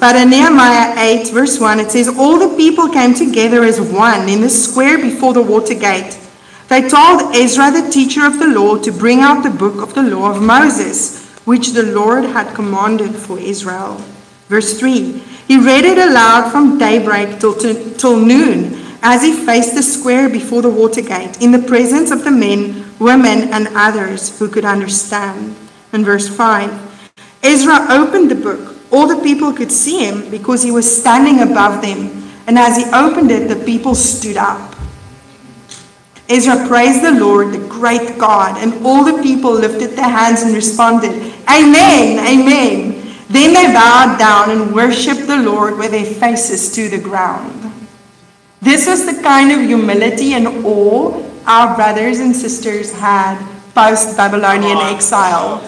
But in Nehemiah eight, verse one, it says, all the people came together as one in the square before the water gate. They told Ezra, the teacher of the law, to bring out the book of the law of Moses, which the Lord had commanded for Israel. Verse three, he read it aloud from daybreak till, to, till noon, as he faced the square before the water gate, in the presence of the men, women, and others who could understand. And verse five, Ezra opened the book. All the people could see him because he was standing above them. And as he opened it, the people stood up. Ezra praised the Lord, the great God, and all the people lifted their hands and responded, Amen, Amen. Then they bowed down and worshipped the Lord with their faces to the ground. This was the kind of humility and awe our brothers and sisters had post-Babylonian exile.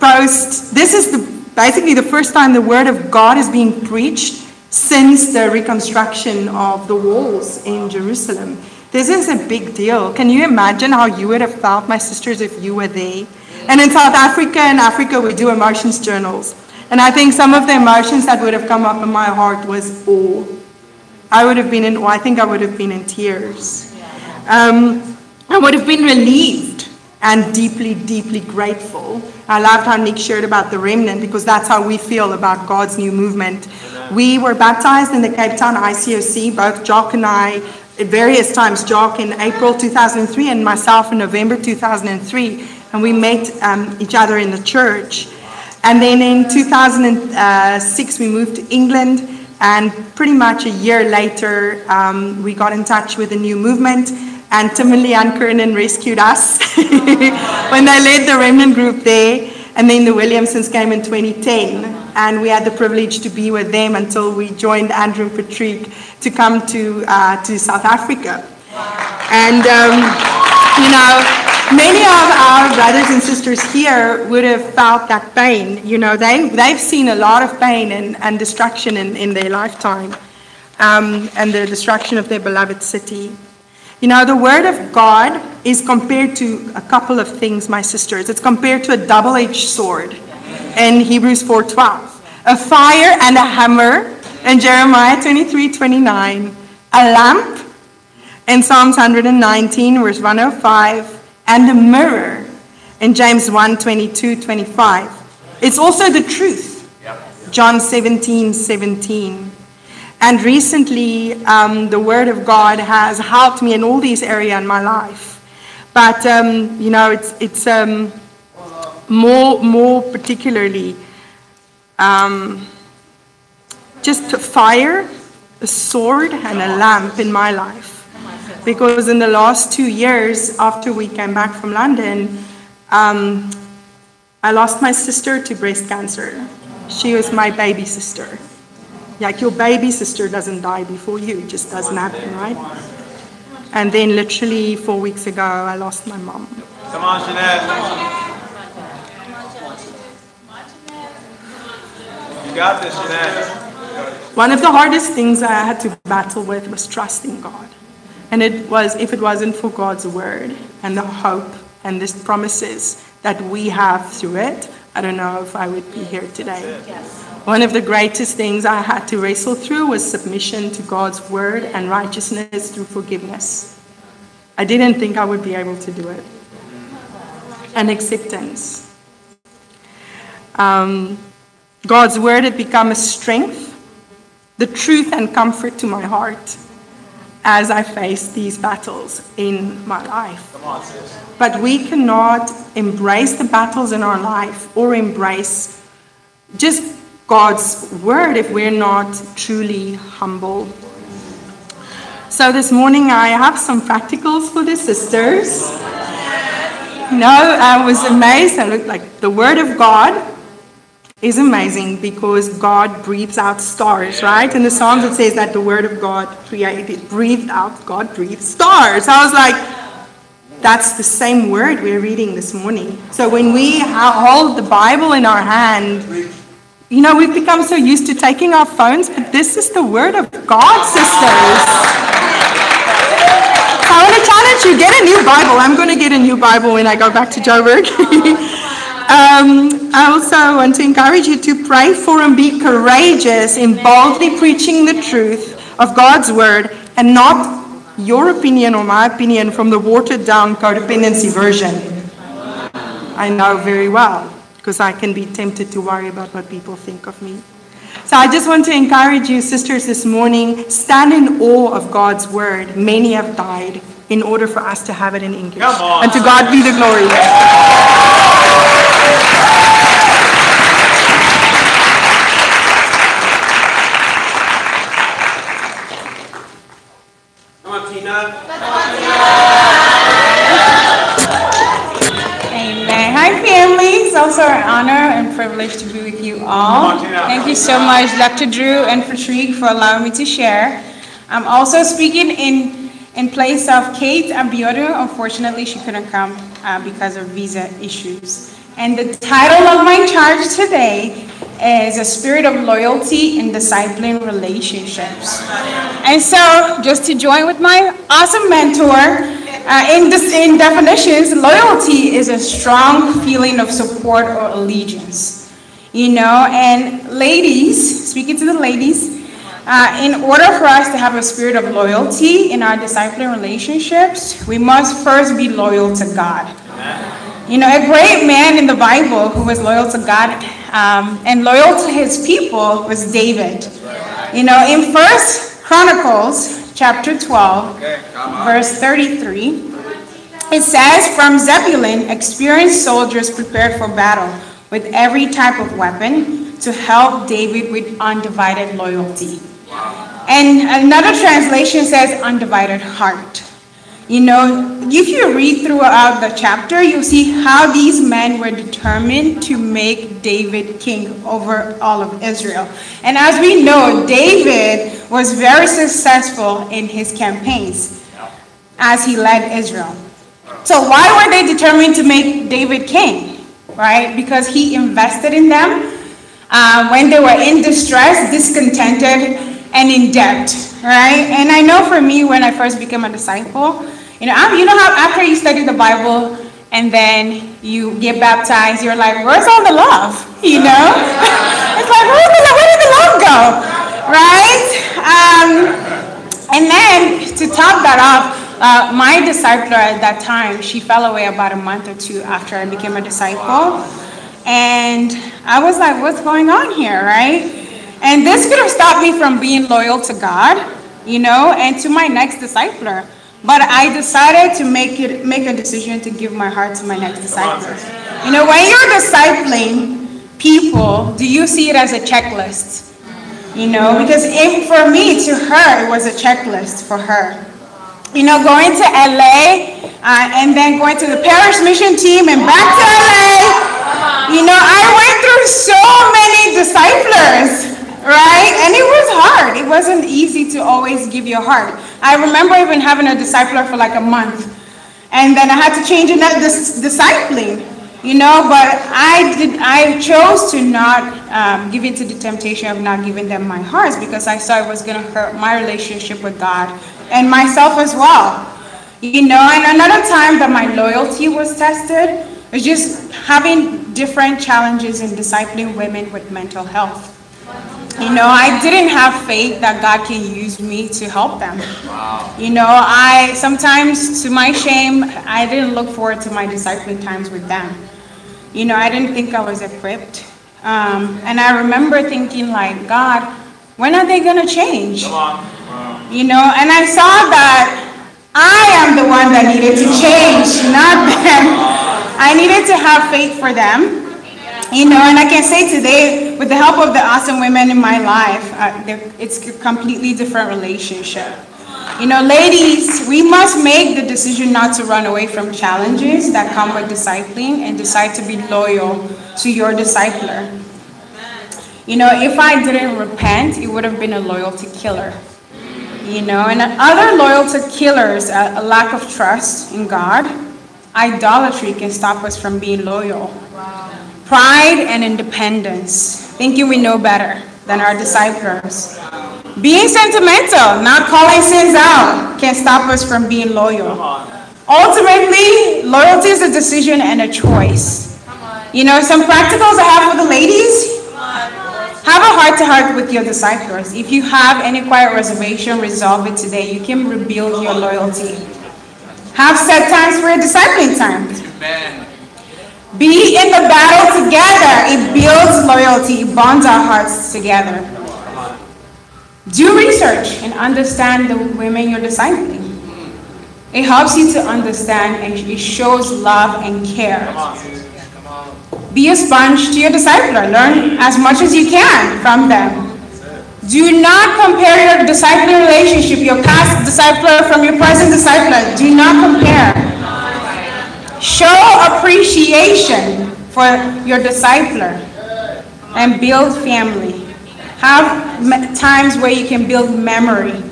Post, this is the, basically the first time the word of God is being preached since the reconstruction of the walls in Jerusalem. This is a big deal. Can you imagine how you would have felt, my sisters, if you were there? And in South Africa, in Africa, we do emotions journals. And I think some of the emotions that would have come up in my heart was awe. I would have been in awe. I think I would have been in tears. Um, I would have been relieved and deeply, deeply grateful. I loved how Nick shared about the remnant, because that's how we feel about God's new movement. We were baptized in the Cape Town I C O C, both Jock and I, at various times, Jock in April two thousand three and myself in November two thousand three, and we met um, each other in the church. And then in two thousand six we moved to England, and pretty much a year later um, we got in touch with a new movement, and Tim and Leanne Kernan rescued us when they led the remnant group there. And then the Williamsons came in twenty ten, and we had the privilege to be with them until we joined Andrew and Patrick to come to, uh, to South Africa. And, um, you know, many of our brothers and sisters here would have felt that pain. You know, they, they've seen a lot of pain and, and destruction in, in their lifetime, um, and the destruction of their beloved city. You know, the word of God is compared to a couple of things, my sisters. It's compared to a double-edged sword in Hebrews four twelve. A fire and a hammer in Jeremiah twenty-three twenty-nine. A lamp in Psalms one nineteen, verse one oh five. And a mirror in James one twenty-two twenty-five. It's also the truth, John seventeen seventeen. And recently, um, the Word of God has helped me in all these areas in my life. But, um, you know, it's, it's um, more, more particularly um, just a fire, a sword, and a lamp in my life. Because in the last two years, after we came back from London, um, I lost my sister to breast cancer. She was my baby sister. Like, your baby sister doesn't die before you, it just doesn't happen, right? And then literally four weeks ago, I lost my mom. Come on, Jeanette. You got this, Jeanette. One of the hardest things I had to battle with was trusting God. And it was, if it wasn't for God's word and the hope and the promises that we have through it, I don't know if I would be here today. One of the greatest things I had to wrestle through was submission to God's word and righteousness through forgiveness. I didn't think I would be able to do it. And acceptance. Um, God's word had become a strength, the truth and comfort to my heart as I face these battles in my life. But we cannot embrace the battles in our life or embrace just God's word if we're not truly humble. So this morning I have some practicals for the sisters. No, I was amazed. I looked like the word of God is amazing because God breathes out stars, right? In the Psalms it says that the word of God created, breathed out, God breathed stars. I was like, that's the same word we're reading this morning. So when we hold the Bible in our hand, you know, we've become so used to taking our phones, but this is the word of God, sisters. So I want to challenge you, get a new Bible. I'm going to get a new Bible when I go back to Joburg. Um, I also want to encourage you to pray for and be courageous in boldly preaching the truth of God's word and not your opinion or my opinion from the watered-down codependency version. I know very well because I can be tempted to worry about what people think of me. So I just want to encourage you, sisters, this morning, stand in awe of God's word. Many have died in order for us to have it in English. And to God be the glory. Come on, Tina. Amen. Hi, family. It's also an honor and privilege to be with you all. Thank you so much, Doctor Drew and Patrick, for allowing me to share. I'm also speaking in, in place of Kate Abiodun. Unfortunately, she couldn't come uh, because of visa issues. And the title of my charge today is A Spirit of Loyalty in Discipling Relationships. And so, just to join with my awesome mentor, uh, in, this, in definitions, loyalty is a strong feeling of support or allegiance. You know, and ladies, speaking to the ladies, uh, in order for us to have a spirit of loyalty in our discipling relationships, we must first be loyal to God. You know, a great man in the Bible who was loyal to God um, and loyal to his people was David. You know, in First Chronicles chapter twelve, okay, verse thirty-three, it says, "From Zebulun, experienced soldiers prepared for battle with every type of weapon to help David with undivided loyalty." Wow. And another translation says, "undivided heart." You know, if you read throughout the chapter, you'll see how these men were determined to make David king over all of Israel. And as we know, David was very successful in his campaigns as he led Israel. So why were they determined to make David king, right? Because he invested in them uh, when they were in distress, discontented, and in debt, right? And I know for me, when I first became a disciple, You know, I'm, you know how after you study the Bible and then you get baptized, you're like, where's all the love? You know? It's like, where did, the, where did the love go? Right? Um, and then to top that off, uh, my discipler at that time, she fell away about a month or two after I became a disciple. And I was like, what's going on here, right? And this could have stopped me from being loyal to God, you know, and to my next discipler. But I decided to make it make a decision to give my heart to my next disciple. You know, when you're discipling people, do you see it as a checklist? You know, because if, for me, to her, it was a checklist for her. You know, going to L A uh, and then going to the parish mission team and back to L A. You know, I went through so many disciplers, right? And it was hard. It wasn't easy to always give your heart. I remember even having a discipler for like a month, and then I had to change another dis discipling, you know, but I did. I chose to not um, give in to the temptation of not giving them my heart because I saw it was going to hurt my relationship with God and myself as well. You know, and another time that my loyalty was tested was just having different challenges in discipling women with mental health. You know, I didn't have faith that God can use me to help them. Wow. You know, I sometimes, to my shame, I didn't look forward to my discipling times with them. You know, I didn't think I was equipped. Um, and I remember thinking like, God, when are they going to change? Come on. Wow. You know, and I saw that I am the one that needed to change, not them. I needed to have faith for them, you know, and I can say today, with the help of the awesome women in my life, uh, it's a completely different relationship. You know, ladies, we must make the decision not to run away from challenges that come with discipling and decide to be loyal to your discipler. You know, if I didn't repent, it would have been a loyalty killer. You know, and other loyalty killers, a lack of trust in God, idolatry can stop us from being loyal. Wow. Pride and independence, thinking we know better than our disciples. Being sentimental, not calling sins out, can stop us from being loyal. Ultimately, loyalty is a decision and a choice. You know, some practicals I have for the ladies. Have a heart-to-heart with your disciples. If you have any quiet reservation, resolve it today. You can rebuild your loyalty. Have set times for your discipling time. Amen. Be in the battle together. It builds loyalty. It bonds our hearts together. Do research and understand the women you're discipling. It helps you to understand, and it shows love and care. Be a sponge to your discipler. Learn as much as you can from them. Do not compare your discipling relationship, your past discipler from your present discipler. Do not compare. Show appreciation for your discipler and build family. Have times where you can build memory.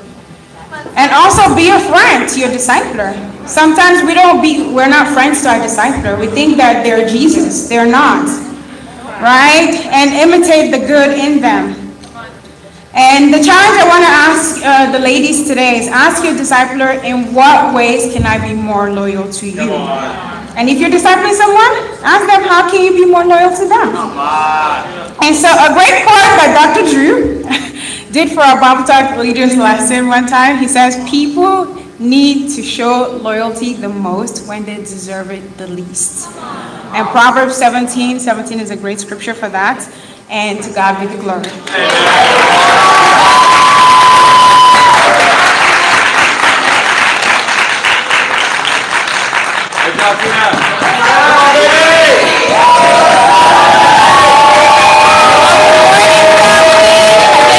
And also be a friend to your discipler. Sometimes we don't be, we're not friends to our discipler. We think that they're Jesus. They're not, right? And imitate the good in them. And the challenge I want to ask uh, the ladies today is ask your discipler, in what ways can I be more loyal to you? And if you're discipling someone, ask them, how can you be more loyal to them? And so a great quote by Doctor Drew did for our Bible Talk leaders lesson one time. He says, people need to show loyalty the most when they deserve it the least. And Proverbs seventeen seventeen is a great scripture for that. And to God be the glory.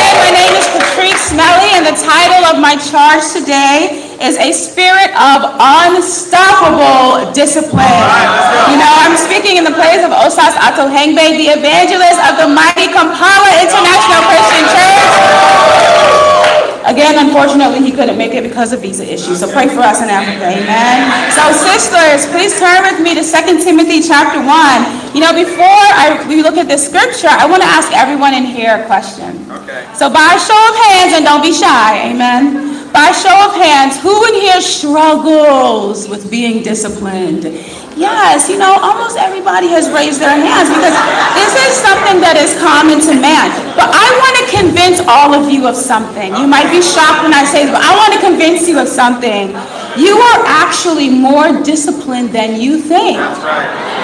My name is Patricia Feumba, and the title of my charge today is a spirit of unstoppable discipline. Right, you know, I'm speaking in the place of Osas Atohengbe, the evangelist of the mighty Kampala International Christian Church. Again, unfortunately, he couldn't make it because of visa issues, so pray for us in Africa, amen. So sisters, please turn with me to Second Timothy chapter one. You know, before I, we look at this scripture, I want to ask everyone in here a question. Okay. So by a show of hands, and don't be shy, amen. By show of hands, who in here struggles with being disciplined? Yes, you know, almost everybody has raised their hands because this is something that is common to man. But I want to convince all of you of something. You might be shocked when I say this, but I want to convince you of something. You are actually more disciplined than you think.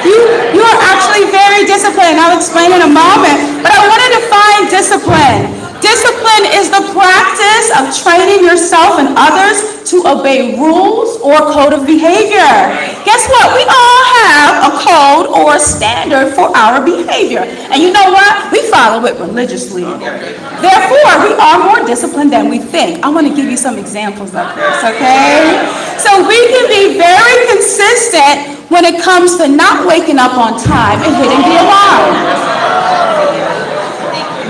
You, you are actually very disciplined. I'll explain in a moment. But I want to define discipline. Discipline is the practice of training yourself and others to obey rules or code of behavior. Guess what? We all have a code or a standard for our behavior. And you know what? We follow it religiously. Therefore, we are more disciplined than we think. I want to give you some examples of this, okay? So we can be very consistent when it comes to not waking up on time and hitting the alarm.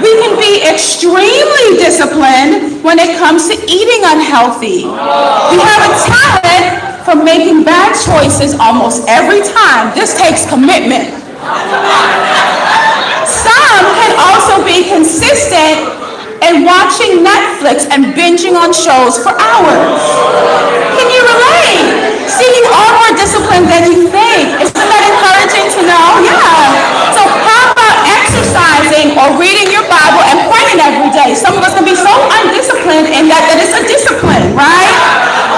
We we can be extremely disciplined when it comes to eating unhealthy. We have a talent for making bad choices almost every time. This takes commitment. Some can also be consistent in watching Netflix and binging on shows for hours. Can you relate? Seeking all more discipline than you think. Isn't that encouraging to know? Yeah. So how about exercising or reading your Bible and praying every day? Some of us can be so undisciplined in that that it's a discipline, right?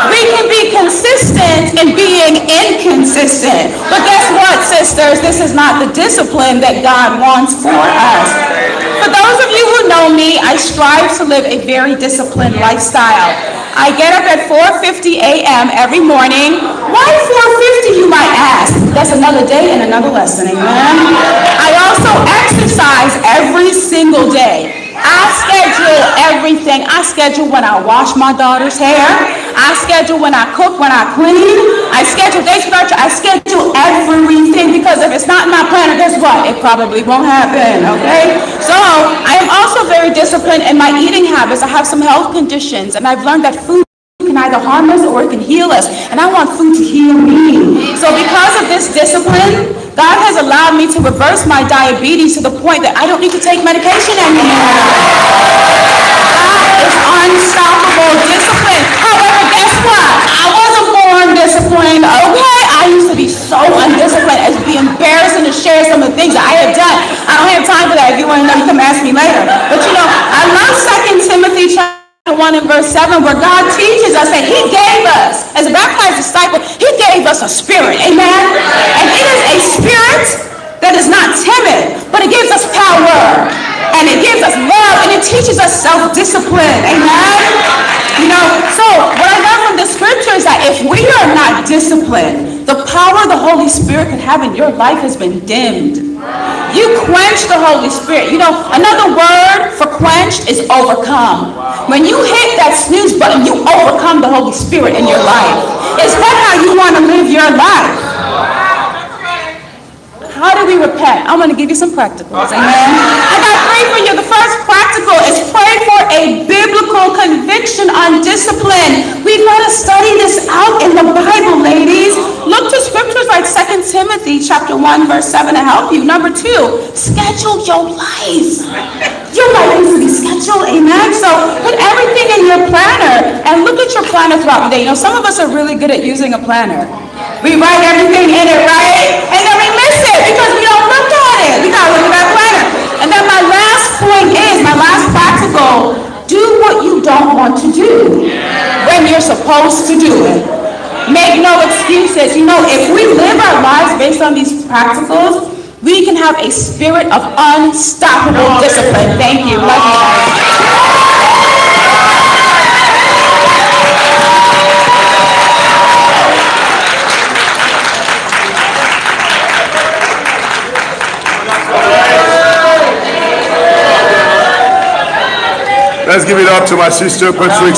We can be consistent in being inconsistent. But guess what, sisters? This is not the discipline that God wants for us. For those of you who know me, I strive to live a very disciplined lifestyle. I get up at four fifty a m every morning. Why four fifty, you might ask? That's another day and another lesson, amen? I also exercise every single day. I schedule everything. I schedule when I wash my daughter's hair. I schedule when I cook, when I clean. I schedule day structure. I schedule everything, because if it's not in my planner, guess what? It probably won't happen, okay? So I am also very disciplined in my eating habits. I have some health conditions, and I've learned that food can either harm us or it can heal us, and I want food to heal me. So because of this discipline, God has allowed me to reverse my diabetes to the point that I don't need to take medication anymore. That is unstoppable discipline. However, guess what? I wasn't born disciplined, okay? I used to be so undisciplined. It would be embarrassing to share some of the things that I have done. I don't have time for that. If you want to know, you can ask me later. But you know, I love Second Timothy chapter one and verse seven, where God teaches us that he gave us, as a baptized disciple, he gave us a spirit, amen? And it is a spirit that is not timid, but it gives us power, and it gives us love, and it teaches us self-discipline, amen? You know, so what I learned from the scripture is that if we are not disciplined, the power the Holy Spirit can have in your life has been dimmed. You quench the Holy Spirit. You know, another word for quench is overcome. When you hit that snooze button, you overcome the Holy Spirit in your life. Is that how you want to live your life? How do we repent? I'm going to give you some practicals, amen? I got three for you. The first practical is pray for a biblical conviction on discipline. We've got to study this out in the Bible, ladies. Look to scriptures like Second Timothy chapter one, verse seven to help you. Number two, schedule your life. Your life needs to be scheduled, amen? So put everything in your planner and look at your planner throughout the day. You know, some of us are really good at using a planner. We write everything in it, right? And then we miss it, because we don't look at it. We gotta look at that planner. And then my last point is, my last practical, do what you don't want to do when you're supposed to do it. Make no excuses. You know, if we live our lives based on these practicals, we can have a spirit of unstoppable discipline. Thank you. Love you guys. Let's give it up to my sister, Patrick.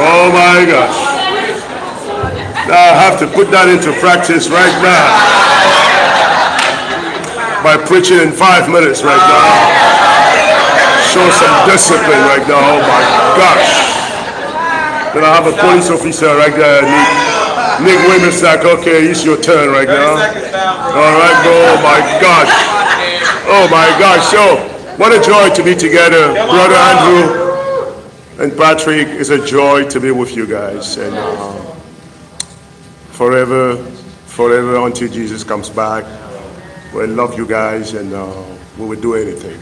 Oh my gosh. Now I have to put that into practice right now. By preaching in five minutes right now. Show some discipline right now. Oh my gosh. Then I have a police officer right there. Nick, Nick Wimmer's like, okay, it's your turn right now. All right, go. Oh my gosh. Oh my gosh, so what a joy to be together. Brother Andrew and Patrick, it's a joy to be with you guys. And uh, forever, forever until Jesus comes back. We love you guys, and uh, we will do anything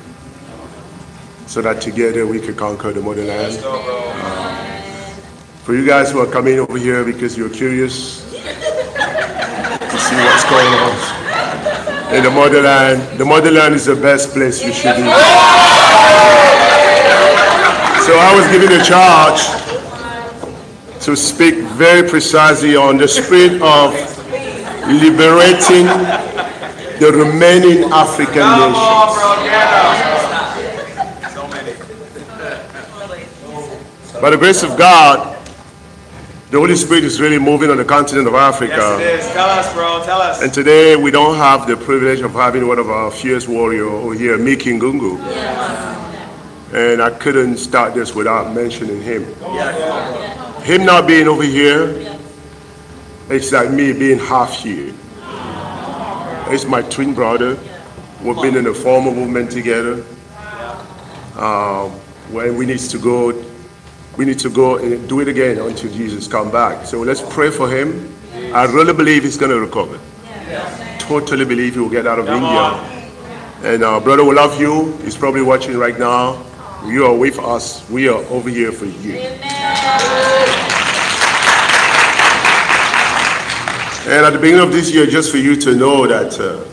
so that together we can conquer the modern land. Uh, for you guys who are coming over here because you're curious to see what's going on in the motherland, the motherland is the best place you should be. So I was given a charge to speak very precisely on the spirit of liberating the remaining African nations. By the grace of God, The Holy Spirit is really moving on the continent of Africa. Yes, it is. Tell us, bro. Tell us. And today, we don't have the privilege of having one of our fierce warriors here, Miki Ngungu. Yes. And I couldn't start this without mentioning him. Yes. Him not being over here, it's like me being half here. It's my twin brother. We've been in a formal movement together. Um, when we need to go, we need to go and do it again until Jesus comes back. So let's pray for him. Yes. I really believe he's going to recover. Yes. Totally believe he will get out of Come India. On. And our brother will love you. He's probably watching right now. You are with us. We are over here for you. Amen. And at the beginning of this year, just for you to know that uh,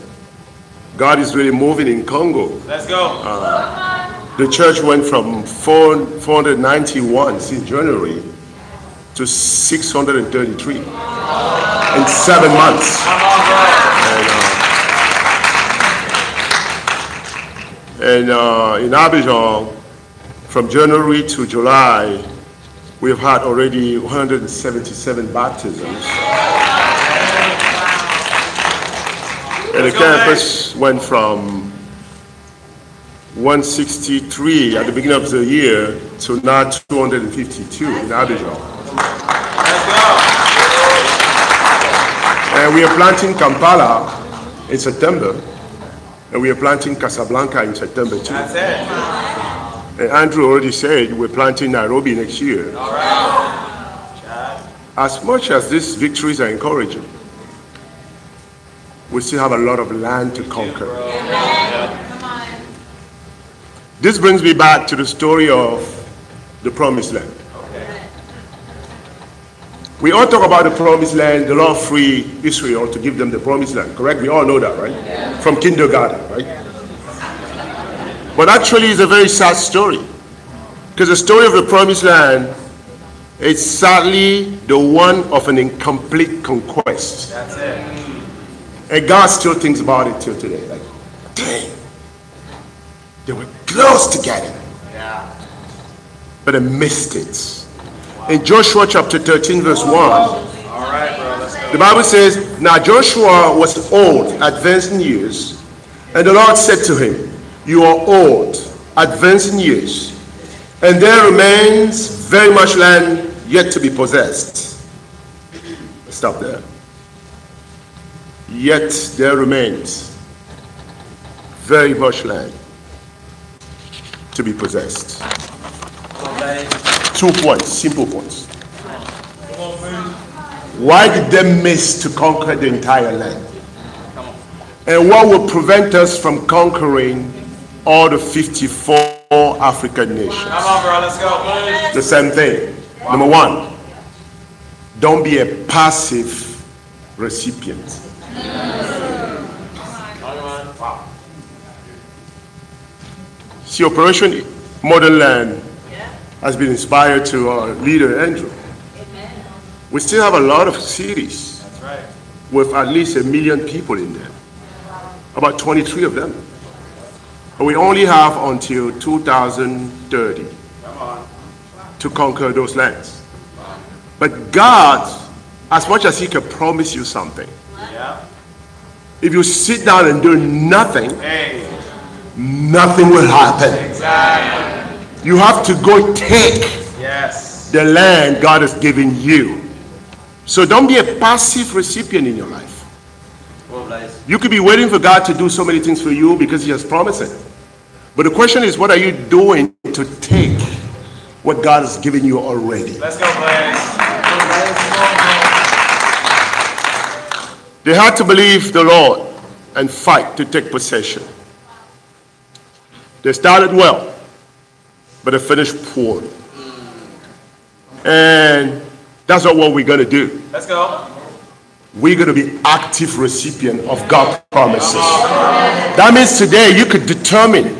God is really moving in Congo. Let's go. Uh, The church went from four hundred ninety-one since January to six hundred thirty-three in seven months. And, uh, and uh, in Abidjan, from January to July, we've had already one hundred seventy-seven baptisms. And the campus went from one sixty-three at the beginning of the year to now two hundred fifty-two in Abidjan. And we are planting Kampala in September, and we are planting Casablanca in September too. That's it. And Andrew already said we're planting Nairobi next year. As much as these victories are encouraging, we still have a lot of land to conquer. This brings me back to the story of the Promised Land. Okay. We all talk about the Promised Land, the Lord free Israel to give them the Promised Land, correct? We all know that, right? Yeah. From kindergarten, right? But actually, it's a very sad story. Because the story of the Promised Land is sadly the one of an incomplete conquest. That's it. And God still thinks about it till today. Like, dang. They were close to getting it, yeah. But they missed it. Wow. In Joshua chapter thirteen, verse one, all right, bro, let's go. The Bible says, now Joshua was old, advancing years, and the Lord said to him, you are old, advancing years, and there remains very much land yet to be possessed. Stop there. Yet there remains very much land to be possessed. Okay. Two points, simple points. Why did they miss to conquer the entire land? And what will prevent us from conquering all the fifty-four African nations? Come on, bro, let's go. The same thing. Wow. Number one, don't be a passive recipient. See, Operation Motherland yeah. has been inspired to our leader, Andrew. Amen. We still have a lot of cities That's right. with at least a million people in there, about twenty-three of them. But we only have until two thousand thirty to conquer those lands. But God, as much as He can promise you something, yeah. if you sit down and do nothing, hey. nothing will happen. Exactly. You have to go take yes. the land God has given you. So don't be a passive recipient in your life. Well, nice. You could be waiting for God to do so many things for you because He has promised it. But the question is, what are you doing to take what God has given you already? Let's go, Blaise. They had to believe the Lord and fight to take possession. They started well, but they finished poorly. And that's not what we're going to do. Let's go. We're going to be active recipient of God's promises. That means today you could determine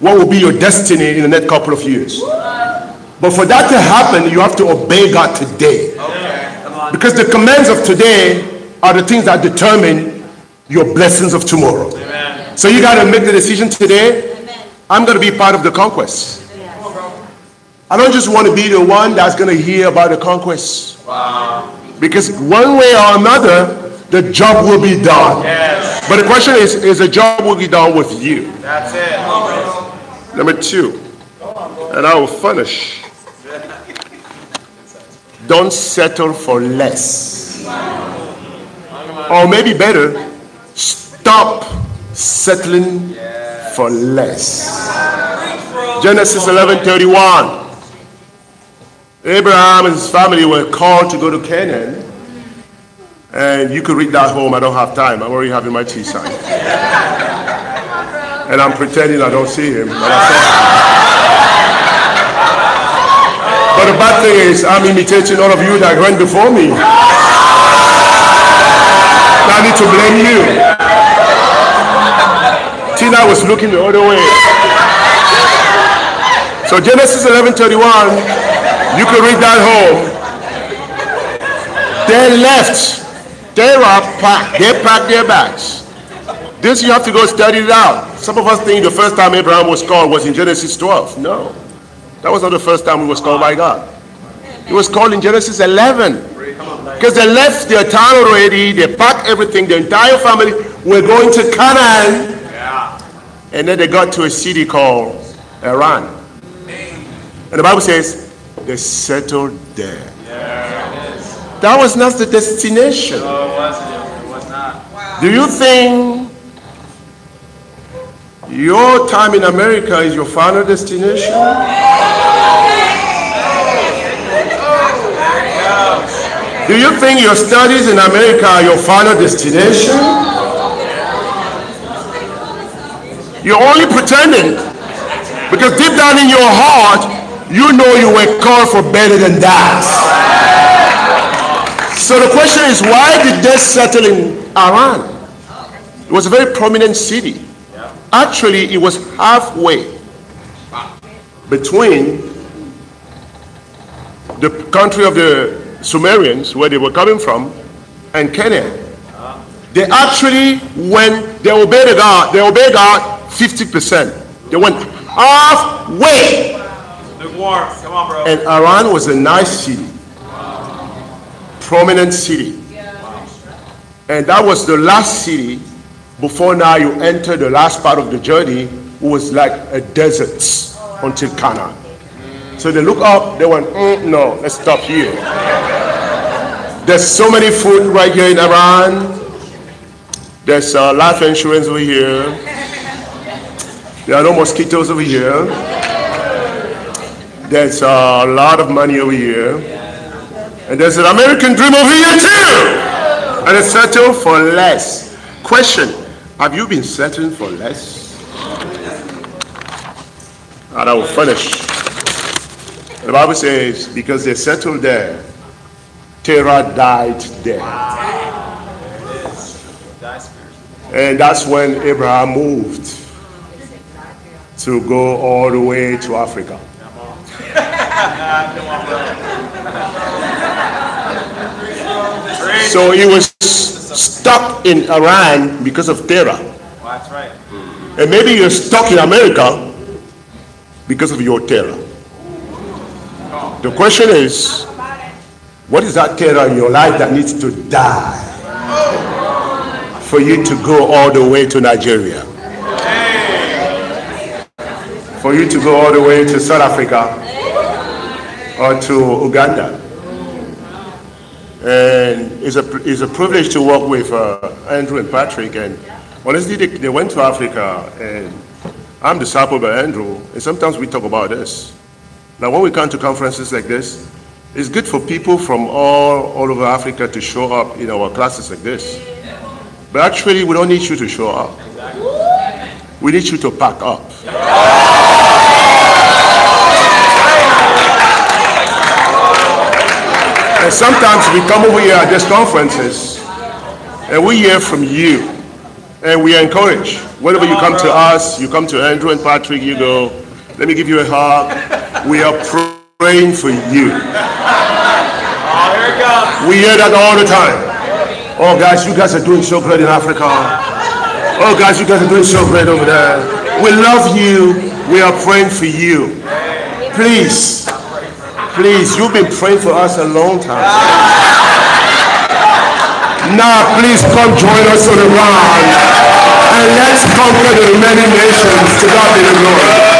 what will be your destiny in the next couple of years. But for that to happen, you have to obey God today. Okay. Because the commands of today are the things that determine your blessings of tomorrow. Amen. So you got to make the decision today. I'm going to be part of the conquest. Yes. I don't just want to be the one that's going to hear about the conquest. Wow. Because one way or another, the job will be done. Yes. But the question is, is the job will be done with you? That's it. Oh. Number two, and I will finish. Don't settle for less. Wow. Or maybe better, stop settling yes. for less. Genesis eleven thirty-one. Abraham and his family were called to go to Canaan. And you could read that home. I don't have time. I'm already having my tea sign. And I'm pretending I don't see him. But, I saw him. But the bad thing is, I'm imitating all of you that went before me. I need to blame you. Tina was looking the other way. So Genesis eleven thirty-one, you can read that home. They left. They were packed. They packed their bags. This you have to go study it out. Some of us think the first time Abraham was called was in Genesis twelve. No. That was not the first time he was called by God. He was called in Genesis eleven. Because they left their town already. They packed everything. The entire family were going to Canaan. And then they got to a city called Haran. And the Bible says, they settled there. Yes. That was not the destination. No, it wasn't. It was not. Wow. Do you think your time in America is your final destination? Do you think your studies in America are your final destination? You're only pretending. Because deep down in your heart, you know you were called for better than that. So the question is, why did they settle in Haran? It was a very prominent city. Actually, it was halfway between the country of the Sumerians, where they were coming from, and Canaan. They actually went, they obeyed God, they obeyed God fifty percent. They went halfway. War. Come on, bro. And Haran was a nice city, wow. prominent city, yeah. wow. and that was the last city before now you enter the last part of the journey, it was like a desert oh, wow. until Canaan. Mm. So they look up, they went, mm, no, let's stop here. There's so many food right here in Haran. There's uh, life insurance over here. There are no mosquitoes over here. There's a lot of money over here. And there's an American dream over here too. And it's settled for less. Question, have you been settling for less? And I will finish. The Bible says, because they settled there, Terah died there. And that's when Abraham moved to go all the way to Africa. So he was stuck in Iran because of Terah. Well, that's right. And maybe you're stuck in America because of your Terah. The question is, what is that Terah in your life that needs to die for you to go all the way to Nigeria? For you to go all the way to South Africa? Or to Uganda. And it's a, it's a privilege to work with uh, Andrew and Patrick. And honestly, they, they went to Africa, and I'm discipled by Andrew, and sometimes we talk about this. Now, when we come to conferences like this, it's good for people from all, all over Africa to show up in our classes like this. But actually, we don't need you to show up. We need you to pack up. And sometimes we come over here at these conferences and we hear from you and we encourage. Whenever you come to us, you come to Andrew and Patrick, you go, let me give you a hug. We are praying for you. We hear that all the time. Oh guys, you guys are doing so great in Africa. Oh guys, you guys are doing so great over there. We love you. We are praying for you. Please. Please, you've been praying for us a long time. Now, please come join us on the round, and let's conquer the remaining nations to God be the glory.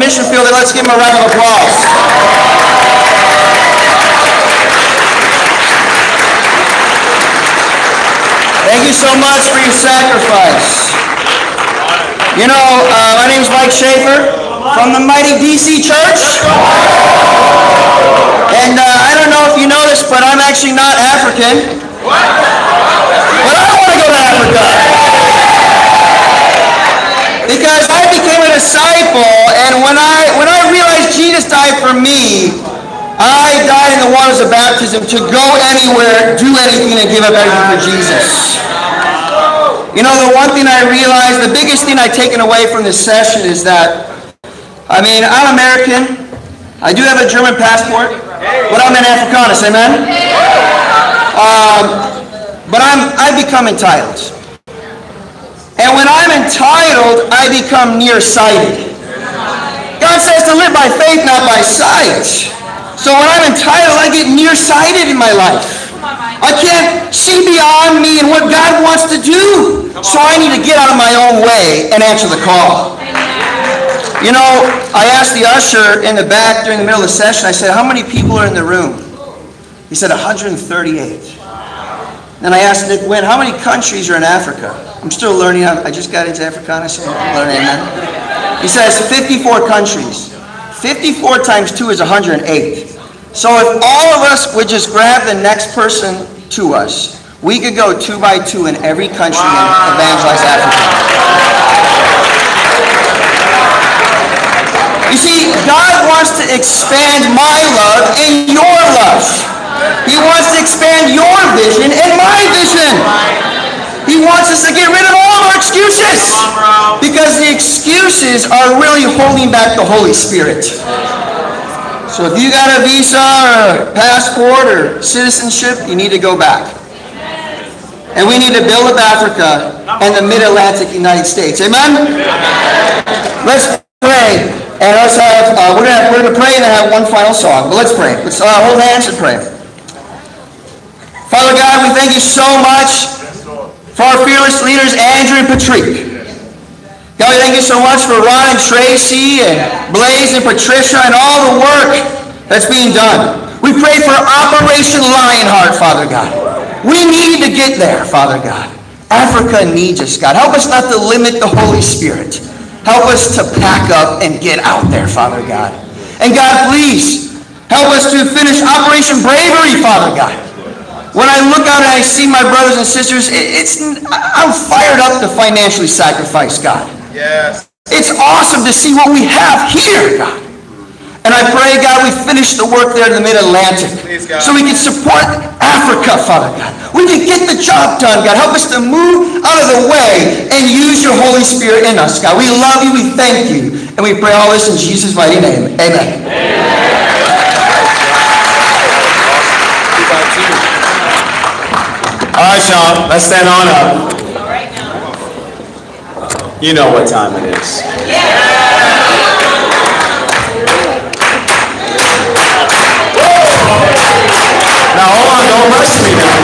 Mission field, and let's give them a round of applause. Thank you so much for your sacrifice. You know, uh, my name is Mike Schaefer from the mighty D C Church. And uh, I don't know if you noticed, but I'm actually not African. But I want to go to Africa. Because I became a disciple, and when I when I realized Jesus died for me, I died in the waters of baptism to go anywhere, do anything, and give up everything for Jesus. You know, the one thing I realized, the biggest thing I've taken away from this session is that, I mean, I'm American. I do have a German passport, but I'm an Africanus, amen? Um, but I'm, I become entitled. And when I'm entitled, I become nearsighted. God says to live by faith, not by sight. So when I'm entitled, I get nearsighted in my life. I can't see beyond me and what God wants to do. So I need to get out of my own way and answer the call. You know, I asked the usher in the back during the middle of the session, I said, how many people are in the room? He said, one hundred thirty-eight. Then I asked Nick Wynn, how many countries are in Africa? I'm still learning. I just got into Africanus. So I'm learning that. He says fifty-four countries. fifty-four times two is one hundred eight. So if all of us would just grab the next person to us, we could go two by two in every country and evangelize Africa. You see, God wants to expand my love in your love. He wants to expand your vision and my vision. He wants us to get rid of all of our excuses. Because the excuses are really holding back the Holy Spirit. So if you got a visa or passport or citizenship, you need to go back. And we need to build up Africa and the mid-Atlantic United States. Amen? Let's pray. And let's have, uh, we're gonna, we're gonna pray and have one final song. But let's pray. Let's uh, hold hands and pray. Father God, we thank you so much for our fearless leaders, Andrew and Patrick. God, we thank you so much for Ron and Tracy and Blaise and Patricia and all the work that's being done. We pray for Operation Lionheart, Father God. We need to get there, Father God. Africa needs us, God. Help us not to limit the Holy Spirit. Help us to pack up and get out there, Father God. And God, please help us to finish Operation Bravery, Father God. When I look out and I see my brothers and sisters, it's I'm fired up to financially sacrifice, God. Yes. It's awesome to see what we have here, God. And I pray, God, we finish the work there in the mid-Atlantic. So we can support Africa, Father God. We can get the job done, God. Help us to move out of the way and use your Holy Spirit in us, God. We love you. We thank you. And we pray all this in Jesus' mighty name. Amen. Amen. All right, y'all, let's stand on up. You know what time it is. Now, hold on, don't rush me now.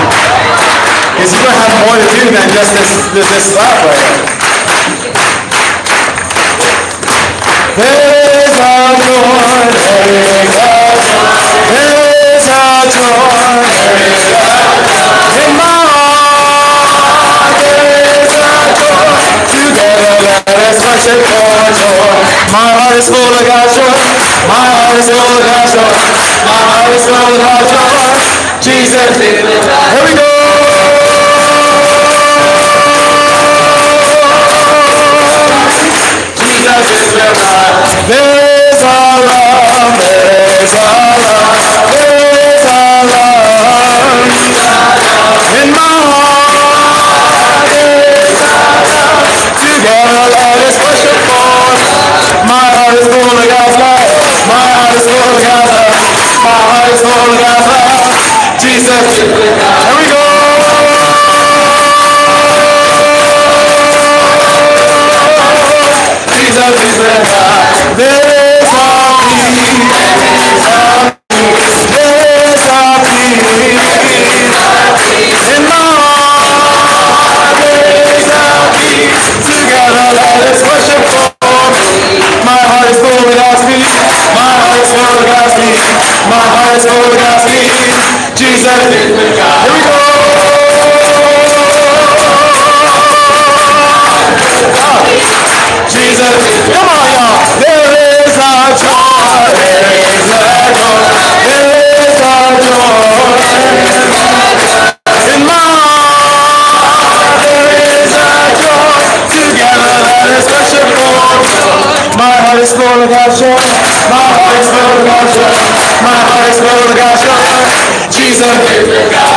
Because you're going to have more to do than just this, this, this slap right here. There's our Lord, there's our joy, there's our joy, there's our joy. Let's worship for joy. My heart is full of God's joy. My heart is full of God's joy. My heart is full of God's joy. Jesus, here we go. Jesus is with us. There's our love. There's our love. There's our love. Jesus from Gaza, Jesus in Africa. Here we go. Jesus is better. There is our peace. There is our peace. There is our peace. In my heart, there is our peace. Together let us worship God. My heart is full without peace. My heart is full without peace. My heart is full without peace. Jesus is better. Here we go. Jesus, come on, y'all. There is our joy. There is our joy. There is our joy. In my heart, there is our joy. Together, that is worship for. My heart is full of God's joy. My heart is full of God's joy. My heart is full of God's joy. Jesus,